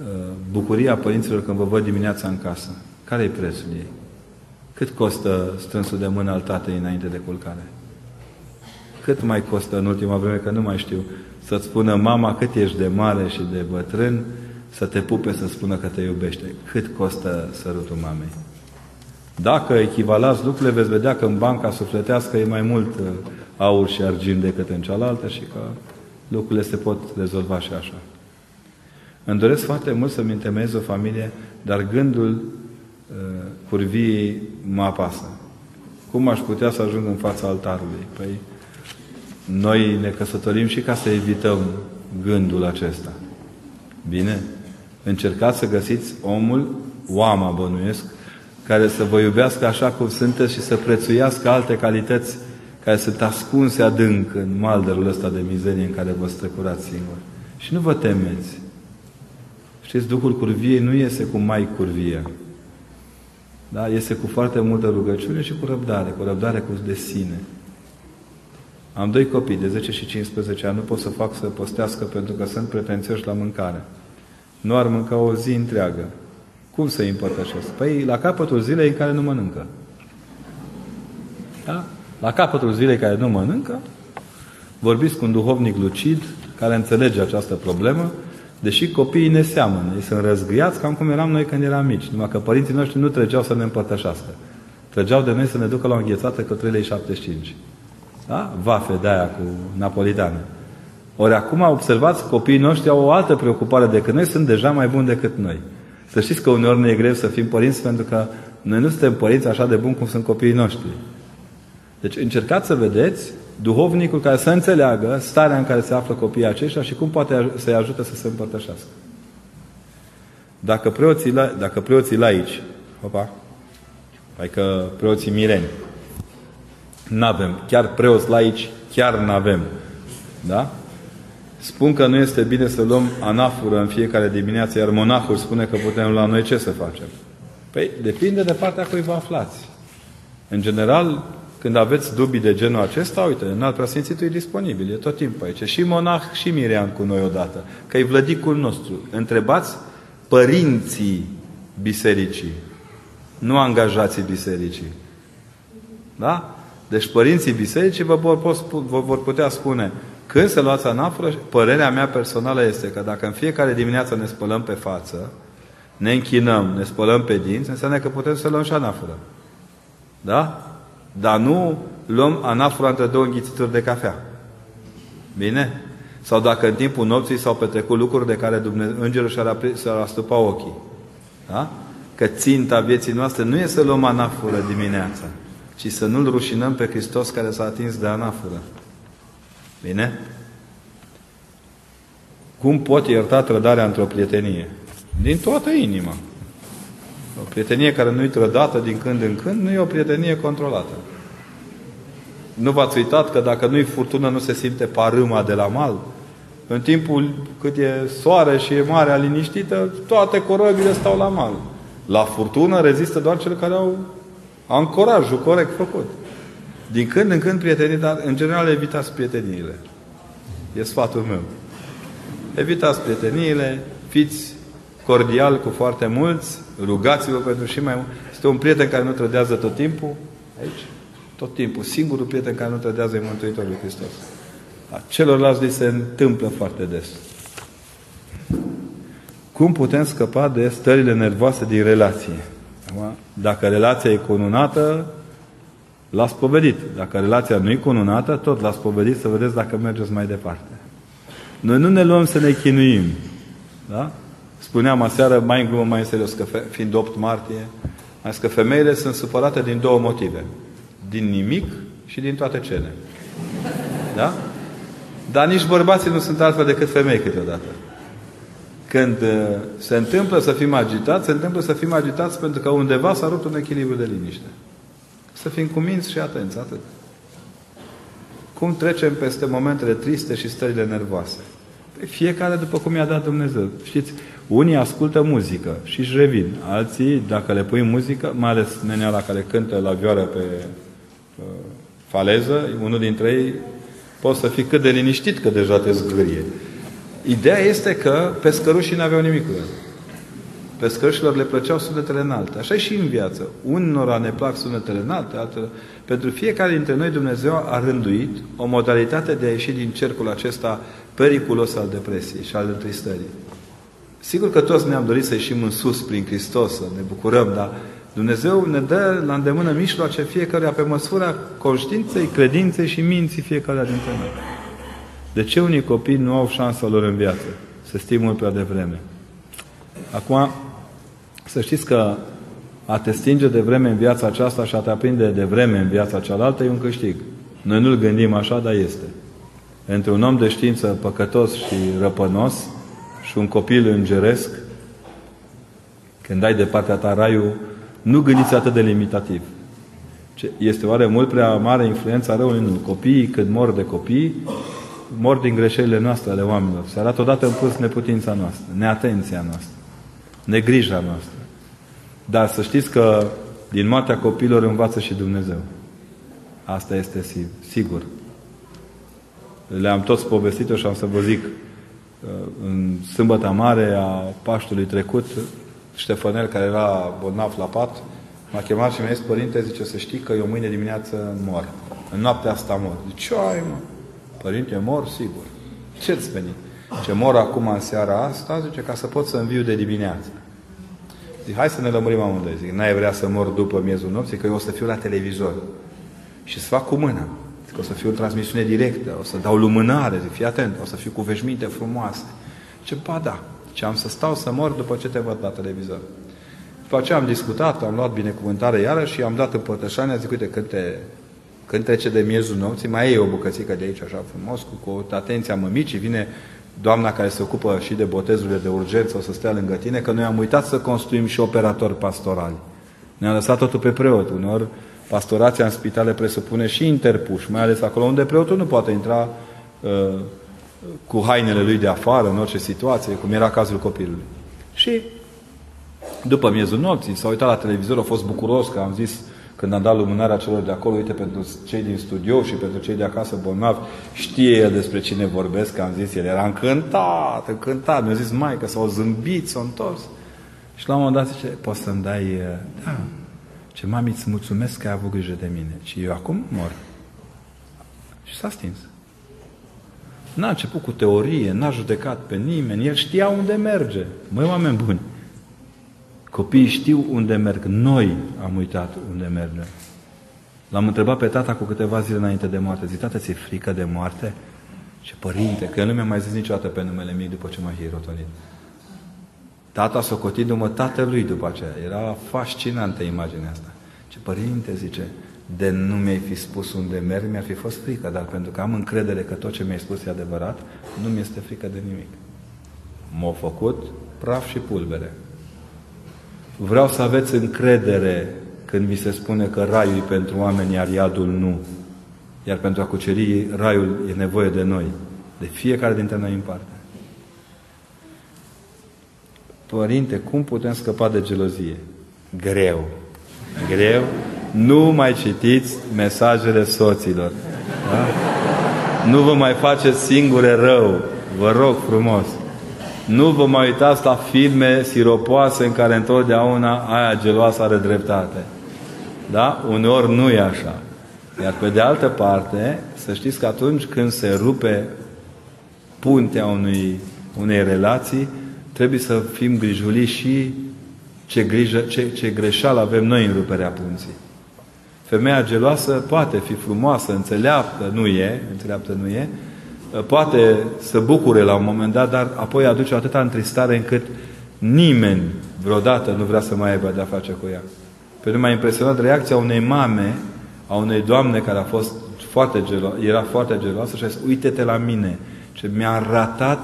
uh, bucuria părinților când vă văd dimineața în casă? Care e prețul ei? Cât costă strânsul de mână al tatei înainte de culcare? Cât mai costă în ultima vreme, că nu mai știu, să-ți spună mama cât ești de mare și de bătrân, să te pupe, să spună că te iubește. Cât costă sărutul mamei? Dacă echivalați lucrurile, veți vedea că în banca sufletească e mai mult aur și argint decât în cealaltă și că lucrurile se pot rezolva și așa. Îmi doresc foarte mult să-mi întemeiez o familie, dar gândul curvii mă apasă. Cum aș putea să ajung în fața altarului? Păi noi ne căsătorim și ca să evităm gândul acesta. Bine? Încercați să găsiți omul, oama bănuiesc, care să vă iubească așa cum sunteți și să prețuiască alte calități care sunt ascunse adânc în malderul ăsta de mizerie în care vă strecurați singuri. Și nu vă temeți. Știți, Duhul curviei nu iese cu mai curvie. Da? Iese cu foarte multă rugăciune și cu răbdare. Cu răbdare cu de sine. Am doi copii de zece și cincisprezece ani. Nu pot să fac să postească pentru că sunt pretențioși la mâncare. Nu ar mânca o zi întreagă. Cum să îi împărtășesc? Păi la capătul zilei în care nu mănâncă. Da? La capătul zilei care nu mănâncă, vorbiți cu un duhovnic lucid care înțelege această problemă, deși copiii ne seamănă. Ei sunt răzgâiați cam cum eram noi când eram mici. Numai că părinții noștri nu trăgeau să ne împărtășească. Trăgeau de noi să ne ducă la o înghețată cu trei lei șaptezeci și cinci. Da? Vafe de-aia cu napolitană. Ori acum observați, copiii noștri au o altă preocupare decât noi, sunt deja mai buni decât noi. Să știți că uneori ne e greu să fim părinți pentru că noi nu suntem părinți așa de buni cum sunt copiii noștri. Deci încercați să vedeți duhovnicul care să înțeleagă starea în care se află copiii aceștia și cum poate să-i ajute să se împărtășească. Dacă preoții, la, dacă preoții laici, opa, adică preoții mireni, n-avem, chiar preoți laici, chiar n-avem, da? Spun că nu este bine să luăm anafură în fiecare dimineață, iar monahul spune că putem lua noi, ce să facem? Păi depinde de partea cui vă aflați. În general, când aveți dubii de genul acesta, uite, înalt preasfințitul e disponibil, e tot timpul aici. Și monah și mirean cu noi odată. Că e vlădicul nostru. Întrebați părinții bisericii, nu angajații bisericii. Da? Deci părinții bisericii vă vor, vă vor putea spune când să luați anafură. Părerea mea personală este că dacă în fiecare dimineață ne spălăm pe față, ne închinăm, ne spălăm pe dinți, înseamnă că putem să luăm și anafură. Da? Dar nu luăm anafura între două înghițituri de cafea. Bine? Sau dacă în timpul nopții s-au petrecut lucruri de care Dumnezeu, îngerul și-ar, și-ar astupa ochii. Da? Că ținta vieții noastre nu e să luăm anafură dimineața, ci să nu-L rușinăm pe Hristos care s-a atins de anafură. Bine? Cum pot ierta trădarea într-o prietenie? Din toată inima. O prietenie care nu-i trădată din când în când, nu e o prietenie controlată. Nu v-ați uitat că dacă nu-i furtună, nu se simte parâma de la mal? În timpul cât e soare și e marea liniștită, toate corăbile stau la mal. La furtună rezistă doar cele care au ancorajul corect făcut. Din când în când prietenii, dar în general evitați prieteniile. E sfatul meu. Evitați prieteniile, fiți cordial cu foarte mulți, rugați-vă pentru și mai mult. Este un prieten care nu trădează tot timpul, aici, tot timpul. Singurul prieten care nu trădează e Mântuitorul lui Hristos. A celorlalți li se întâmplă foarte des. Cum putem scăpa de stările nervoase din relație? Dacă relația e cununată, l-ați povedit. Dacă relația nu e cununată, tot l-ați povedit să vedeți dacă mergeți mai departe. Noi nu ne luăm să ne chinuim. Da? Spuneam aseară, mai în glumă, mai în serios, că fiind opt martie, am zis că femeile sunt supărate din două motive. Din nimic și din toate cele. Da? Dar nici bărbații nu sunt altfel decât femei câteodată. Când se întâmplă să fim agitați, se întâmplă să fim agitați pentru că undeva s-a rupt un echilibru de liniște. Să fim cuminți și atenți, atât. Cum trecem peste momentele triste și stările nervoase? Fiecare după cum i-a dat Dumnezeu. Știți, unii ascultă muzică și își revin. Alții, dacă le pui muzică, mai ales nenea la care cântă la vioară pe uh, faleză, unul dintre ei poți să fii cât de liniștit că deja te zgârie. Ideea este că pescărușii n-aveau nimic cu el. Pescărușilor le plăceau sunetele înalte. Așa și în viață. Unora ne plac sunetele înalte, altora... Pentru fiecare dintre noi Dumnezeu a rânduit o modalitate de a ieși din cercul acesta periculos al depresiei și al întristării. Sigur că toți ne-am dorit să ieșim în sus prin Hristos, să ne bucurăm, dar Dumnezeu ne dă la îndemână mijloace fiecăruia pe măsura conștiinței, credinței și minții fiecăruia dintre noi. De ce unii copii nu au șansa lor în viață? Se stimul prea devreme. Acum, să știți că a te stinge devreme în viața aceasta și a te aprinde devreme în viața cealaltă e un câștig. Noi nu-l gândim așa, dar este. Între un om de știință păcătos și răpănos și un copil îngeresc, când ai de partea ta raiul, nu gândiți atât de limitativ. Este oare mult prea mare influența răului? Nu. Copiii, când mor de copii, mor din greșelile noastre ale oamenilor. Se arată odată în plus neputința noastră, neatenția noastră, negrija noastră. Dar să știți că din moartea copiilor învață și Dumnezeu. Asta este sigur. Le-am toți povestit-o și am să vă zic. În sâmbăta mare a Paștului trecut, Ștefanel, care era bolnav la pat, m-a chemat și mi-a zis, părinte, zice, să știi că eu mâine dimineață mor. În noaptea asta mor. Zice, ce ai, mă? Părinte, mor? Sigur. Ce-ți veni? Ce mor acum în seara asta, zice, ca să pot să înviu de dimineață. Zic, hai să ne lămurim amândoi. Zic, n-ai vrea să mor după miezul nopții, că eu o să fiu la televizor. Și să fac cu mâna. Zic, o să fiu în transmisiune directă, o să dau lumânare, zic, fii atent, o să fiu cu veșminte frumoase. Zice, ba da. Zice, am să stau să mor după ce te văd la televizor. După aceea am discutat, am luat binecuvântare iarăși și am dat împărtășania, zic, uite, când, te, când trece de miezul nopții, mai e o bucățică de aici, așa frumos, cu, cu atenția mămicii, vine doamna care se ocupă și de botezurile de urgență, o să stea lângă tine, că noi am uitat să construim și operatori pastorali. Ne-am lăsat totul pe preot. Uneori, pastorația în spitale presupune și interpuși, mai ales acolo unde preotul nu poate intra uh, cu hainele lui de afară, în orice situație, cum era cazul copilului. Și după miezul nopții s-a uitat la televizor, a fost bucuros că am zis, când am dat lumânarea celor de acolo, uite, pentru cei din studio și pentru cei de acasă bolnavi, știe el despre cine vorbesc, că am zis, el era încântat, încântat. Mi-a zis, maică, s-au zâmbit, s-au întors. Și la un moment dat zice, poți să-mi dai... Da. Ce mami, îți mulțumesc că ai avut grijă de mine. Și eu acum mor. Și s-a stins. N-a început cu teorie, n-a judecat pe nimeni, el știa unde merge. Măi, oameni buni, copiii știu unde merg. Noi am uitat unde mergem. L-am întrebat pe tata cu câteva zile înainte de moarte. Zic, tată, ți-e frică de moarte? Și părinte, că el nu mi-a mai zis niciodată pe numele meu după ce m-a hirotonit. Tata s-a cotindu-mă tatălui după aceea. Era fascinantă imaginea asta. Ce părinte, zice, de nu mi-ai fi spus unde merg, mi-ar fi fost frică, dar pentru că am încredere că tot ce mi-ai spus e adevărat, nu mi-este frică de nimic. M-au făcut praf și pulbere. Vreau să aveți încredere când vi se spune că raiul e pentru oameni, iar iadul nu. Iar pentru a cuceri raiul e nevoie de noi. De fiecare dintre noi în parte. Părinte, cum putem scăpa de gelozie? Greu. Greu. Nu mai citiți mesajele soților. Da? Nu vă mai faceți singure rău. Vă rog frumos. Nu vă mai uitați la filme siropoase în care întotdeauna aia geloasă are dreptate. Da? Uneori nu e așa. Iar pe de altă parte, să știți că atunci când se rupe puntea unui, unei relații, trebuie să fim grijuliți și ce, grijă, ce, ce greșeală avem noi în ruperea punții. Femeia geloasă poate fi frumoasă, înțeleaptă, nu e, înțeleaptă nu e, poate să bucure la un moment dat, dar apoi aduce o atâta întristare încât nimeni vreodată nu vrea să mai aibă de-a face cu ea. Pe mine m-a impresionat reacția unei mame, a unei doamne care a fost foarte gelo- era foarte geloasă și a zis, uite-te la mine, ce mi-a ratat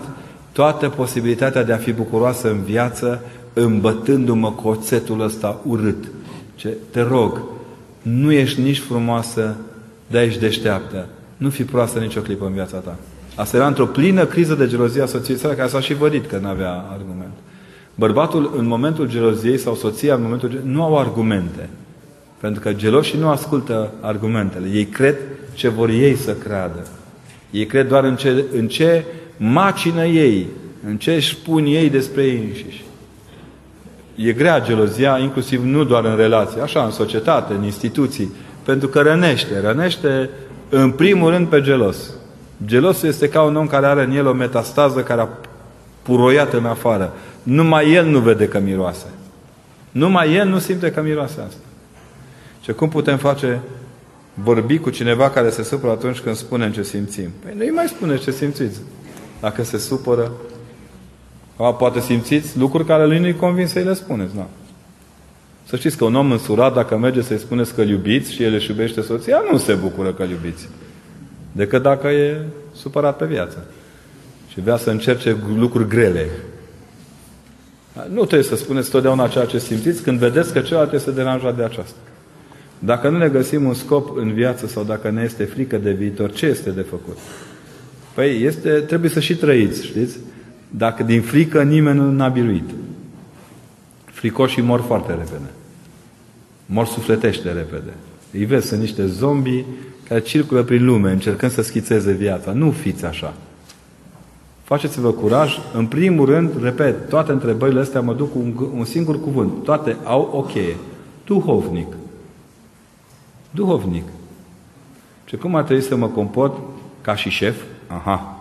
toată posibilitatea de a fi bucuroasă în viață, îmbătându-mă cu oțetul ăsta urât. Ce, te rog, nu ești nici frumoasă, dar ești deșteaptă. Nu fi proastă nicio clipă în viața ta. Asta era într-o plină criză de gelozie a soției sale, care s-a și vădit că n-avea argument. Bărbatul în momentul geloziei sau soția în momentul geloziei nu au argumente. Pentru că geloșii nu ascultă argumentele. Ei cred ce vor ei să creadă. Ei cred doar în ce, în ce macină ei, în ce își spun ei despre ei înșiși. E grea gelozia, inclusiv nu doar în relații, așa, în societate, în instituții, pentru că rănește. Rănește în primul rând pe gelos. Gelosul este ca un om care are în el o metastază care a puroiat în afară. Numai el nu vede că miroase. Numai el nu simte că miroase asta. Ce cum putem face vorbi cu cineva care se supără atunci când spunem ce simțim? Păi nu-i mai spuneți ce simțiți. Dacă se supără, a, poate simțiți lucruri care lui nu-i convin să-i le spuneți. Da. Să știți că un om însurat, dacă merge să-i spuneți că-l iubiți și el își iubește soția, nu se bucură că-l iubiți. Decât dacă e supărat pe viață. Și vrea să încerce lucruri grele. Nu trebuie să spuneți totdeauna ceea ce simțiți când vedeți că celălalt este deranjat de aceasta. Dacă nu ne găsim un scop în viață sau dacă ne este frică de viitor, ce este de făcut? Păi este, trebuie să și trăiți, știți? Dacă din frică nimeni nu n-a biruit. Fricoșii mor foarte repede. Mor sufletește repede. Îi vezi, sunt niște zombii care circulă prin lume, încercând să schițeze viața. Nu fiți așa. Faceți-vă curaj. În primul rând, repet, toate întrebările astea mă duc cu un, un singur cuvânt. Toate au o cheie. Duhovnic. Duhovnic. Și cum ar trebui să mă comport ca și șef? Aha.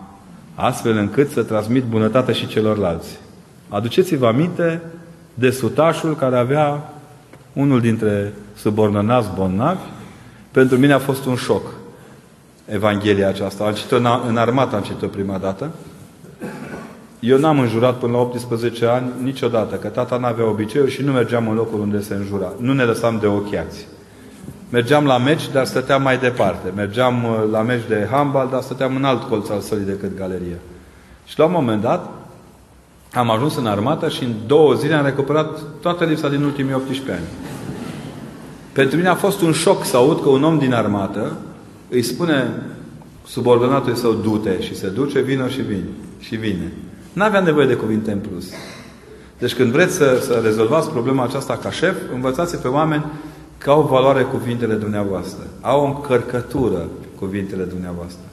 Astfel încât să transmit bunătatea și celorlalți. Aduceți-vă aminte de sutașul care avea unul dintre subordonați bolnavi. Pentru mine a fost un șoc Evanghelia aceasta. Am citit-o în armată, am citit-o prima dată. Eu n-am înjurat până la optsprezece ani niciodată, că tata n-avea obiceiul și nu mergeam în locul unde se înjura. Nu ne lăsam de ochiați. Mergeam la meci, dar stăteam mai departe. Mergeam la meci de handbal, dar stăteam în alt colț al sălii decât galeria. Și la un moment dat am ajuns în armată și în două zile am recuperat toată lipsa din ultimii optsprezece ani. Pentru mine a fost un șoc să aud că un om din armată îi spune subordonatului său, du-te, și se duce, vină și vine. Și vine. N-aveam nevoie de cuvinte în plus. Deci când vreți să, să rezolvați problema aceasta ca șef, învățați pe oameni că au valoare cuvintele dumneavoastră. Au o încărcătură cuvintele dumneavoastră.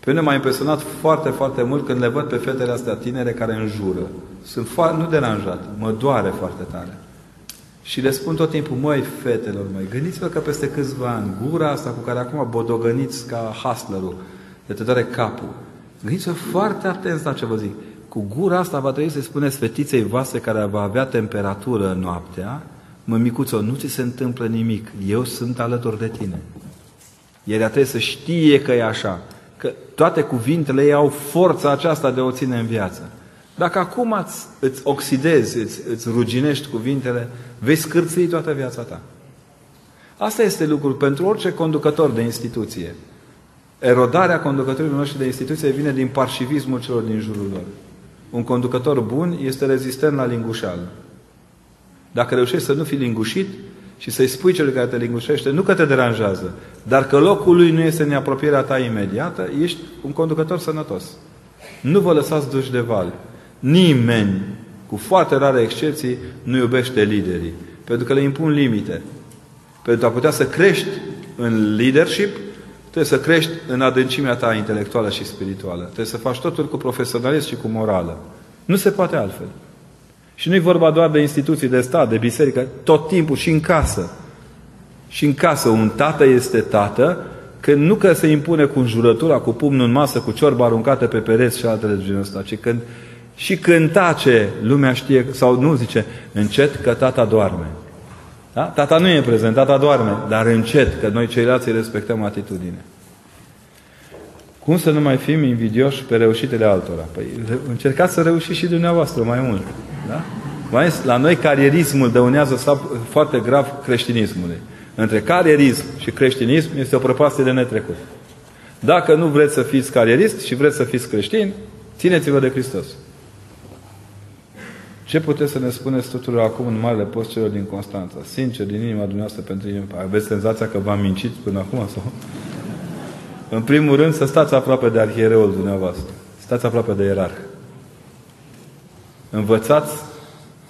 Pe mine m-a impresionat foarte, foarte mult când le văd pe fetele astea tinere care înjură. Sunt foarte, nu deranjat. Mă doare foarte tare. Și le spun tot timpul, măi, fetelor, măi, gândiți-vă că peste câțiva ani, gura asta cu care acum bodogăniți ca hustlerul, de te doare capul, gândiți-vă foarte atenți la ce vă zic. Cu gura asta va trebui să-i spuneți fetiței voastre care va avea temperatură noaptea, mămicuțo, nu ți se întâmplă nimic, eu sunt alături de tine. El trebuie să știe că e așa, că toate cuvintele ei au forța aceasta de a o ține în viață. Dacă acum îți, îți oxidezi, îți, îți ruginești cuvintele, vei scârțâi toată viața ta. Asta este lucrul pentru orice conducător de instituție. Erodarea conducătorilor noștri de instituție vine din parșivismul celor din jurul lor. Un conducător bun este rezistent la lingușeală. Dacă reușești să nu fii lingușit și să-i spui celui care te lingușește, nu că te deranjează, dar că locul lui nu este în apropierea ta imediată, ești un conducător sănătos. Nu vă lăsați duși de val. Nimeni, cu foarte rare excepții, nu iubește liderii, pentru că le impun limite. Pentru a putea să crești în leadership, trebuie să crești în adâncimea ta intelectuală și spirituală. Trebuie să faci totul cu profesionalism și cu morală. Nu se poate altfel. Și nu-i vorba doar de instituții de stat, de biserică, tot timpul și în casă. Și în casă un tată este tată, când nu că se impune cu înjurătura, cu pumnul în masă, cu ciorba aruncată pe pereți și altele de genul ăsta, ci când și când tace, lumea știe, sau nu zice, încet că tata doarme. Da? Tata nu e prezent, tata doarme, dar încet, că noi ceilalți îi respectăm atitudine. Cum să nu mai fim invidioși pe reușitele altora? Păi încercați să reușiți și dumneavoastră mai mult. Da? La noi carierismul dăunează foarte grav creștinismului. Între carierism și creștinism este o prăpastie de netrecut. Dacă nu vreți să fiți carierist și vreți să fiți creștini, țineți-vă de Hristos. Ce puteți să ne spuneți tuturor acum în Marele Post celor din Constanța? Sincer, din inima dumneavoastră pentru inimă. Aveți senzația că v-am mincit până acum? Sau? În primul rând, să stați aproape de arhiereul dumneavoastră. Stați aproape de ierarh. Învățați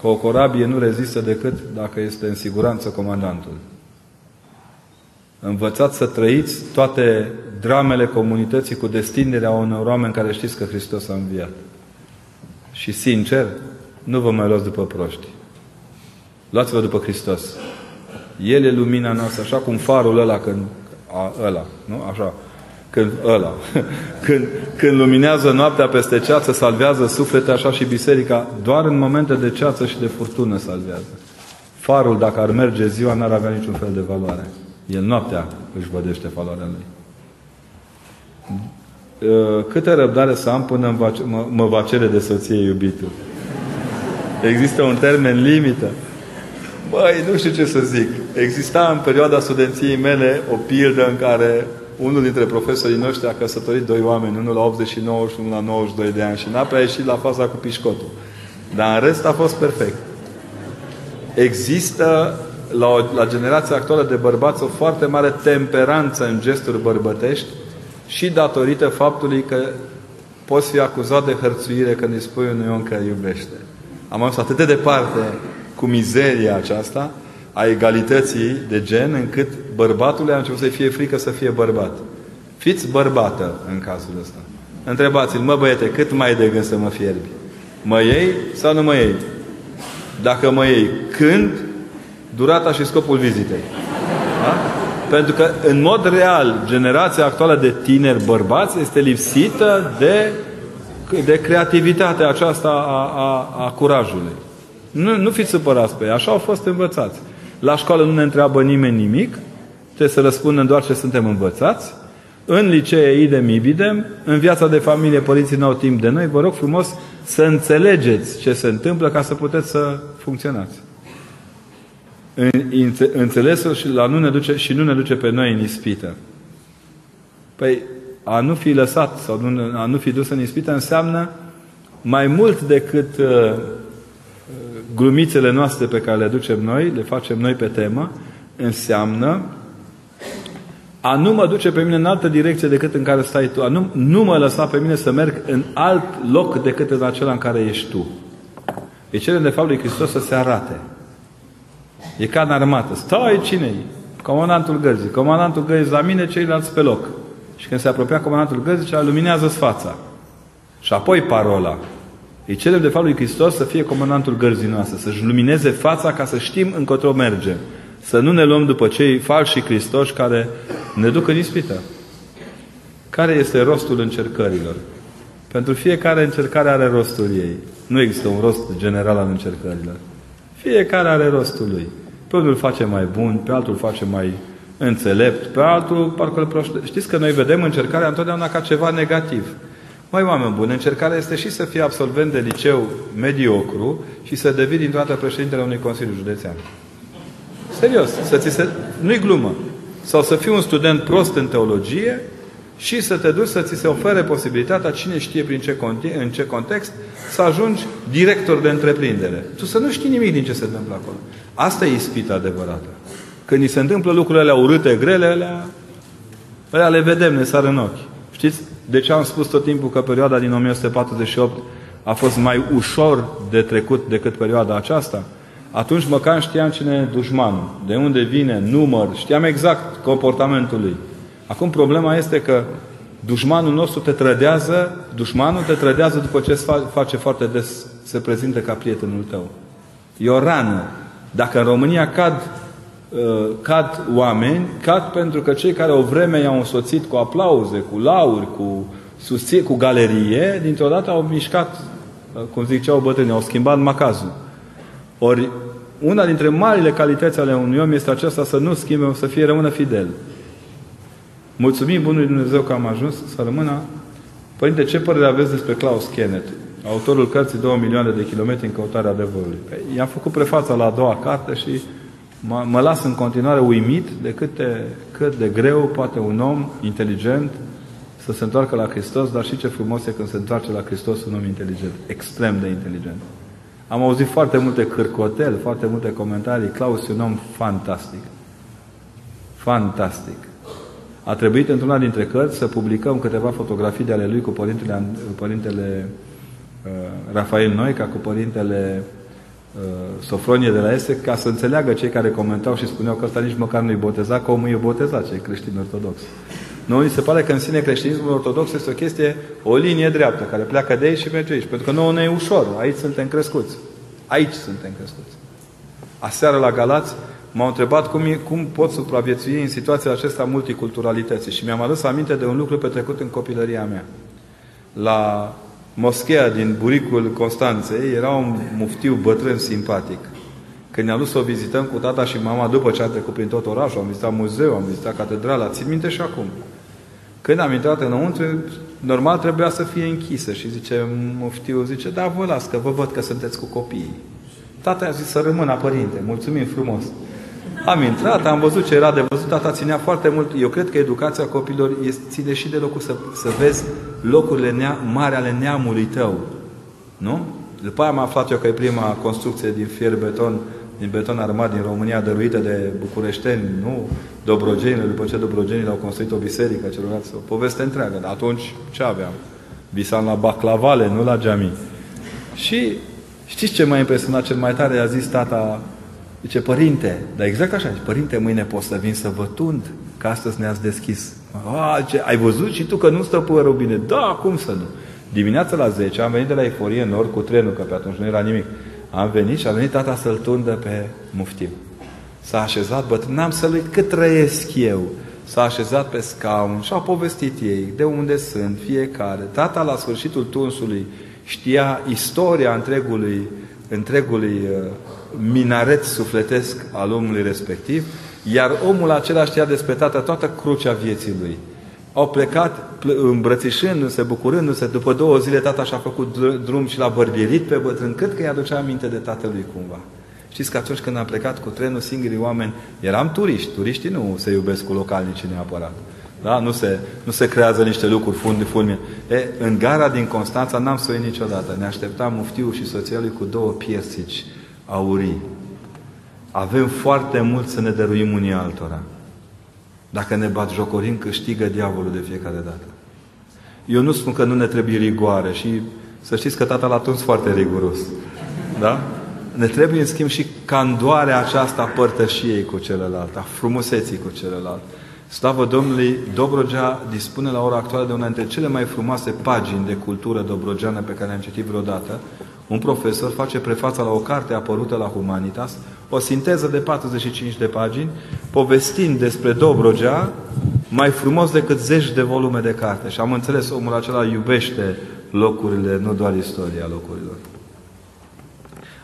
că o corabie nu rezistă decât dacă este în siguranță comandantul. Învățați să trăiți toate dramele comunității cu destinderea unor oameni care știți că Hristos a înviat. Și sincer, nu vă mai luați după proști. Luați-vă după Hristos. El e lumina noastră, așa cum farul ăla când... A, ăla, nu? Așa. Când ăla. Când, când luminează noaptea peste ceață, salvează suflete, așa și biserica. Doar în momente de ceață și de furtună salvează. Farul, dacă ar merge ziua, n-ar avea niciun fel de valoare. El noaptea își vădește valoarea lui. Câtă răbdare să am până va, mă, mă va cere de soție iubitul. Există un termen limită. Băi, nu știu ce să zic. Exista în perioada studenției mele o pildă în care unul dintre profesorii noștri a căsătorit doi oameni, unul la optzeci și nouă și unul la nouăzeci și doi de ani și n-a ieșit la faza cu pișcotul. Dar în rest a fost perfect. Există la, o, la generația actuală de bărbați o foarte mare temperanță în gesturi bărbătești și datorită faptului că poți fi acuzat de hărțuire când îi spui unui om că iubește. Am ajuns atât de departe cu mizeria aceasta a egalității de gen, încât bărbatul a început să-i fie frică să fie bărbat. Fiți bărbată în cazul ăsta. Întrebați-l, mă băiete, cât mai de gând să mă fierbi? Mă iei sau nu mă iei? Dacă mă iei, când? Durata și scopul vizitei. Da? Pentru că, în mod real, generația actuală de tineri bărbați este lipsită de de creativitatea aceasta a, a, a curajului. Nu, nu fiți supărați pe ei, așa au fost învățați. La școală nu ne întreabă nimeni nimic, trebuie să răspundem doar ce suntem învățați. În licee, idem, ibidem, în viața de familie, părinții n-au timp de noi, vă rog frumos să înțelegeți ce se întâmplă ca să puteți să funcționați. În, înțelesul și, la nu ne duce, și nu ne duce pe noi în ispită. Păi, a nu fi lăsat sau a nu fi dus în ispită înseamnă mai mult decât uh, glumițele noastre pe care le aducem noi, le facem noi pe temă, înseamnă a nu mă duce pe mine în altă direcție decât în care stai tu, a nu, nu mă lăsa pe mine să merg în alt loc decât în acela în care ești tu. Îi cerem de fapt lui Hristos să se arate. E ca în armată. Stai, cine-i? Comandantul gărzii. Comandantul gărzii la mine, ceilalți pe loc. Și când se apropia comandantul gărzii, zicea, luminează-ți fața. Și apoi parola. Îi cerem de fapt lui Hristos să fie comandantul gărzii noastre, să-și lumineze fața ca să știm încotro mergem. Să nu ne luăm după cei falși Hristoși care ne duc în ispită. Care este rostul încercărilor? Pentru fiecare încercare are rostul ei. Nu există un rost general al încercărilor. Fiecare are rostul lui. Pe unul îl face mai bun, pe altul îl face mai înțelept, pe altul parcă îl proștește. Știți că noi vedem încercarea întotdeauna ca ceva negativ. Mai oameni buni, încercarea este și să fii absolvent de liceu mediocru și să devii din toată președintele unui consiliu județean. Serios, să ți se... nu-i glumă. Sau să fii un student prost în teologie și să te duci să ți se ofere posibilitatea, cine știe prin ce conti... în ce context, să ajungi director de întreprindere. Tu să nu știi nimic din ce se întâmplă acolo. Asta e ispita adevărată. Când ni se întâmplă lucrurile alea urâte, grele, alea, alea le vedem, ne sar în ochi. Știți? De ce am spus tot timpul că perioada din o mie nouă sute patruzeci și opt a fost mai ușor de trecut decât perioada aceasta? Atunci măcar știam cine e dușmanul, de unde vine, număr, știam exact comportamentul lui. Acum problema este că dușmanul nostru te trădează, dușmanul te trădează după ce face foarte des, se prezintă ca prietenul tău. E o rană. Dacă în România cad, cad oameni, cad pentru că cei care o vreme i-au însoțit cu aplauze, cu lauri, cu susținere, cu galerie, dintr-o dată au mișcat, cum ziceau bătrânii, au schimbat macazul. Ori una dintre marile calități ale unui om este aceasta, să nu schimbe, să fie, rămână fidel. Mulțumim bunului Dumnezeu că am ajuns să rămână. Părinte, ce părere aveți despre Klaus Kenneth, autorul cărții două milioane de kilometri în căutarea adevărului? I-am făcut prefața la a doua carte și mă, mă las în continuare uimit de cât de, cât de greu poate un om inteligent să se întoarcă la Hristos, dar și ce frumos e când se întoarce la Hristos un om inteligent, extrem de inteligent. Am auzit foarte multe cârcoteli, foarte multe comentarii. Klaus e un om fantastic. Fantastic. A trebuit într-una dintre cărți să publicăm câteva fotografii de ale lui cu părintele, părintele uh, Rafael Noica, cu părintele uh, Sofronie de la Esec, ca să înțeleagă cei care comentau și spuneau că ăsta nici măcar nu-i boteza, că omul e botezat, cei creștini ortodoxi. Noi ni se pare că în sine creștinismul ortodox este o chestie, o linie dreaptă, care pleacă de aici și merge aici. Pentru că nouă ne e ușor. Aici suntem crescuți. Aici suntem crescuți. Aseară la Galați m-au întrebat cum, e, cum pot supraviețui în situația aceasta multiculturalității. Și mi-am adus aminte de un lucru petrecut în copilăria mea. La moschea din buricul Constanței era un muftiu bătrân simpatic. Când ne-am dus să o vizităm cu tata și mama, după ce am trecut prin tot orașul, am vizitat muzeu, am vizitat catedrala, țin minte și acum. Când am intrat înăuntru, normal trebuia să fie închisă și zice, muftiu, zice, da, vă las, că vă văd că sunteți cu copiii. Tata a zis să rămână, părinte, mulțumim frumos. Am intrat, am văzut ce era de văzut, tata ținea foarte mult. Eu cred că educația copiilor este, ține și de locul să, să vezi locurile nea, mari ale neamului tău. Nu? După aia am aflat eu că e prima construcție din fier beton, din beton armat din România, dăruită de bucureșteni, nu? Dobrogenile, după ce dobrogenile au construit o biserică, celorlalți, o poveste întreagă. Dar atunci ce aveam? Visam la baclavale, nu la geamii. Și știți ce m-a impresionat cel mai tare? I-a zis tata, zice, părinte, dar exact așa, zice, părinte, mâine pot să vin să vă tund, că astăzi ne-ați deschis. A, ce, ai văzut și tu că nu stă părău bine? Da, cum să nu? Dimineața la zece am venit de la Eforie în Nord cu trenul, că pe atunci nu era nimic. Am venit și a venit tata să-l tundă pe muftiu. S-a așezat bătrân, n-am să-l uit cât trăiesc eu. S-a așezat pe scaun și au povestit ei de unde sunt fiecare. Tata la sfârșitul tunsului știa istoria întregului, întregului uh, minaret sufletesc al omului respectiv, iar omul acela știa despre tata toată crucea vieții lui. Au plecat îmbrățișându-se, bucurându-se. După două zile tata și-a făcut drum și l-a bărbielit pe bătrân. Cred că i-aducea aminte de tatălui cumva. Știți că atunci când am plecat cu trenul, singurii oameni, eram turiști. Turiștii nu se iubesc cu localnicii neapărat. Da? Nu se, nu se creează niște lucruri fund, fulmine. E, în gara din Constanța n-am să uit niciodată. Ne așteptam muftiul și soția lui cu două piersici aurii. Avem foarte mult să ne dăruim unii altora. Dacă ne batjocorim, câștigă diavolul de fiecare dată. Eu nu spun că nu ne trebuie rigoare și să știți că tata l-a tuns foarte riguros. Da? Ne trebuie, în schimb, și candoarea aceasta a părtășiei cu celălalt, a frumuseții cu celălalt. Slavă Domnului, Dobrogea dispune la ora actuală de una dintre cele mai frumoase pagini de cultură dobrogeană pe care le-am citit vreodată. Un profesor face prefața la o carte apărută la Humanitas, o sinteză de patruzeci și cinci de pagini, povestind despre Dobrogea mai frumos decât zeci de volume de carte. Și am înțeles, omul acela iubește locurile, nu doar istoria locurilor.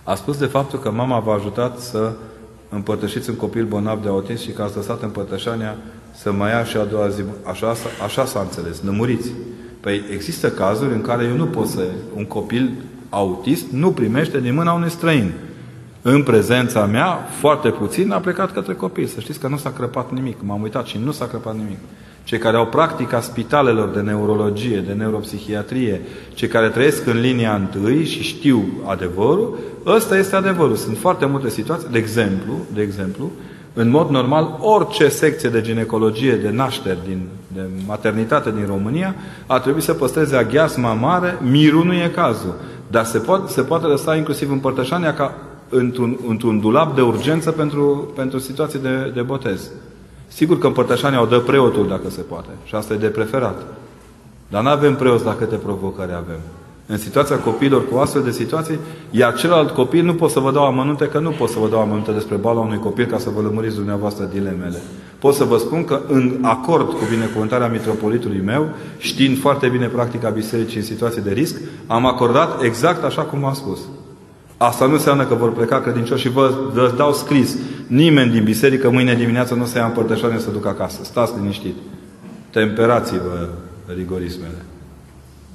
A spus de faptul că mama v-a ajutat să împărtășiți un copil bolnav de autism și că ați lăsat împărtășania să mai ia și a doua zi. Așa, așa s-a înțeles, nămuriți. Păi există cazuri în care eu nu pot să... Un copil autist nu primește din mâna unui străin. În prezența mea, foarte puțin, a plecat către copil. Să știți că nu s-a crăpat nimic. M-am uitat și nu s-a crăpat nimic. Cei care au practica spitalelor de neurologie, de neuropsihiatrie, cei care trăiesc în linia întâi și știu adevărul, ăsta este adevărul. Sunt foarte multe situații. De exemplu, de exemplu, în mod normal, orice secție de ginecologie, de nașteri, din, de maternitate din România, ar trebui să păstreze aghiasma mare, mirul nu e cazul. Dar se poate, se poate lăsa inclusiv împărtășania ca într-un, într-un dulap de urgență pentru, pentru situații de, de botez. Sigur că împărtășania o dă preotul dacă se poate. Și asta e de preferat. Dar nu avem preoți la câte provocări avem. În situația copiilor cu astfel de situații, iar celălalt copil nu pot să vă dau amănunte, că nu pot să vă dau amănunte despre boala unui copil ca să vă lămuriți dumneavoastră dilemele. Pot să vă spun că în acord cu binecuvântarea mitropolitului meu, știind foarte bine practica bisericii în situații de risc, am acordat exact așa cum v-am spus. Asta nu înseamnă că vor pleca credincioși și vă, vă dau scris. Nimeni din biserică mâine dimineață nu o să ia împărtășanie să ducă acasă. Stați liniștit. Temperați-vă rigorismele.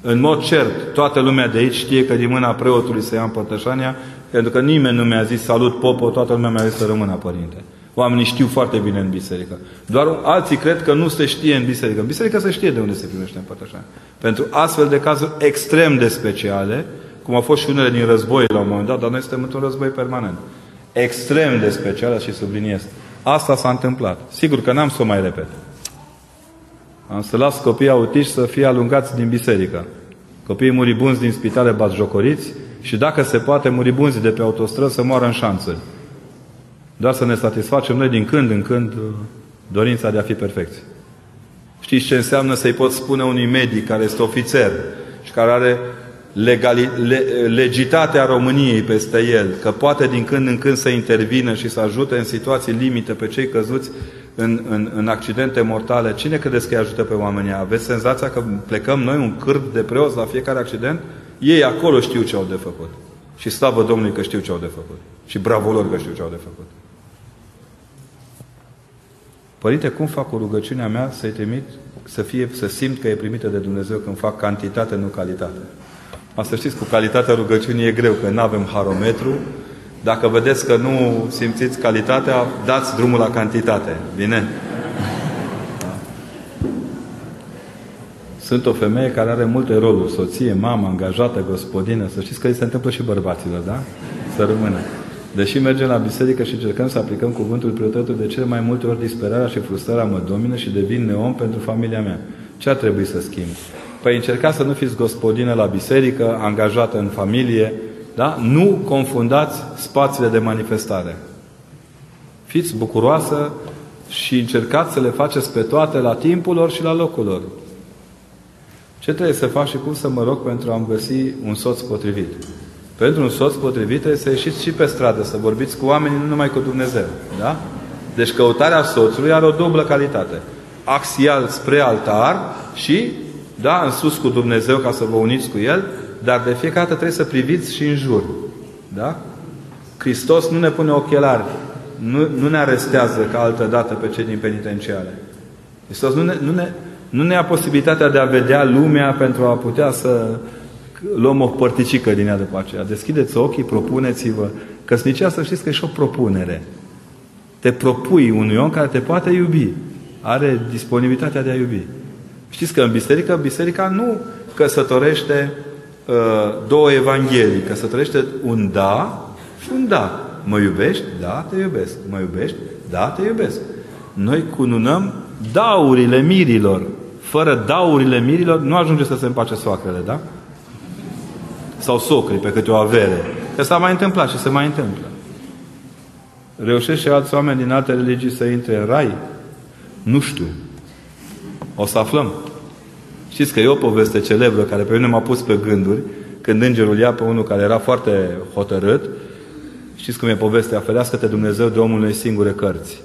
În mod cert, toată lumea de aici știe că din mâna preotului se ia împărtășania, pentru că nimeni nu mi-a zis salut popo, toată lumea mi-a zis să rămână părinte. Oamenii știu foarte bine în biserică. Doar alții cred că nu se știe în biserică. În biserică se știe de unde se primește împărtășania. Pentru astfel de cazuri extrem de speciale, cum au fost și unele din război la un moment dat, dar noi suntem într-un război permanent. Extrem de special și subliniez. Asta s-a întâmplat. Sigur că n-am să o mai repet. Am să las copiii autiști să fie alungați din biserică. Copiii muribunzi din spitale batjocoriți și, dacă se poate, muribunzi de pe autostrăzi să moară în șanțuri. Doar să ne satisfacem noi din când în când dorința de a fi perfecți. Știți ce înseamnă să-i pot spune unui medic care este ofițer și care are legali, le, legitatea României peste el, că poate din când în când să intervină și să ajute în situații limite pe cei căzuți în, în, în accidente mortale? Cine credeți că îi ajută pe oamenii? Aveți senzația că plecăm noi un cârd de preoți la fiecare accident? Ei acolo știu ce au de făcut. Și slavă Domnului că știu ce au de făcut. Și bravo lor că știu ce au de făcut. Părinte, cum fac o rugăciunea mea să-i trimit, să, fie, să simt că e primită de Dumnezeu când fac cantitate, nu calitate? Asta știți, cu calitatea rugăciunii e greu, că nu avem harometru. Dacă vedeți că nu simțiți calitatea, dați drumul la cantitate. Bine? Sunt o femeie care are multe roluri. Soție, mamă, angajată, gospodină. Să știți că îi se întâmplă și bărbaților, da? Să rămână. Deși mergem la biserică și încercăm să aplicăm cuvântul preotului, de cele mai multe ori disperarea și frustrarea mă domină și devin neom pentru familia mea. Ce ar trebui să schimb? Păi încercați să nu fiți gospodină la biserică, angajată în familie, da? Nu confundați spațiile de manifestare. Fiți bucuroasă și încercați să le faceți pe toate la timpul lor și la locul lor. Ce trebuie să fac și cum să mă rog pentru a-mi găsi un soț potrivit? Pentru un soț potrivit trebuie să ieșiți și pe stradă, să vorbiți cu oamenii, nu numai cu Dumnezeu. Da? Deci căutarea soțului are o dublă calitate. Axial spre altar și, da, în sus cu Dumnezeu ca să vă uniți cu El, dar de fiecare dată trebuie să priviți și în jur. Da? Hristos nu ne pune ochelari, nu, nu ne arestează ca altă dată pe cei din penitenciare. Hristos nu ne, nu ne, nu ne ia posibilitatea de a vedea lumea pentru a putea să luăm o părticică din ea după aceea. Deschideți ochii, propuneți-vă. Căsnicia, să știți că e și o propunere. Te propui unui om care te poate iubi. Are disponibilitatea de a iubi. Știți că în biserică, biserica nu căsătorește uh, două evanghelii, căsătorește un da și un da. Mă iubești? Da, te iubesc. Mă iubești? Da, te iubesc. Noi cununăm daurile mirilor. Fără daurile mirilor nu ajunge să se împace soacrele, da? Sau socrii pe câte o avere. Asta mai întâmplă și se mai întâmplă. Reușește și alți oameni din alte religii să intre în rai? Nu știu. O să aflăm. Știți că e o poveste celebră care pe mine m-a pus pe gânduri când îngerul ia pe unul care era foarte hotărât. Știți cum e povestea? Ferească-te Dumnezeu de omul unei singure cărți.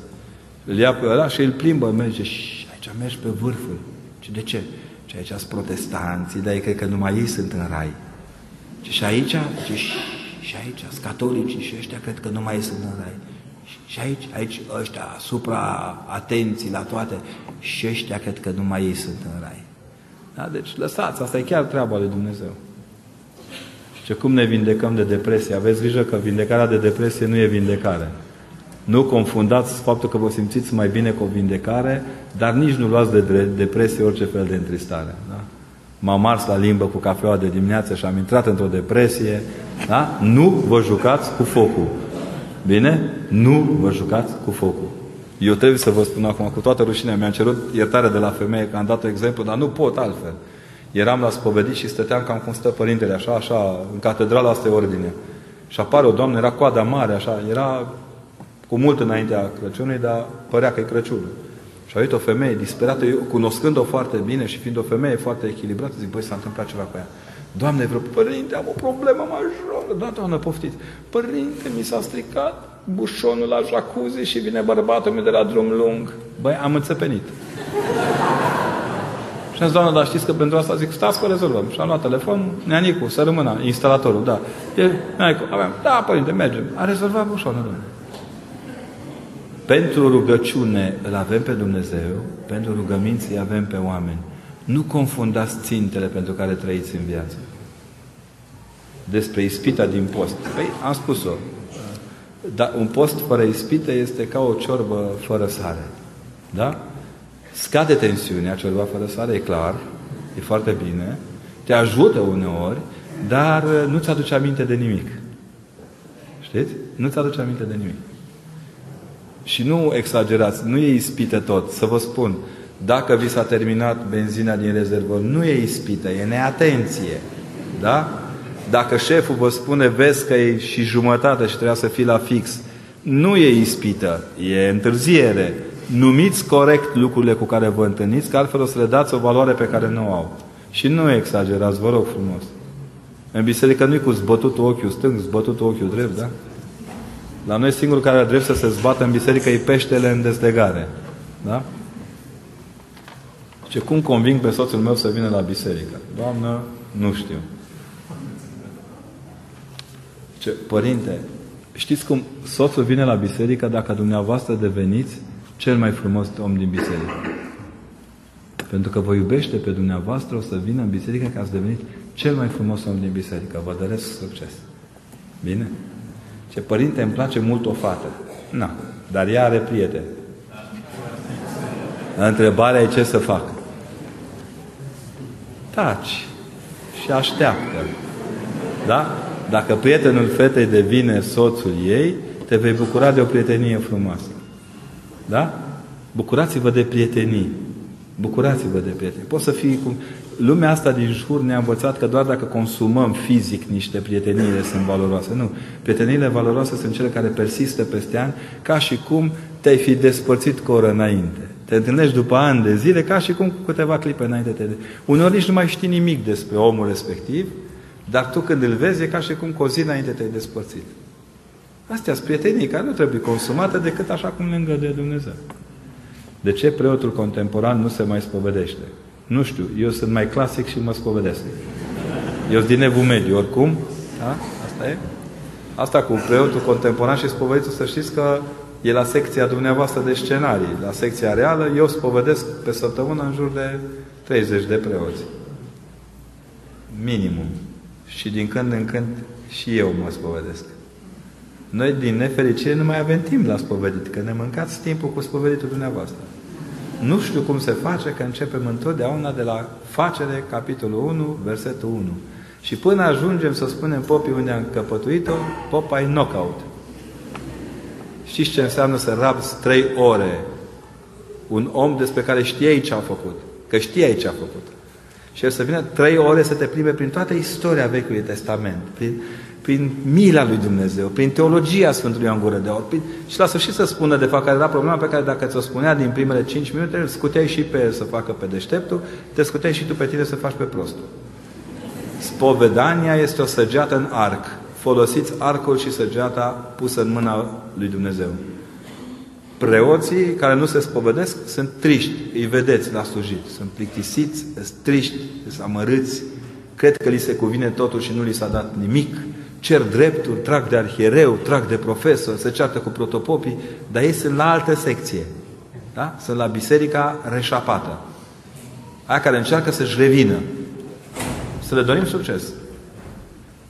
Îl ia pe ăla și îl plimbă, merge și aici mergi pe vârful. Și de ce? Și aici sunt protestanții, dar ei cred că numai ei sunt în rai. Și aici, și aici sunt catolicii și ăștia cred că numai ei sunt în rai. Și aici, aici ăștia, asupra atenții la toate, și ăștia cred că numai ei sunt în rai. Da? Deci lăsați, asta e chiar treaba lui Dumnezeu. Și cum ne vindecăm de depresie? Aveți grijă că vindecarea de depresie nu e vindecare. Nu confundați faptul că vă simțiți mai bine cu o vindecare, dar nici nu luați de depresie orice fel de întristare. Da? M-am ars la limbă cu cafeaua de dimineață și am intrat într-o depresie. Da? Nu vă jucați cu focul. Bine? Nu vă jucați cu focul. Eu trebuie să vă spun acum, cu toată rușinea, mi-am cerut iertare de la femeie că am dat exemplu, dar nu pot altfel. Eram la spovedit și stăteam cam cum stă părintele, așa, așa, în catedrala asta e ordine. Și apare o doamnă, era coada mare, așa, era cu mult înaintea Crăciunului, dar părea că e Crăciunul. Și a uit o femeie disperată, eu cunoscând-o foarte bine și fiind o femeie foarte echilibrată, zic, băi, s-a întâmplat ceva cu ea. Doamne, vreo, părinte, am o problemă majoră. Da, doamnă, poftiți. Părinte, mi s-a stricat bușonul la jacuzzi și vine bărbatul meu de la drum lung. Băi, am înțepenit. Și am zis, doamnă, dar știți că pentru asta, zic, stați că rezolvăm. Și am luat telefon, Neanicu, să rămână, instalatorul, da. E, Neanicu, aveam, da, părinte, mergem. A rezolvat bușonul, doamne. Pentru rugăciune îl avem pe Dumnezeu, pentru rugăminți îi avem pe oameni. Nu confundați țintele pentru care trăiți în viață. Despre ispita din post. Păi, am spus-o. Dar un post fără ispite este ca o ciorbă fără sare. Da? Scade tensiunea, ciorba fără sare, e clar, e foarte bine, te ajută uneori, dar nu-ți aduce aminte de nimic. Știți? Nu-ți aduce aminte de nimic. Și nu exagerați, nu e ispită tot, să vă spun. Dacă vi s-a terminat benzina din rezervor, nu e ispită, e neatenție. Da? Dacă șeful vă spune, vezi că e și jumătate și trebuia să fii la fix, nu e ispită, e întârziere. Numiți corect lucrurile cu care vă întâlniți, că altfel o să le dați o valoare pe care nu o au. Și nu exagerați, vă rog frumos. În biserică nu e cu zbătutul ochiul stâng, zbătutul ochiul drept, da? La noi singurul care are drept să se zbată în biserică e peștele în dezlegare. Da? Și cum conving pe soțul meu să vină la biserică? Doamnă, nu știu. Ce, părinte, știți cum soțul vine la biserică dacă dumneavoastră deveniți cel mai frumos om din biserică? Pentru că vă iubește pe dumneavoastră, o să vină în biserică că ați devenit cel mai frumos om din biserică. Vă doresc succes. Bine? Ce, părinte, îmi place mult o fată. Na, dar ea are prieteni. Întrebarea e ce să fac. Taci și așteaptă. Da? Dacă prietenul fetei devine soțul ei, te vei bucura de o prietenie frumoasă. Da? Bucurați-vă de prietenii. Bucurați-vă de prieteni. Poți să fii cum... Lumea asta din jur ne-a învățat că doar dacă consumăm fizic niște prietenii sunt valoroase. Nu. Prieteniile valoroase sunt cele care persistă peste ani, ca și cum te-ai fi despărțit cu o oră înainte. Te întâlnești după ani de zile, ca și cum cu câteva clipe înainte te... Uneori nici nu mai știi nimic despre omul respectiv, dar tu când îl vezi e ca și cum cu o zi înainte te-ai despărțit. Astea sunt prietenii care nu trebuie consumate decât așa cum le îngăduie Dumnezeu. De ce preotul contemporan nu se mai spovedește? Nu știu, eu sunt mai clasic și mă spovedesc. Eu sunt din evul mediu, oricum. Da? Asta e. Asta cu preotul contemporan și spoveditul, să știți că e la secția dumneavoastră de scenarii. La secția reală, eu spovedesc pe săptămână în jur de treizeci de preoți. Minimum. Și din când în când și eu mă spovedesc. Noi, din nefericire, nu mai avem timp la spovedit, că ne mâncați timpul cu spoveditul dumneavoastră. Nu știu cum se face, că începem întotdeauna de la Facere, capitolul unu, versetul unu. Și până ajungem să spunem popii unde am căpătuit-o, popa e knockout. Știți ce înseamnă să rabzi trei ore un om despre care știai ce a făcut? Că știai ce a făcut. Și el să vină trei ore să te plimbe prin toată istoria Vechiului Testament. Prin prin mila lui Dumnezeu, prin teologia Sfântului Ioan Gură de Aur, prin... și la sfârșit să spună, de fapt, care era problema pe care dacă ți-o spunea din primele cinci minute, îl scuteai și pe el să facă pe deșteptul, te scuteai și tu pe tine să faci pe prostul. Spovedania este o săgeată în arc. Folosiți arcul și săgeata pusă în mâna lui Dumnezeu. Preoții care nu se spovedesc sunt triști, îi vedeți la slujit, sunt plictisiți, sunt triști, sunt amărâți, cred că li se cuvine totul și nu li s-a dat nimic, cer drepturi, trag de arhiereu, trag de profesor, se ceartă cu protopopii, dar ei sunt la altă secție, da? Sunt la biserica reșapată, aia care încearcă să-și revină. Să le dorim succes.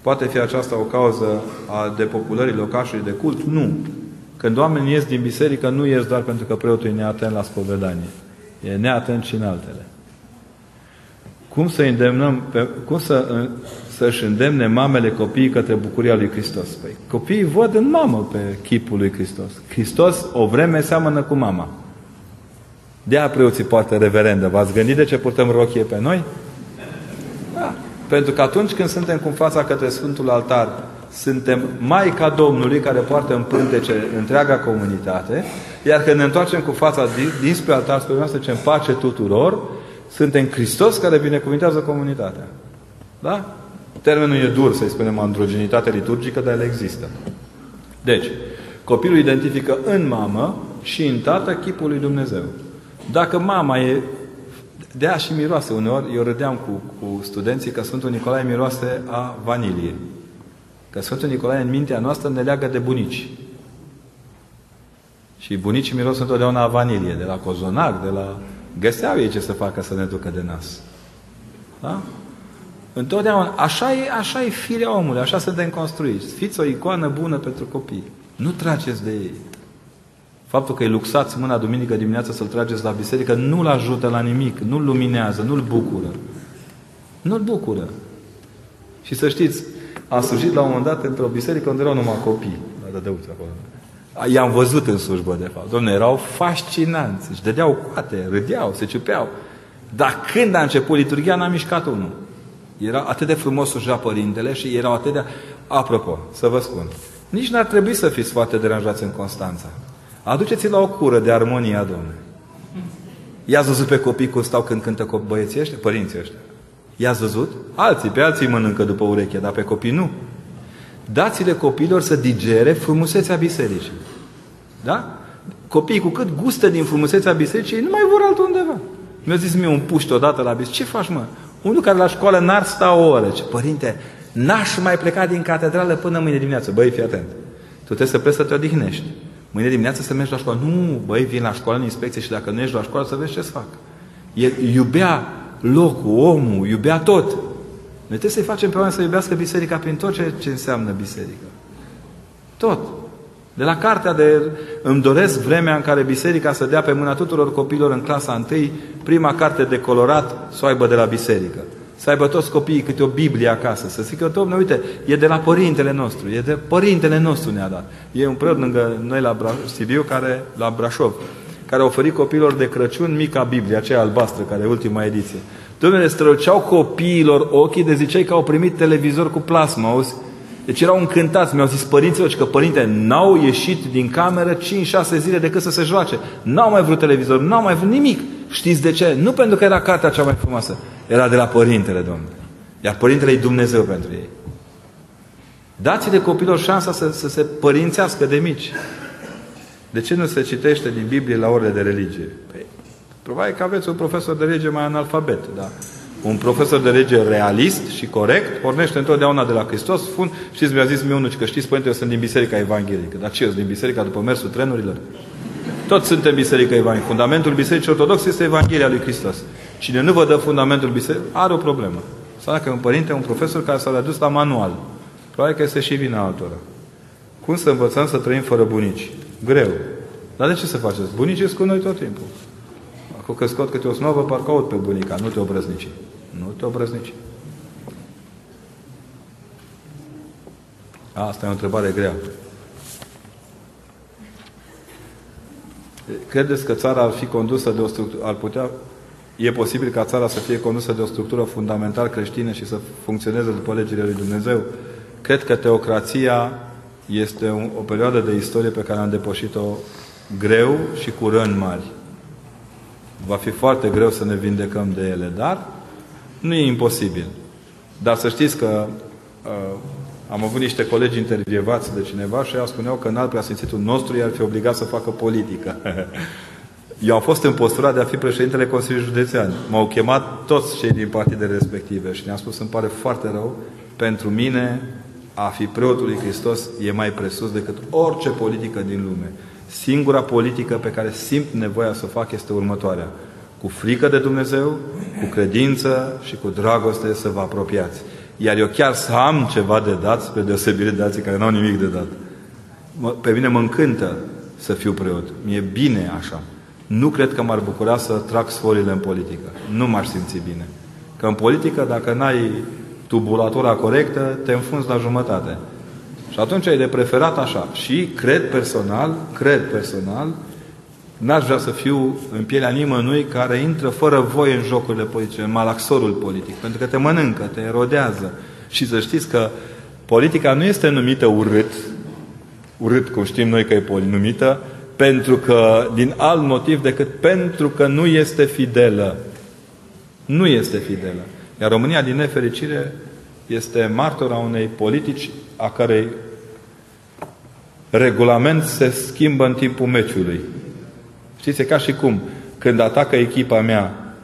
Poate fi aceasta o cauză a depopulării locașului de cult? Nu. Când oamenii ies din biserică, nu ies doar pentru că preotul e neatent la spovedanie. E neatent și în altele. Cum să îndemnăm, pe, cum să, să-și îndemne mamele copiii către bucuria lui Hristos? Păi, copiii văd în mamă pe chipul lui Hristos. Hristos o vreme seamănă cu mama. De-aia preoții poartă reverendă. V-ați gândit de ce purtăm rochie pe noi? Da. Pentru că atunci când suntem cu fața către Sfântul Altar, suntem Maica Domnului care poartă în pântece întreaga comunitate, iar când ne întoarcem cu fața dinspre altar, spre noi, să zicem pace tuturor, suntem Hristos care binecuvintează comunitatea. Da? Termenul e dur, să-i spunem, androgenitate liturgică, dar el există. Deci, copilul identifică în mamă și în tată chipul lui Dumnezeu. Dacă mama e... De-aia și miroase. Uneori eu râdeam cu, cu studenții că Sfântul Nicolae miroase a vanilie. Că Sfântul Nicolae în mintea noastră ne leagă de bunici. Și bunicii miros întotdeauna a vanilie, de la cozonac, de la... Găseau ei ce să facă să ne ducă de nas. Da? Întotdeauna. Așa e, așa e firea omului, așa suntem construiți. Fiți o icoană bună pentru copii. Nu trageți de ei. Faptul că îi luxați mâna duminică dimineața să-l trageți la biserică nu-l ajută la nimic, nu-l luminează, nu-l bucură. Nu-l bucură. Și să știți, am slujit la un moment dat într-o biserică unde erau numai copii. Da, da, uite acolo. I-am văzut în slujbă, de fapt. Dom'le, erau fascinanți. Își dădeau coate, râdeau, se ciupeau. Dar când a început liturghia, n-a mișcat unul. Era atât de frumos slujea părintele și erau atât de... Apropo, să vă spun, nici n-ar trebui să fiți foarte deranjați în Constanța. Aduceți-i la o cură de armonia, Domnule. I-ați văzut pe copii cum stau când cântă băieții ăștia? Părinții ăștia. I-ați văzut? Alții, pe alții mănâncă după ureche, dar pe copii nu. Dați-le copiilor să digere frumusețea bisericii. Da? Copiii cu cât gustă din frumusețea bisericii, nu mai vor altundeva. Mi-a zis mie un puști odată la biserică. Ce faci, mă? Unul care la școală n-ar sta o oră. Ce, părinte, n-aș mai pleca din catedrală până mâine dimineață. Băi, fii atent. Tu trebuie să pleci să te odihnești. Mâine dimineață să mergi la școală. Nu, băi, vin la școală în inspecție și dacă nu ești la școală să vezi ce-ți fac. El iubea locul, omul, iubea tot. Noi trebuie să-i facem pe oameni să iubească biserica prin tot ce, ce înseamnă biserică. Tot. De la cartea de Îmi doresc vremea în care biserica să dea pe mâna tuturor copiilor în clasa întâi, prima carte de colorat să o aibă de la biserică. Să aibă toți copiii câte o Biblie acasă. Să zică, Dom'le, uite, e de la părintele nostru. E de părintele nostru ne-a dat. E un preot lângă noi la Sibiu, care, la Brașov, care a oferit copiilor de Crăciun mica Biblie, aceea albastră, care e ultima ediție. Dom'le, străluceau copiilor ochii de ziceai că au primit televizor cu plasmă, auzi? Deci erau încântați. Mi-au zis părinților că părinte, n-au ieșit din cameră cinci șase zile decât să se joace. N-au mai vrut televizor, n-au mai vrut nimic. Știți de ce? Nu pentru că era cartea cea mai frumoasă. Era de la părintele Domnului. Iar părintele e Dumnezeu pentru ei. Dați-le copilor șansa să, să se părințească de mici. De ce nu se citește din Biblie la orele de religie? Păi, probabil că aveți un profesor de religie mai analfabet, da. Un profesor de religie realist și corect pornește întotdeauna de la Hristos. Spun, știți, mi-a zis mie unul, că știți, părinte, eu sunt din Biserica Evanghelică. Dar ce, eu din Biserica după mersul trenurilor? Toți suntem Biserica Evanghelică. Fundamentul Bisericii Ortodoxe este Evanghelia lui Hristos. Cine nu vă dă fundamentul bisericii, are o problemă. Sau dacă un părinte, un profesor care s-a redus la manual. Probabil că este și vina altora. Cum să învățăm să trăim fără bunici? Greu. Dar de ce să faceți? Bunicii sunt cu noi tot timpul. Acum că scot câte o snovă, parcă aud pe bunica. Nu te obrăznici. Nu te obrăznici. Asta e o întrebare grea. Credeți că țara ar fi condusă de o structură, ar putea, e posibil ca țara să fie condusă de o structură fundamental creștină și să funcționeze după legile lui Dumnezeu? Cred că teocrația este o perioadă de istorie pe care am depășit-o greu și cu răni mari. Va fi foarte greu să ne vindecăm de ele, dar nu e imposibil. Dar să știți că uh, am avut niște colegi intervievați de cineva și ei spuneau că în alt preasfințitul nostru i-ar fi obligat să facă politică. Eu am fost în postura de a fi președintele Consiliului Județean. M-au chemat toți cei din partidele respective și ne-am spus, îmi pare foarte rău, pentru mine a fi preotul lui Hristos e mai presus decât orice politică din lume. Singura politică pe care simt nevoia să o fac este următoarea. Cu frică de Dumnezeu, cu credință și cu dragoste să vă apropiați. Iar eu chiar să am ceva de dat, spre deosebire de alții care n-au nimic de dat. Pe mine mă încântă să fiu preot. Mi-e bine așa. Nu cred că m-ar bucura să trag sforile în politică. Nu m-aș simți bine. Că în politică, dacă n-ai tubulatura corectă, te înfunzi la jumătate. Și atunci e de preferat așa. Și cred personal, cred personal, n-aș vrea să fiu în pielea nimănui care intră fără voie în jocurile politice, în malaxorul politic. Pentru că te mănâncă, te erodează. Și să știți că politica nu este numită urât, urât cum știm noi că e numită, pentru că, din alt motiv decât pentru că nu este fidelă. Nu este fidelă. Iar România, din nefericire, este martora unei politici a cărei regulament se schimbă în timpul meciului. Știți, e ca și cum, când atacă echipa mea,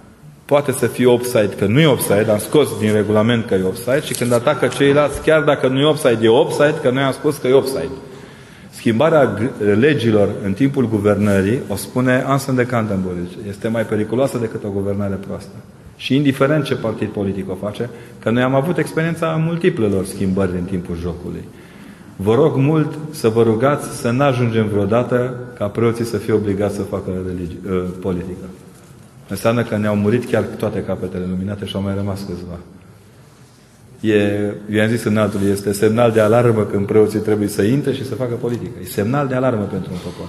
poate să fie offside, că nu e offside, am scos din regulament că e offside, și când atacă ceilalți, chiar dacă nu e offside, e offside, că noi am spus că e offside. Schimbarea legilor în timpul guvernării, o spune Anson de Canterbury, este mai periculoasă decât o guvernare proastă. Și indiferent ce partid politic o face, că noi am avut experiența multiplelor schimbări în timpul jocului. Vă rog mult să vă rugați să nu ajungem vreodată ca preoții să fie obligați să facă religi- politică. Înseamnă că ne-au murit chiar toate capetele luminate și au mai rămas câțiva. E, eu am zis înaltul, este semnal de alarmă când preoții trebuie să intre și să facă politică. E semnal de alarmă pentru un popor.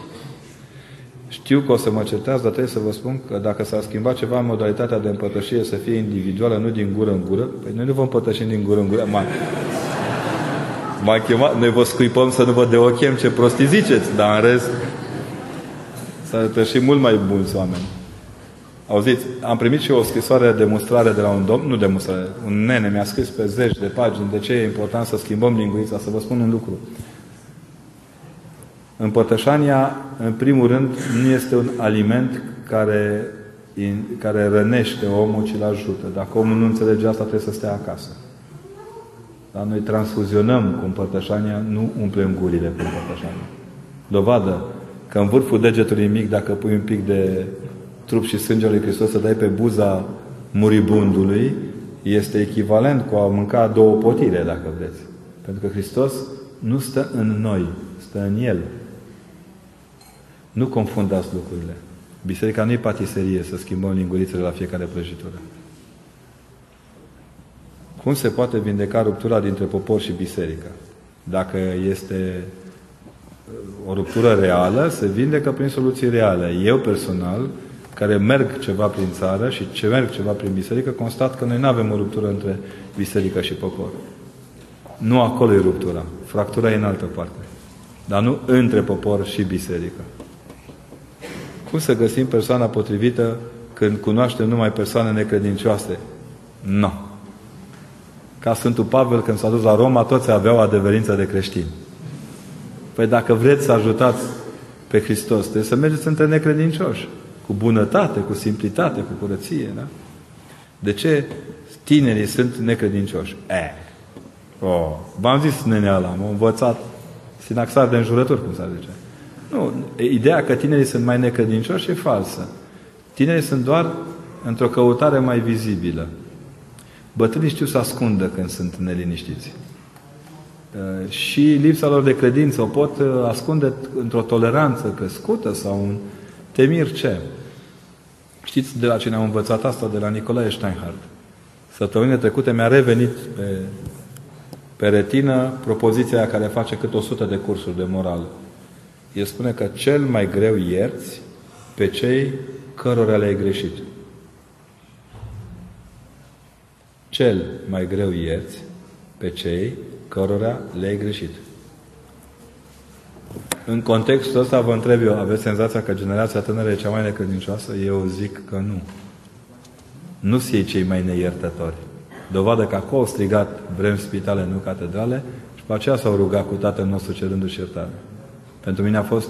Știu că o să mă certați, dar trebuie să vă spun că dacă s-ar schimba ceva în modalitatea de împărtășire să fie individuală, nu din gură în gură, păi noi nu vom împărtăși din gură în gură. M-a, m-a chemat, noi vă scuipăm să nu vă deochem ce prostii ziceți, dar în rest s-ar întâlși mult mai mulți oameni. Auziți, am primit și eu o scrisoare de mustrare de la un domn, nu de mustrare, un nene mi-a scris pe zeci de pagini de ce e important să schimbăm lingurița. Să vă spun un lucru. Împărtășania, în primul rând, nu este un aliment care, in, care rănește omul, ci îl ajută. Dacă omul nu înțelege asta, trebuie să stea acasă. Dar noi transfuzionăm cu împărtășania, nu umplem gurile cu împărtășania. Dovadă că în vârful degetului mic, dacă pui un pic de trup și sânge lui Hristos, să dai pe buza muribundului, este echivalent cu a mânca două potile, dacă vreți. Pentru că Hristos nu stă în noi, stă în El. Nu confundați lucrurile. Biserica nu e patiserie să schimbăm lingurițele la fiecare prăjitură. Cum se poate vindeca ruptura dintre popor și biserică? Dacă este o ruptură reală, se vindecă prin soluții reale. Eu personal, care merg ceva prin țară și ce merg ceva prin biserică, constat că noi nu avem o ruptură între biserică și popor. Nu acolo e ruptura. Fractura e în altă parte. Dar nu între popor și biserică. Cum să găsim persoana potrivită când cunoaștem numai persoane necredincioase? Nu. Ca Sfântul Pavel, când s-a dus la Roma, toți aveau adeverință de creștini. Păi dacă vreți să ajutați pe Hristos, trebuie să mergeți între necredincioși. Cu bunătate, cu simplitate, cu curăție. Da? De ce tinerii sunt necredincioși? E. Oh. V-am zis neneala, m-am învățat sinaxar de înjurături, cum s-ar zice. Nu, ideea că tinerii sunt mai necredincioși e falsă. Tinerii sunt doar într-o căutare mai vizibilă. Bătrânii știu să ascundă când sunt neliniștiți. Și lipsa lor de credință o pot ascunde într-o toleranță crescută sau un temir ce? Știți de la cine am învățat asta? De la Nicolae Steinhardt. Săptămâna trecută mi-a revenit pe, pe retină propoziția care face cât o sută de cursuri de morală. El spune că cel mai greu ierți pe cei cărora le-ai greșit. Cel mai greu ierți pe cei cărora le-ai greșit. În contextul ăsta vă întreb eu, aveți senzația că generația tânără e cea mai necredincioasă? Eu zic că nu. Nu sunt ei cei mai neiertători. Dovadă că acolo au strigat vrem spitale, nu catedrale, și pe aceea s-au rugat cu Tatăl nostru cerându-și iertare. Pentru mine a fost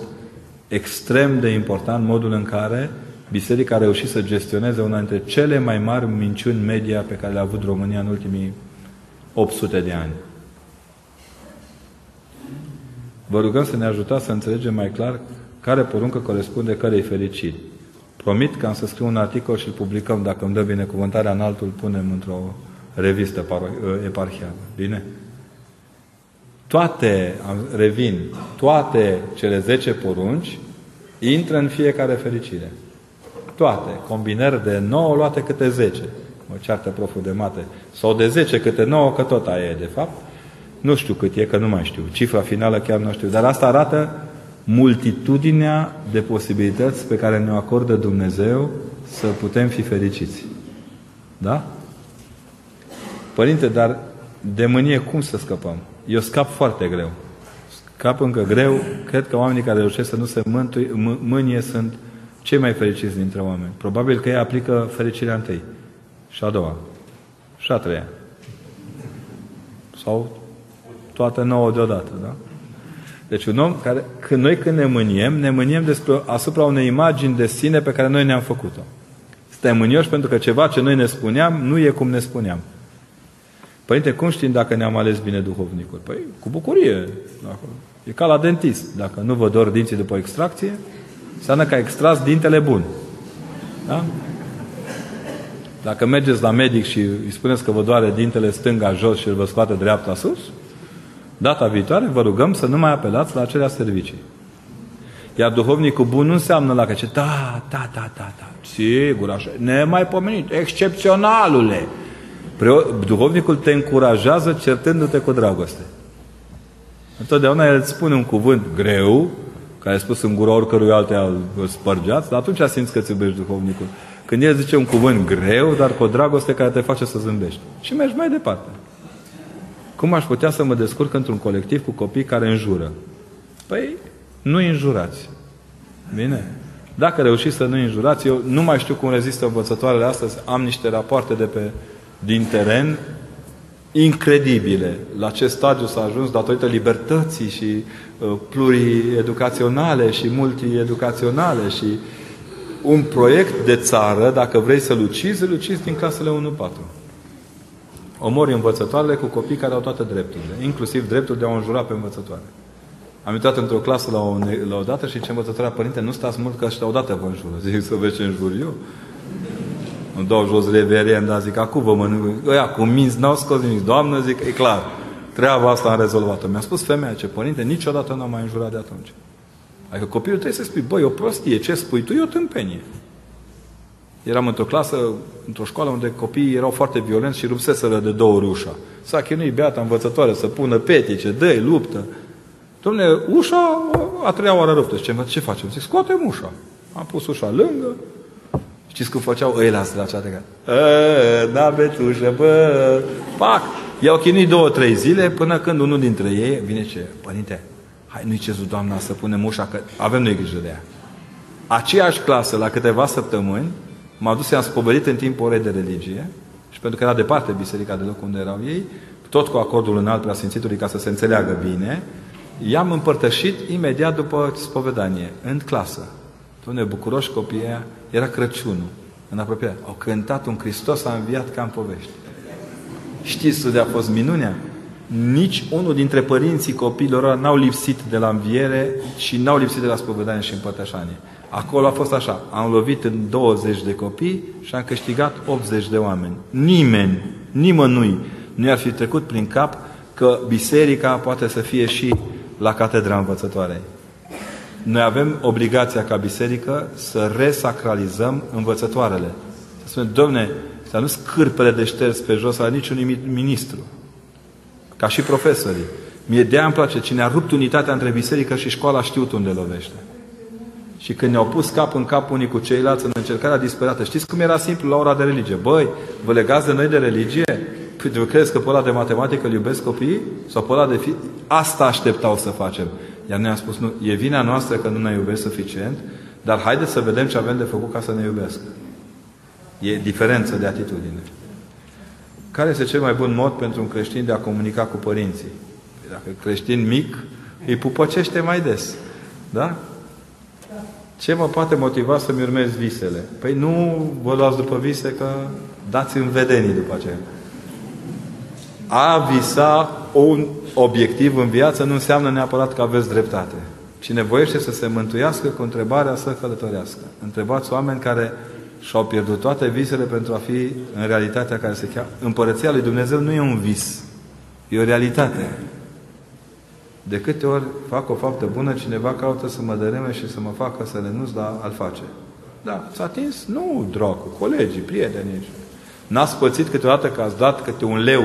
extrem de important modul în care Biserica a reușit să gestioneze una dintre cele mai mari minciuni media pe care le-a avut România în ultimii opt sute de ani. Vă rugăm să ne ajutați să înțelegem mai clar care poruncă corespunde cărei fericiri. Promit că am să scriu un articol și îl publicăm, dacă îmi dă binecuvântarea, în altul punem într-o revistă eparhială. Bine? Toate, revin, toate cele zece porunci intră în fiecare fericire. Toate. Combinări de nouă luate câte zece. Mă ceartă proful de mate. Sau de zece câte nouă, că tot aia e, de fapt. Nu știu cât e, că nu mai știu. Cifra finală chiar nu știu. Dar asta arată multitudinea de posibilități pe care ne-o acordă Dumnezeu să putem fi fericiți. Da? Părinte, dar de mânie cum să scăpăm? Eu scap foarte greu. Scap încă greu. Cred că oamenii care reușesc să nu se mântui, m- mânie sunt cei mai fericiți dintre oameni. Probabil că ei aplică fericirea întâi. Și a doua. Și a treia. Sau toată nouă deodată, da? Deci un om care, când noi când ne mâniem, ne mâniem despre, asupra unei imagini de sine pe care noi ne-am făcut-o. Suntem mânioși pentru că ceva ce noi ne spuneam nu e cum ne spuneam. Părinte, cum știm dacă ne-am ales bine duhovnicul? Păi, cu bucurie. E ca la dentist. Dacă nu vă dor dinții după extracție, înseamnă că a extras dintele bun. Da? Dacă mergeți la medic și îi spuneți că vă doare dintele stânga jos și îl vă scoate dreapta sus, data viitoare vă rugăm să nu mai apelați la acelea servicii. Iar duhovnicul bun nu înseamnă la că ce da, da, da, da, da, sigur, așa, nemaipomenit, excepționalule. Preo- duhovnicul te încurajează certându-te cu dragoste. Întotdeauna el îți spune un cuvânt greu, care a spus în gura oricărui altea îl spărgeați, dar atunci simți că îți iubești duhovnicul. Când el zice un cuvânt greu, dar cu o dragoste care te face să zâmbești. Și mergi mai departe. Cum aș putea să mă descurc într-un colectiv cu copii care înjură? Păi, nu-i înjurați. Bine? Dacă reușiți să nu-i înjurați, eu nu mai știu cum rezistă învățătoarele astăzi. Am niște rapoarte de pe, din teren incredibile. La ce stadiu s-a ajuns datorită libertății și uh, plurieducaționale și multieducaționale și un proiect de țară, dacă vrei să-l ucizi, îl ucizi din clasele unu până la patru. Omori învățătoarele cu copii care au toate drepturile, inclusiv dreptul de a o înjura pe învățătoare. Am intrat într-o clasă la o, la o dată și ce învățătoarea, părinte, nu stați mult că ăștia odată vă înjură. Zic, să vezi ce înjur eu. Îmi dau jos reverend, dar zic, acum vă mănânc. Ăia cu minți n-au scos nimic. Doamnă, zic, e clar, treaba asta am rezolvat-o. Mi-a spus femeia ce, părinte, niciodată n-am mai înjurat de atunci. Adică copilul trebuie să spui, băi, o prostie, ce spui tu, e o tâmpenie. Eram într-o clasă, într-o școală unde copiii erau foarte violenți și rupseseră de două ori ușa. S-a chinuit beata învățătoare să pună petice, dă-i, luptă. Dom'le, ușa a treia oară ruptă. Zice, ce facem? Zic, scoatem ușa. Am pus ușa lângă. Știți cum făceau ăia la cea de gata? N-aveți ușă, bă! Pac! I-au chinuit două, trei zile până când unul dintre ei vine ce? Părinte, hai, nu-i cezul, doamna, să punem ușa, că avem noi grijă de ea. Aceeași clasă, la câteva săptămâni, m-a dus, i-am spovedit în timpul orei de religie și pentru că era departe biserica de loc unde erau ei, tot cu acordul înalt preasfințitului ca să se înțeleagă bine, i-am împărtășit imediat după spovedanie, în clasă. Doamne, bucuroși copiii aia, era Crăciunul, în apropiere. Au cântat un Hristos a înviat ca în povești. Știți unde a fost minunea? Nici unul dintre părinții copiilor n-au lipsit de la înviere și n-au lipsit de la spovedanie și împărtășanie. Acolo a fost așa. Am lovit în douăzeci de copii și am câștigat optzeci de oameni. Nimeni, nimănui nu i-ar fi trecut prin cap că biserica poate să fie și la catedra învățătoarei. Noi avem obligația ca biserică să resacralizăm învățătoarele. Să spunem, domne, să nu scârpele de șters pe jos la niciun ministru. Ca și profesorii. Mie de-aia îmi place. Cine a rupt unitatea între biserică și școală a știut unde lovește. Și când ne-au pus cap în cap unii cu ceilalți în încercarea disperată, știți cum era simplu la ora de religie? Băi, vă legați de noi de religie? pentru că crezi că pe ăla de matematică îl iubesc copiii? Sau pe ăla de fi... Asta așteptau să facem. Iar noi am spus, nu, e vina noastră că nu ne iubesc suficient, dar haideți să vedem ce avem de făcut ca să ne iubesc. E diferență de atitudine. Care este cel mai bun mod pentru un creștin de a comunica cu părinții? Dacă creștin mic, îi pupăcește mai des. Da? Ce mă poate motiva să-mi urmez visele? Păi nu vă luați după vise, că dați în vedenii după aceea. A visa un obiectiv în viață nu înseamnă neapărat că aveți dreptate. Cine voiește să se mântuiască, cu întrebarea să călătorească. Întrebați oameni care și-au pierdut toate visele pentru a fi în realitatea care se cheamă. Împărăția lui Dumnezeu nu e un vis. E o realitate. De câte ori fac o faptă bună, cineva caută să mă dărâme și să mă facă să renunț, dar al face. Da, s-a atins? Nu, dracu, colegii, prieteni. N-ați pățit câteodată că ați dat câte un leu,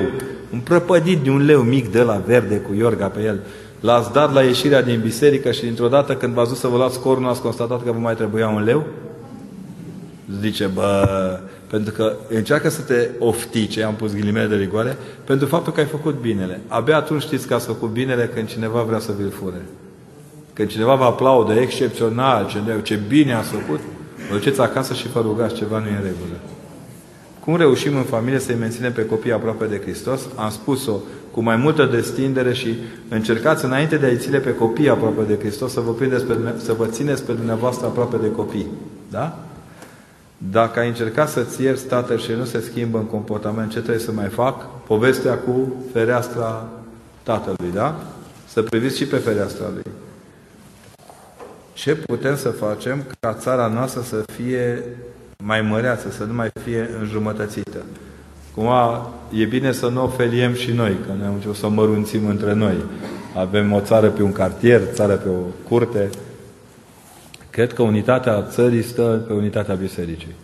un prăpădit de un leu mic de la verde cu iorga pe el, l-ați dat la ieșirea din biserică și dintr-o dată când v-ați dus să vă luați cornul, ați constatat că vă mai trebuia un leu? Zice, bă, pentru că încearcă să te oftice, am pus ghilimele de rigoare, pentru faptul că ai făcut binele. Abia atunci știți că ați făcut binele când cineva vrea să vi-l fure. Când cineva vă aplaudă, excepțional, ce bine ați făcut, vă duceți acasă și vă rugați, ceva nu e în regulă. Cum reușim în familie să-i menținem pe copii aproape de Hristos? Am spus-o cu mai multă destindere și încercați înainte de a-i ține pe copii aproape de Hristos să vă, prindeți pe, să vă țineți pe dumneavoastră aproape de copii. Da? Dacă ai încercat să-ți ieri tatăl și nu se schimbă în comportament, ce trebuie să mai fac? Povestea cu fereastra tatălui, da? Să priviți și pe fereastra lui. Ce putem să facem ca țara noastră să fie mai măreață, să nu mai fie înjumătățită? Cumva e bine să nu o feliem și noi, că noi am început să o mărunțim între noi. Avem o țară pe un cartier, țară pe o curte. Cred că unitatea țării stă pe unitatea bisericii.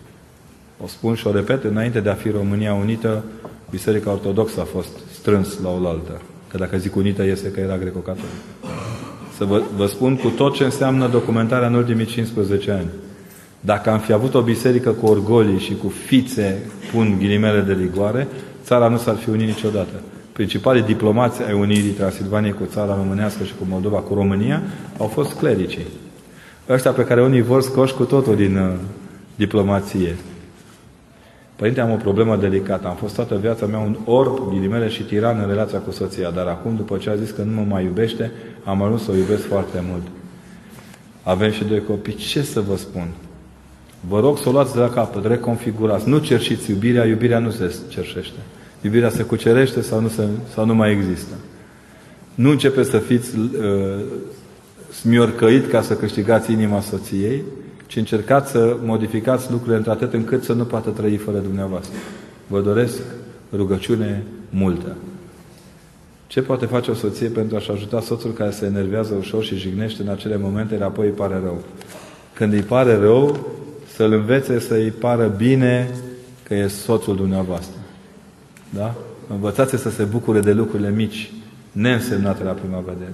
O spun și o repet, înainte de a fi România unită, Biserica Ortodoxă a fost strâns la oaltă. Că dacă zic unită, este că era greco-catolică. Să vă, vă spun cu tot ce înseamnă documentarea în ultimii cincisprezece ani. Dacă am fi avut o biserică cu orgolii și cu fițe, pun ghilimele de rigoare, țara nu s-ar fi unit niciodată. Principalii diplomați ai unirii Transilvaniei cu țara românească și cu Moldova, cu România, au fost clericii. Ăștia pe care unii vor scoși cu totul din uh, diplomație. Părinte, am o problemă delicată. Am fost toată viața mea un orb, ghilimele, și tiran în relația cu soția. Dar acum, după ce a zis că nu mă mai iubește, am ajuns să o iubesc foarte mult. Avem și doi copii. Ce să vă spun? Vă rog să o luați de la capăt, reconfigurați. Nu cerșiți iubirea, iubirea nu se cerșește. Iubirea se cucerește sau nu, se, sau nu mai există. Nu începeți să fiți... Uh, smiorcăit ca să câștigați inima soției, ci încercați să modificați lucrurile într-atât încât să nu poată trăi fără dumneavoastră. Vă doresc rugăciune multă. Ce poate face o soție pentru a-și ajuta soțul care se enervează ușor și jignește în acele momente, iar apoi îi pare rău? Când îi pare rău, să-l învețe să îi pară bine că e soțul dumneavoastră. Da? Învățați să se bucure de lucrurile mici, neînsemnate la prima vedere.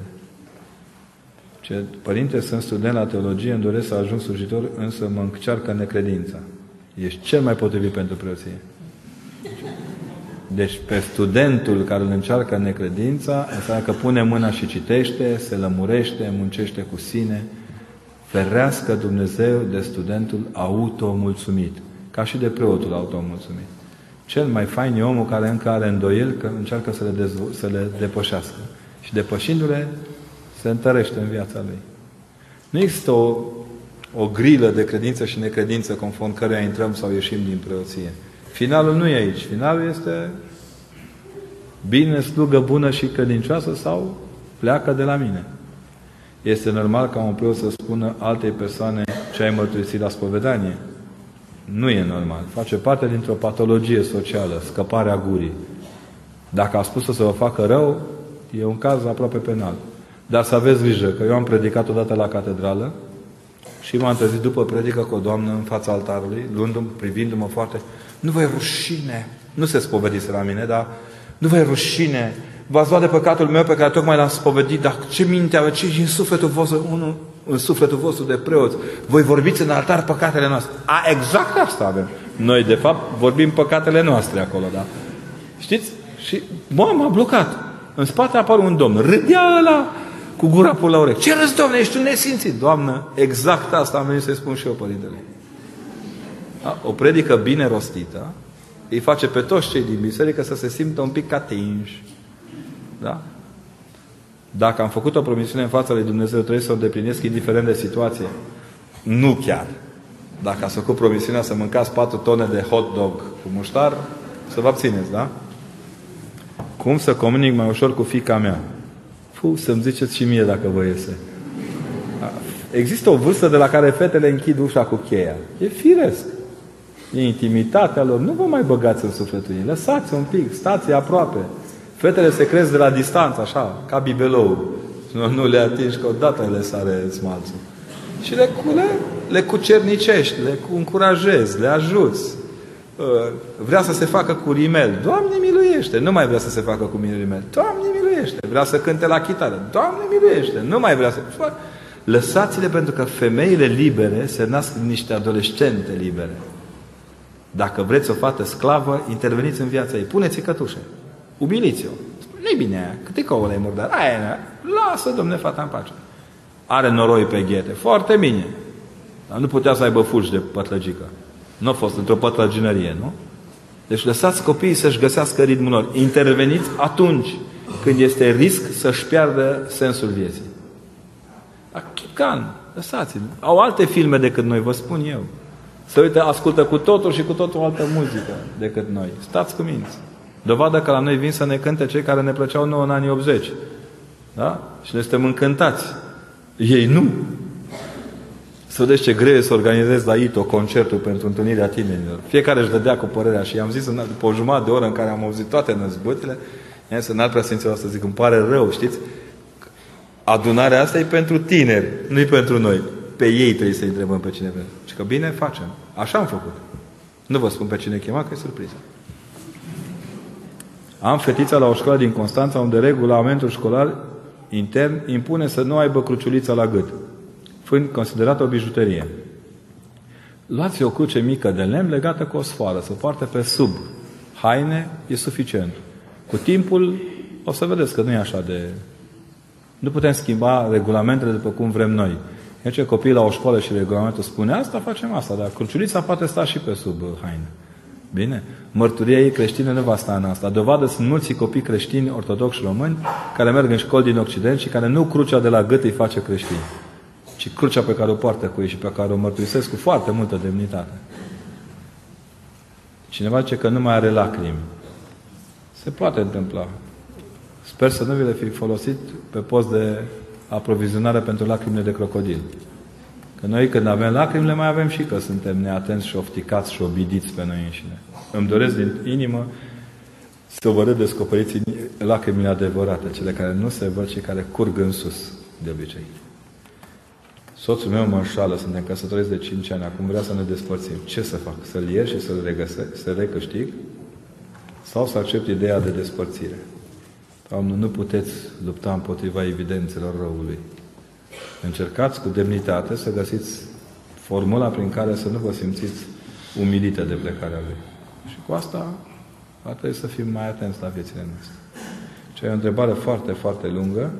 Părinte, sunt student la teologie, îmi doresc să ajung slujitor, însă mă încearcă necredința. Ești cel mai potrivit pentru preoție. Deci pe studentul care îl încearcă necredința, înseamnă că pune mâna și citește, se lămurește, muncește cu sine. Ferească Dumnezeu de studentul automulțumit, ca și de preotul automulțumit. Cel mai fain e omul care încă are îndoieli, că încearcă să le, dezvo- să le depășească. Și depășindu-le, se întărește în viața lui. Nu există o, o grilă de credință și necredință conform căreia intrăm sau ieșim din preoție. Finalul nu e aici. Finalul este bine, slugă bună și credincioasă, sau pleacă de la mine. Este normal ca un preot să spună altei persoane ce ai mărturisit la spovedanie? Nu e normal. Face parte dintr-o patologie socială, scăparea gurii. Dacă a spus să vă facă rău, e un caz aproape penal. Dar să aveți grijă, că eu am predicat odată la catedrală și m-am trezit după predică cu o doamnă în fața altarului, luându-mi, privindu-mă foarte... Nu vă e rușine! Nu se spovedise la mine, dar... Nu vă e rușine! V-ați luat de păcatul meu pe care tocmai l-am spovedit, dar ce minte aveți? Și în sufletul vostru, unul, în sufletul vostru de preoți, voi vorbiți în altar păcatele noastre. A, exact asta avem! Noi, de fapt, vorbim păcatele noastre acolo, da? Știți? Și m-a blocat. În spate apare un domn. Râdea ăla cu gura până la urechi. Ce râzi, domne, ești un nesimțit. Doamnă, exact asta am venit să-i spun și eu, părintele. O predică bine rostită îi face pe toți cei din biserică să se simtă un pic atinși. Da? Dacă am făcut o promisiune în fața lui Dumnezeu, trebuie să o deplinesc indiferent de situație. Nu chiar. Dacă ați făcut promisiunea să mâncați patru tone de hot dog cu muștar, să vă abțineți, da? Cum să comunic mai ușor cu fiica mea? Fu, să-mi ziceți și mie dacă vă iese. Există o vârstă de la care fetele închid ușa cu cheia. E firesc. E intimitatea lor. Nu vă mai băgați în sufletul ei. Lăsați un pic, stați aproape. Fetele se cresc de la distanță, așa, ca bibelou. Nu, nu le atingi, că odată le sare smalțul. Și le, le, le cucernicești, le încurajezi, le ajuți. Vrea să se facă cu rimel. Doamne miluiește! Nu mai vrea să se facă cu rimel. Doamne miluiește! Vrea să cânte la chitară. Doamne miluiește! Nu mai vrea să... Lăsați-le, pentru că femeile libere se nasc niște adolescente libere. Dacă vreți o fată sclavă, interveniți în viața ei. Puneți-i cătușe. Umiliți-o. Nu-i bine aia. Câte ouăle e murdar. Aia lasă, domne, fata în pace. Are noroi pe ghete. Foarte bine. Dar nu putea să aibă fulgi de pătlăgică. Nu a fost într-o pătlăginărie, nu? Deci lăsați copiii să-și găsească ritmul lor. Interveniți atunci când este risc să-și piardă sensul vieții. Chipcan, lăsați-l. Au alte filme decât noi, vă spun eu. Să uite, ascultă cu totul și cu totul altă muzică decât noi. Stați cu minți. Dovadă că la noi vin să ne cânte cei care ne plăceau nouă în anii optzeci. Da? Și noi suntem încântați. Ei nu. Să vedeți ce greu e să organizezi la I T O concertul pentru întâlnirea tinerilor. Fiecare își dădea cu părerea și i-am zis, după o jumătate de oră în care am auzit toate năzbâtile, i-am zis, n-ar prea simțeau să zic, îmi pare rău, știți? Adunarea asta e pentru tineri, nu e pentru noi. Pe ei trebuie să întrebăm pe cine vrem. Și că bine facem. Așa am făcut. Nu vă spun pe cine chema, că e surpriză. Am fetița la o școală din Constanța, unde regulamentul școlar intern impune să nu aibă cruciulița la gât, fiind considerată o bijuterie. Luați o cruce mică de lemn legată cu o sfoară, să o poarte pe sub haine, e suficient. Cu timpul o să vedeți că nu e așa de... Nu putem schimba regulamentele după cum vrem noi. Deci copiii la o școală și regulamentul spune asta, facem asta, dar cruciulița poate sta și pe sub haine. Bine? Mărturia ei creștină nu va sta în asta. Dovadă sunt mulți copii creștini, ortodoxi români, care merg în școli din Occident și care nu crucea de la gât îi face creștini, ci crucea pe care o poartă cu ei și pe care o mărturisesc cu foarte multă demnitate. Cineva zice că nu mai are lacrimi. Se poate întâmpla. Sper să nu vi le fi folosit pe post de aprovizionare pentru lacrimile de crocodil. Că noi când avem lacrimi, le mai avem și că suntem neatenți și ofticați și obidiți pe noi înșine. Îmi doresc din inimă să vă redescoperiți lacrimile adevărate, cele care nu se văd și care curg în sus, de obicei. Soțul meu mă înșală, suntem căsătoriți de cinci ani, acum vrea să ne despărțim. Ce să fac? Să-l ier și să-l regăsesc, să recâștig? Sau să accept ideea de despărțire? Doamne, nu puteți lupta împotriva evidențelor răului. Încercați cu demnitate să găsiți formula prin care să nu vă simțiți umilită de plecarea lui. Și cu asta ar trebui să fim mai atenți la viețile noastre. Și e o întrebare foarte, foarte lungă.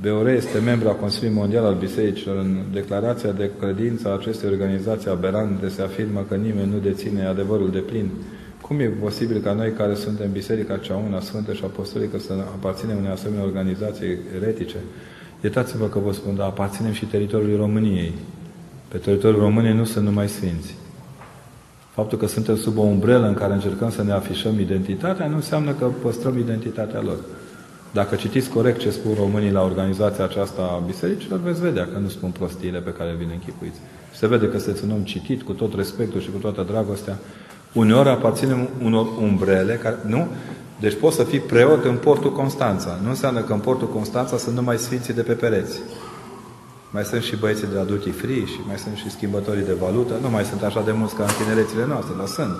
B O R este membru al Consiliului Mondial al Bisericilor. În declarația de credință a acestei organizații aberante se afirmă că nimeni nu deține adevărul de plin. Cum e posibil ca noi care suntem Biserica cea una, Sfântă și Apostolică să aparținem unei asemenea organizații eretice? Iertați-vă că vă spun, dar aparținem și teritoriului României. Pe teritoriul României nu sunt numai sfinți. Faptul că suntem sub o umbrelă în care încercăm să ne afișăm identitatea nu înseamnă că păstrăm identitatea lor. Dacă citiți corect ce spun românii la organizația aceasta a bisericilor, veți vedea că nu spun prostiile pe care vi le închipuiți. Se vede că sunteți un om citit, cu tot respectul și cu toată dragostea. Uneori aparținem unor umbrele, care, nu? Deci poți să fii preot în portul Constanța. Nu înseamnă că în portul Constanța sunt numai sfinții de pe pereți. Mai sunt și băieții de la duty free și mai sunt și schimbătorii de valută. Nu mai sunt așa de mulți ca în tinerețile noastre, dar sunt.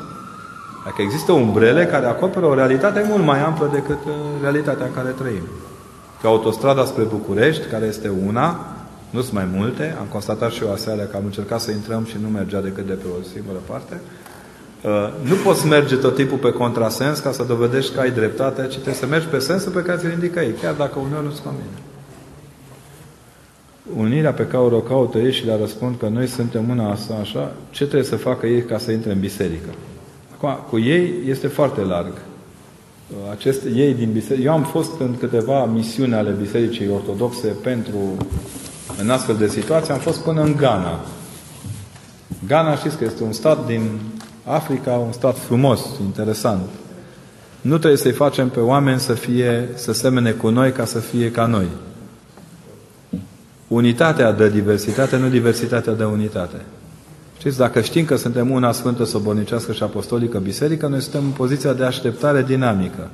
Dacă există umbrele care acoperă o realitate mult mai amplă decât realitatea în care trăim. Că autostrada spre București, care este una, nu sunt mai multe, am constatat și eu aseară că am încercat să intrăm și nu mergea decât de pe o singură parte. Nu poți merge tot timpul pe contrasens ca să dovedești că ai dreptate, ci trebuie să mergi pe sensul pe care ți-l indică ei, chiar dacă uneori nu-ți convine. Unirea pe care o caută ei și le răspund că noi suntem una asta, așa, ce trebuie să facă ei ca să intre în biserică? Acum, cu ei este foarte larg. Acest ei din biserică... Eu am fost în câteva misiuni ale Bisericii Ortodoxe pentru... În astfel de situații am fost până în Ghana. Ghana, știți că este un stat din Africa, un stat frumos, interesant. Nu trebuie să-i facem pe oameni să fie, să semene cu noi ca să fie ca noi. Unitatea dă diversitate, nu diversitatea dă unitate. Știți, dacă știm că suntem una sfântă, sobornicească și apostolică biserică, noi suntem în poziția de așteptare dinamică.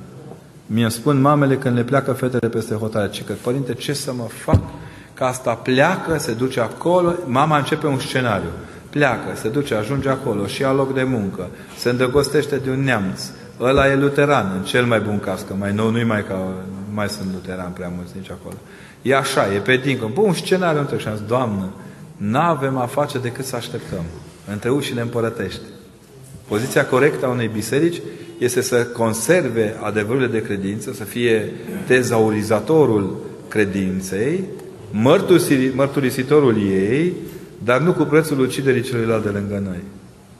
Mi-e spun mamele când le pleacă fetele peste hotare, ci că, părinte, ce să mă fac? Că asta pleacă, se duce acolo, mama începe un scenariu. Pleacă, se duce, ajunge acolo și ia loc de muncă, se îndrăgostește de un neamț, ăla e luteran, în cel mai bun caz, că mai nou nu-i mai ca, mai sunt luteran prea mulți nici acolo. E așa, e pe dincolo. Bă, un scenariu întreg și am zis, Doamnă, n-avem a face decât să așteptăm între ușile împărătești. Poziția corectă a unei biserici este să conserve adevărurile de credință, să fie tezaurizatorul credinței, mărturisitorul ei, dar nu cu prețul uciderii celuilalt de lângă noi.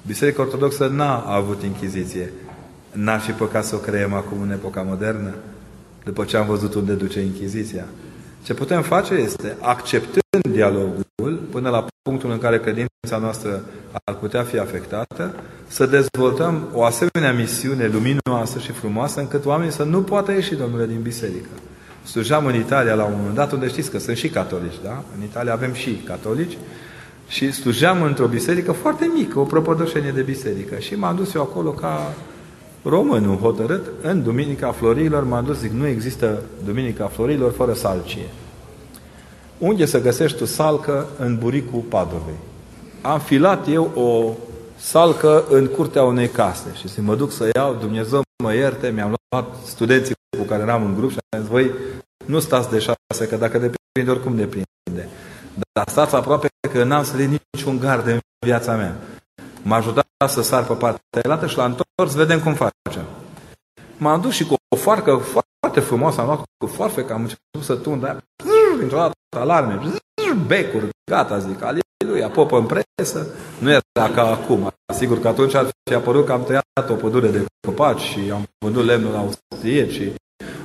Biserica Ortodoxă n-a avut Inchiziție. N-ar fi păcat să o creăm acum în epoca modernă, după ce am văzut unde duce Inchiziția. Ce putem face este, acceptând dialogul, până la punctul în care credința noastră ar putea fi afectată, să dezvoltăm o asemenea misiune luminoasă și frumoasă, încât oamenii să nu poată ieși, domnule, din biserică. Slujeam în Italia la un moment dat, unde știți că sunt și catolici, da? În Italia avem și catolici. Și slujeam într-o biserică foarte mică, o prăpădoșenie de biserică. Și m-am dus eu acolo ca românul hotărât, în Duminica Florilor, m-am dus, zic, nu există Duminica Florilor fără salcie. Unde să găsești tu salcă în buricul Padovei? Am filat eu o salcă în curtea unei case și să mă duc să iau, Dumnezeu mă ierte, mi-am luat studenții cu care eram în grup și am zis, voi nu stați de șase, că dacă depinde, oricum depinde. Dar stați aproape că n-am sărit niciun gard în viața mea. M-a ajutat să sar pe partea aia și l-a întors, vedem cum facem. M-am dus și cu o foarcă foarte frumoasă, am luat cu foarfeca, am început să tund, dar dintr-o dată alarme, becuri, gata, zic, aleluia, popă în presă. Nu era ca acum, sigur că atunci ar fi apărut că am tăiat o pădure de copaci și am vândut lemnul la austriec și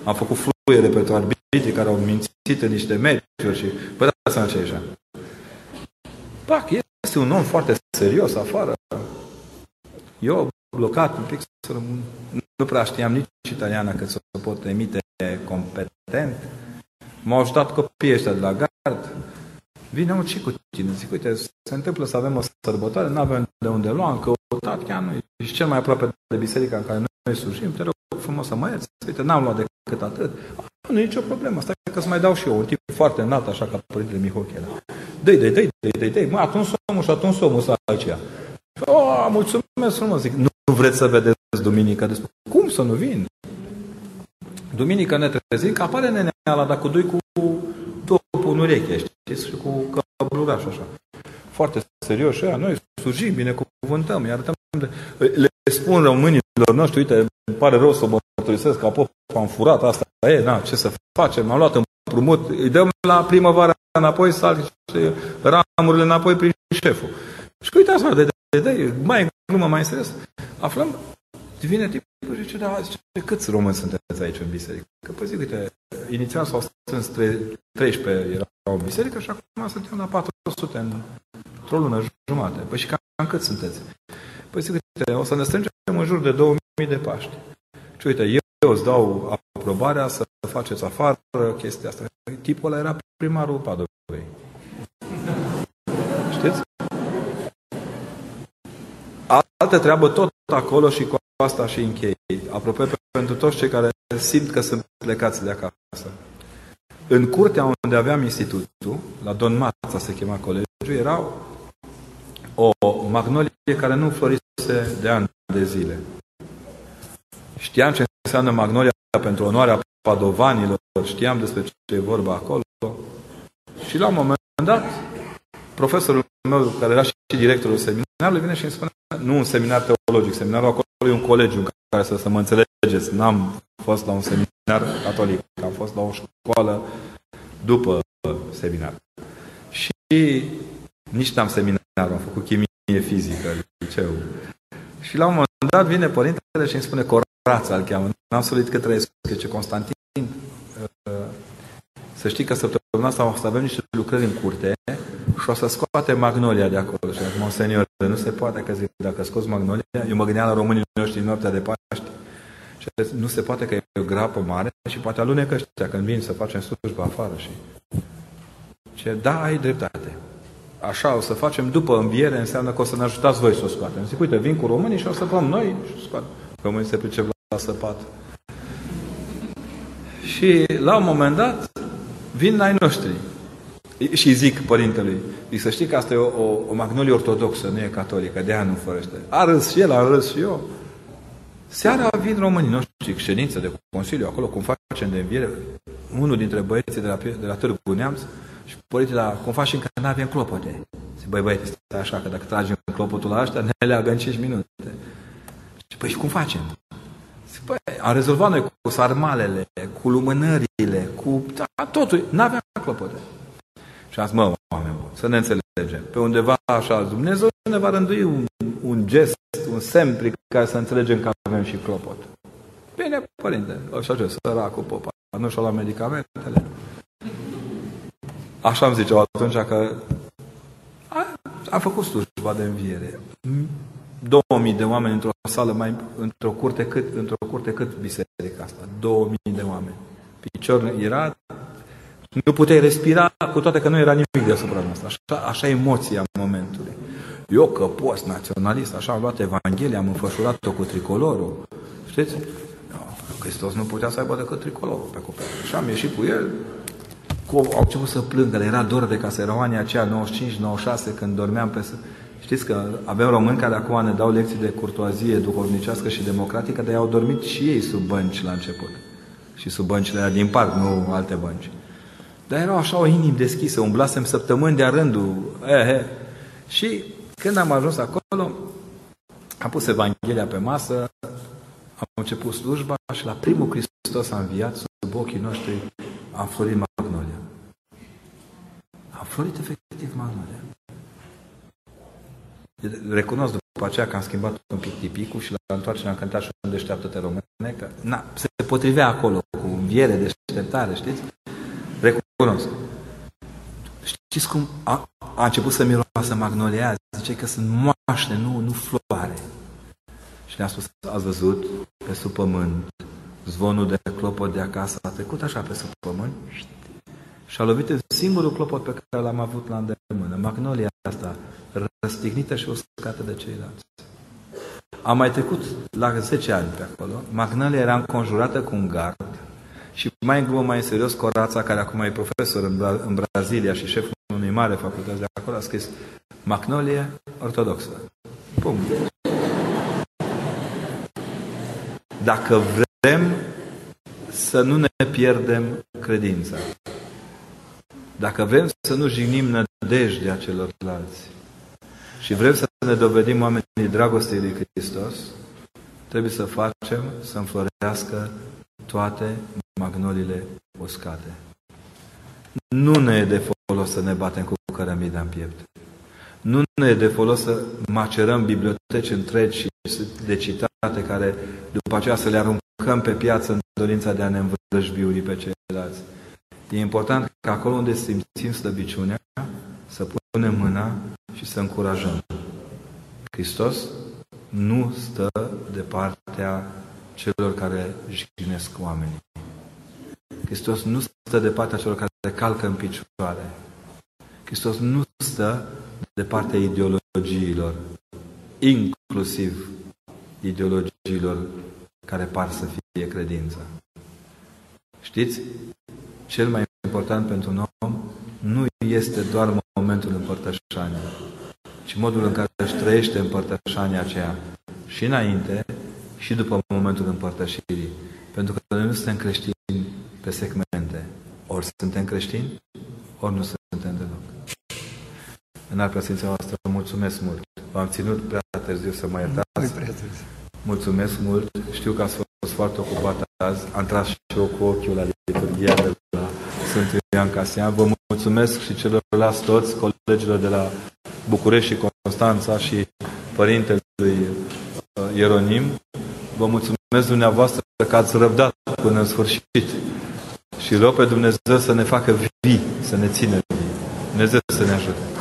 am făcut fluiere pentru arbitrii care au mințit în niște meciuri și păi dați seama ce e așa. Pac, este un om foarte serios afară. Eu, blocat un pic, nu prea știam nici italiana cât să pot emite competent. M-au ajutat copiii ăștia de la gard. Vine un ce cu tine? Zic, uite, se întâmplă să avem o sărbătoare, nu avem de unde lua, am căutat, chiar noi ești cel mai aproape de biserica în care noi slujim, te rog frumos să mă ierți. Uite, n-am luat decât atât. Nu e nicio problemă, stai că îți mai dau și eu, un tip foarte înalt, așa ca Părintele Mihochela. Dă-i, dă-i, dă-i, dă-i, dă-i, mă, atunci omul și atunci omul ăsta aici. O, mulțumesc frumos, zic, nu vreți să vedeți duminică despre... Cum să nu vin? Duminică ne trezim, că apare nenea ala, dar cu doi cu topul în ureche, știți, și cu căbluraș, așa. Foarte serios și aia, noi slujim, binecuvântăm, îi arătăm de... Le spun românilor noștri, uite, îmi pare rău să mă mărturisesc, că apoi am furat asta, e, na, ce să facem, m-am luat împrumut, îi dăm la primăvară înapoi, sal ramurile înapoi prin șeful. Și uitați, mă, de De, de, mai în glumă, mai în serios, aflăm, vine tipul și zice, da, zice, câți români sunteți aici în biserică? Că păi zic, uite, inițial s-au strâns treisprezece erau în biserică și acum suntem la patru sute în, într-o lună jumate. Păi și cam cât sunteți? Păi zic, uite, o să ne strângem în jur de două mii de Paști. Și uite, eu, eu îți dau aprobarea să faceți afară chestia asta. Tipul ăla era primarul Padovei. Știți? Altă treabă tot acolo și cu asta și închei. Apropo pentru toți cei care simt că sunt plecați de acasă. În curtea unde aveam institutul, la Don Mața se chema colegiul, era o magnolie care nu florise de ani de zile. Știam ce înseamnă magnolia pentru onoarea padovanilor, știam despre ce e vorba acolo. Și la un moment dat, profesorul meu, care era și directorul seminarului, vine și îmi spune, nu un seminar teologic. Seminarul acolo e un colegiu în care să, să mă înțelegeți. N-am fost la un seminar catolic. Am fost la o școală după seminar. Și nici n-am seminar. Am făcut chimie fizică, liceu. Și la un moment dat vine părintele și îmi spune Corața, îl cheamă. N-am solit că trăiesc, ce Constantin, să știi că săptămâna asta o să avem niște lucrări în curte și o să scoate Magnolia de acolo. Și acum, senior, nu se poate că zic, dacă scoți Magnolia, eu mă gândeam la românii noștri în noaptea de Paște. Și nu se poate că e o grapă mare și poate alunecă ăștia când vin să facem slujba afară. Și ce, da, ai dreptate. Așa o să facem după înviere, înseamnă că o să ne ajutați voi să o scoatem. Zic, uite, vin cu românii și o să luăm noi și o scoatem. Românii se pricep la săpat. Și la un moment dat vin la ai noștri și zic părintelui, zic, să știi că asta e o, o, o magnolie ortodoxă, nu e catolică, de aia nu fărăște. A râs și el, a râs și eu. Seara vin românii noștri, ședință de consiliu, acolo cum facem de înviere, unul dintre băieții de la, de la Târgu Neamț. Și părintele, cum faci încă nu avem clopote? Zic, băi, băi, stai așa, că dacă tragem clopotul la ăștia, ne leagă în cinci minute. Și păi, și cum facem? Zic, băi, am rezolvat noi cu sarmalele, cu lumânările, cu da, totul. N-aveam clopote. Și am zis, mă, oameni, să ne înțelegem. Pe undeva așa, Dumnezeu ne va rândui un, un gest, un semn prin care să înțelegem că avem și clopot. Bine, părinte, așa ce, săracul popa, nu și-a luat medicamentele. Așa îmi ziceau atunci că a, a făcut slujba de înviere. două mii de oameni într-o sală, mai într-o curte cât, într-o curte cât biserica asta. două mii de oameni. Piciorul era, nu puteai respira, cu toate că nu era nimic deasupra noastră. Așa, așa emoția momentului. Eu că post naționalist, așa am luat Evanghelia, am înfășurat-o cu tricolorul. Știți? Hristos nu putea să aibă decât tricolorul pe copil. Și am ieșit cu el. Au început să plâng, că le era dor de casă, erau anii aceia, nouăzeci și cinci nouăzeci și șase, când dormeam pe... Știți că avem români care acum ne dau lecții de curtoazie duhovnicească și democratică, dar i-au dormit și ei sub bănci la început. Și sub băncile alea din parc, nu alte bănci. Dar erau așa o inimă deschisă, umblasem săptămâni de-a rândul. Eh, eh. Și când am ajuns acolo, am pus Evanghelia pe masă, am început slujba și la primul Hristos a înviat sub ochii noștri, a florit magnolia. A florit efectiv magnolia. Recunosc după aceea că am schimbat un pic tipicul și la întoarcere am cântat și un Deșteaptă-te române, că na, se potrivea acolo cu înviere, deșteptare, știți? Recunosc. Știți cum a, a început să miroasă magnolia? Zice că sunt moaște, nu, nu floare. Și ne-a spus, ați văzut pe sub pământ zvonul de clopot de acasă a trecut așa pe sub pământ și a lovit singurul clopot pe care l-am avut la îndemână. Magnolia asta, răstignită și uscată de ceilalți. Am mai trecut la zece ani pe acolo. Magnolia era înconjurată cu un gard și mai în glumă, mai în serios, Corața, care acum e profesor în, Bra- în Brazilia și șeful unei mare facultăți de acolo, a scris Magnolia ortodoxă. Punct. Dacă vrei vrem să nu ne pierdem credința. Dacă vrem să nu jignim nădejdea celorlalți și vrem să ne dovedim oamenii dragostei lui Hristos, trebuie să facem să înflorească toate magnoliile uscate. Nu ne e de folos să ne batem cu cărămida în piept. Nu ne e de folos să macerăm biblioteci întregi și de citate care după aceea să le aruncăm pe piață în dorința de a ne învrăjbi unii pe ceilalți. E important că acolo unde simțim slăbiciunea, să punem mâna și să încurajăm. Hristos nu stă de partea celor care jignesc oamenii. Hristos nu stă de partea celor care calcă în picioare. Hristos nu stă de partea ideologiilor, inclusiv ideologiilor care par să fie credința. Știți? Cel mai important pentru un om nu este doar momentul împărtășaniei, ci modul în care își trăiește împărtășania aceea și înainte și după momentul împărtășirii. Pentru că noi nu suntem creștini pe segmente. Ori suntem creștini, ori nu suntem deloc. În prezența voastră, mulțumesc mult! V-am ținut prea târziu să mă iertați. Mulțumesc mult. Știu că ați fost foarte ocupat azi. Am tras și eu cu ochiul la liturghia de la Sfântul Ioan Casian. Vă mulțumesc și celorlalți toți, colegilor de la București și Constanța și părintelui Ieronim. Vă mulțumesc dumneavoastră că ați răbdat până în sfârșit. Și rog pe Dumnezeu să ne facă vii, să ne țină vii. Dumnezeu să ne ajute.